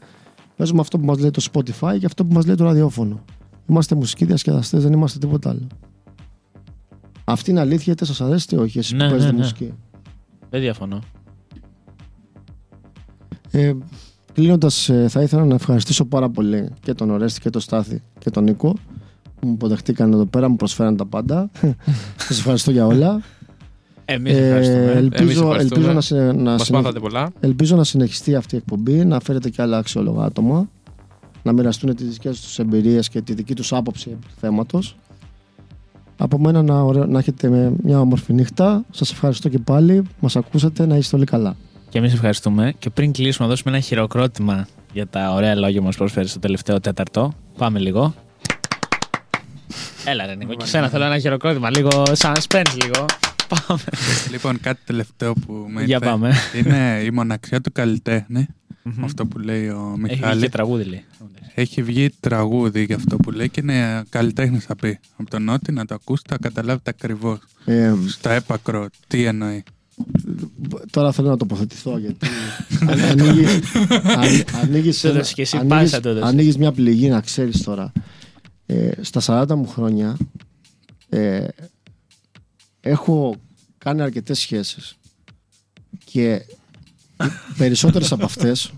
παίζουμε αυτό που μας λέει το Spotify και αυτό που μας λέει το ραδιόφωνο. Είμαστε μουσικοί διασκεδαστές, δεν είμαστε τίποτα άλλο. Αυτή είναι αλήθεια, είτε σας αρέσει είτε όχι, εσύ ναι, που παίζετε ναι, ναι. Μουσική. Δεν διαφωνώ. Ε, κλείνοντας, θα ήθελα να ευχαριστήσω πάρα πολύ και τον Ορέστη και τον Στάθη και τον Νίκο που μου υποδεχτήκαν εδώ πέρα, μου προσφέραν τα πάντα. Σας ευχαριστώ για όλα. Εμείς ευχαριστούμε. Ε, ελπίζω, Εμείς ευχαριστούμε. Ελπίζω, να συνε, να μας συνεχ... μάθατε πολλά. Ελπίζω να συνεχιστεί αυτή η εκπομπή, να φέρετε και άλλα αξιόλογα άτομα, να μοιραστούν τις δικές τους εμπειρίες και τη δική τους άποψη επί του θέματος. Από μένα να, να έχετε μια όμορφη νύχτα. Σας ευχαριστώ και πάλι. Μας ακούσατε, να είστε όλοι καλά. Και εμείς ευχαριστούμε. Και πριν κλείσουμε, να δώσουμε ένα χειροκρότημα για τα ωραία λόγια που μας προσφέρει στο τελευταίο τέταρτο. Πάμε λίγο. Έλα, ρε Νίκο, και σένα θέλω ένα χειροκρότημα. Λίγο σαν Spence, λίγο. Πάμε. Λοιπόν, κάτι τελευταίο που με ήρθε. Είναι η μοναξιά του καλλιτέχνη. Mm-hmm. Αυτό που λέει ο Μιχάλης. Έχει βγει και τραγούδι, λέει. Έχει βγει τραγούδι για αυτό που λέει και είναι καλλιτέχνης θα πει. Από τον Νότι να το ακούσετε, θα καταλάβετε ακριβώς. Ε, Στα έπακρο, τι εννοεί. Τώρα θέλω να τοποθετηθώ γιατί. Ανοίγεις μια πληγή, να ξέρεις τώρα. Ε, στα σαράντα μου χρόνια ε, έχω κάνει αρκετές σχέσεις και περισσότερες από αυτές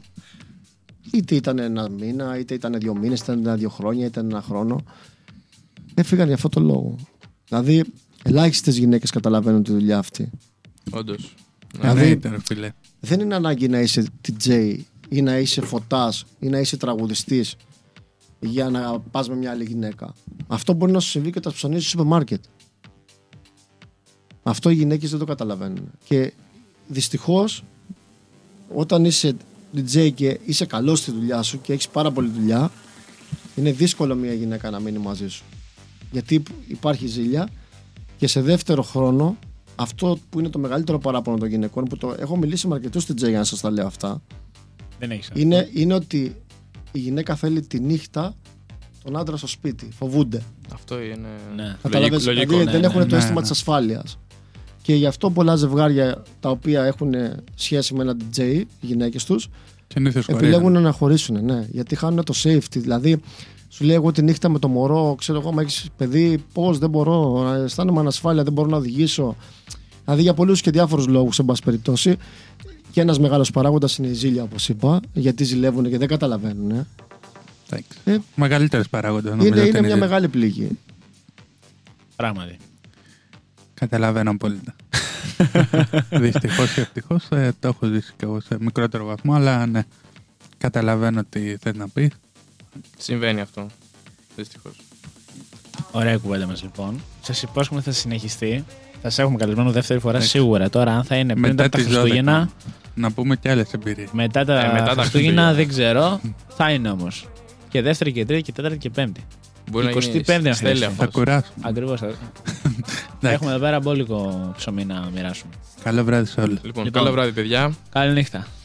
είτε ήταν ένα μήνα, είτε ήταν δύο μήνες, είτε ήταν δύο χρόνια, είτε ένα χρόνο έφυγαν για αυτό το λόγο. Δηλαδή ελάχιστες γυναίκες καταλαβαίνουν τη δουλειά αυτή. Όντως δηλαδή, ναι, ήταν, φίλε. Δεν είναι ανάγκη να είσαι ντι τζέι ή να είσαι φωτάς ή να είσαι τραγουδιστής για να πας με μια άλλη γυναίκα. Αυτό μπορεί να σου συμβεί και όταν ψωνίζεις στο σούπερ μάρκετ. Αυτό οι γυναίκες δεν το καταλαβαίνουν. Και δυστυχώς, όταν είσαι ντι τζέι και είσαι καλός στη δουλειά σου και έχεις πάρα πολλή δουλειά, είναι δύσκολο μια γυναίκα να μείνει μαζί σου. Γιατί υπάρχει ζήλια. Και σε δεύτερο χρόνο, αυτό που είναι το μεγαλύτερο παράπονο των γυναικών, που το έχω μιλήσει με αρκετούς ντι τζέι για να σας τα λέω αυτά, δεν έχεις είναι, αυτό. είναι ότι η γυναίκα θέλει τη νύχτα τον άντρα στο σπίτι. Φοβούνται. Αυτό είναι. Ναι. Καταλαβαίνεις. Δηλαδή ναι, δεν ναι, έχουν ναι, το αίσθημα ναι, ναι. της ασφάλειας. Και γι' αυτό πολλά ζευγάρια τα οποία έχουν σχέση με ένα ντι τζέι, οι γυναίκες τους, επιλέγουν ναι. να χωρίσουν. Ναι, γιατί χάνουν το safety. Δηλαδή, σου λέει: εγώ τη νύχτα με το μωρό, ξέρω εγώ, μα έχεις παιδί, πώς δεν μπορώ, αισθάνομαι ανασφάλεια, δεν μπορώ να οδηγήσω. Δηλαδή, για πολλούς και διάφορους λόγους, εν πάση περιπτώσει. Και ένας μεγάλος παράγοντας είναι η ζήλια, όπως είπα, γιατί ζηλεύουν και δεν καταλαβαίνουν. Ε. Ε, Μεγαλύτερες παράγοντες νομίζω. Είναι, είναι, είναι μια μεγάλη πληγή. Πράγματι. Καταλαβαίνω απόλυτα. Δυστυχώς ή ευτυχώς ε, το έχω ζήσει και εγώ σε μικρότερο βαθμό, αλλά ναι, καταλαβαίνω τι θες να πει. Συμβαίνει αυτό. Δυστυχώς. Ωραία κουβέντα μας λοιπόν. Σας υπόσχομαι θα συνεχιστεί. Θα σε έχουμε καλεσμένο δεύτερη φορά σίγουρα. Τώρα, αν θα είναι πριν μετά από τα Χριστούγεννα. δώδεκα Να πούμε και άλλες εμπειρίες. Μετά τα, ε, μετά τα Χριστούγεννα δεν ξέρω. Θα είναι όμως. Και δεύτερη και τρίτη και τέταρτη και πέμπτη. Μπορεί εικοστή πέμπτη να θέλει αυτό. Θα κουράσουμε. Ακριβώς. Έχουμε εδώ πέρα μπόλικο ψωμί να μοιράσουμε. Καλό βράδυ σε όλους. Λοιπόν, λοιπόν, καλό βράδυ, παιδιά. Καλή νύχτα.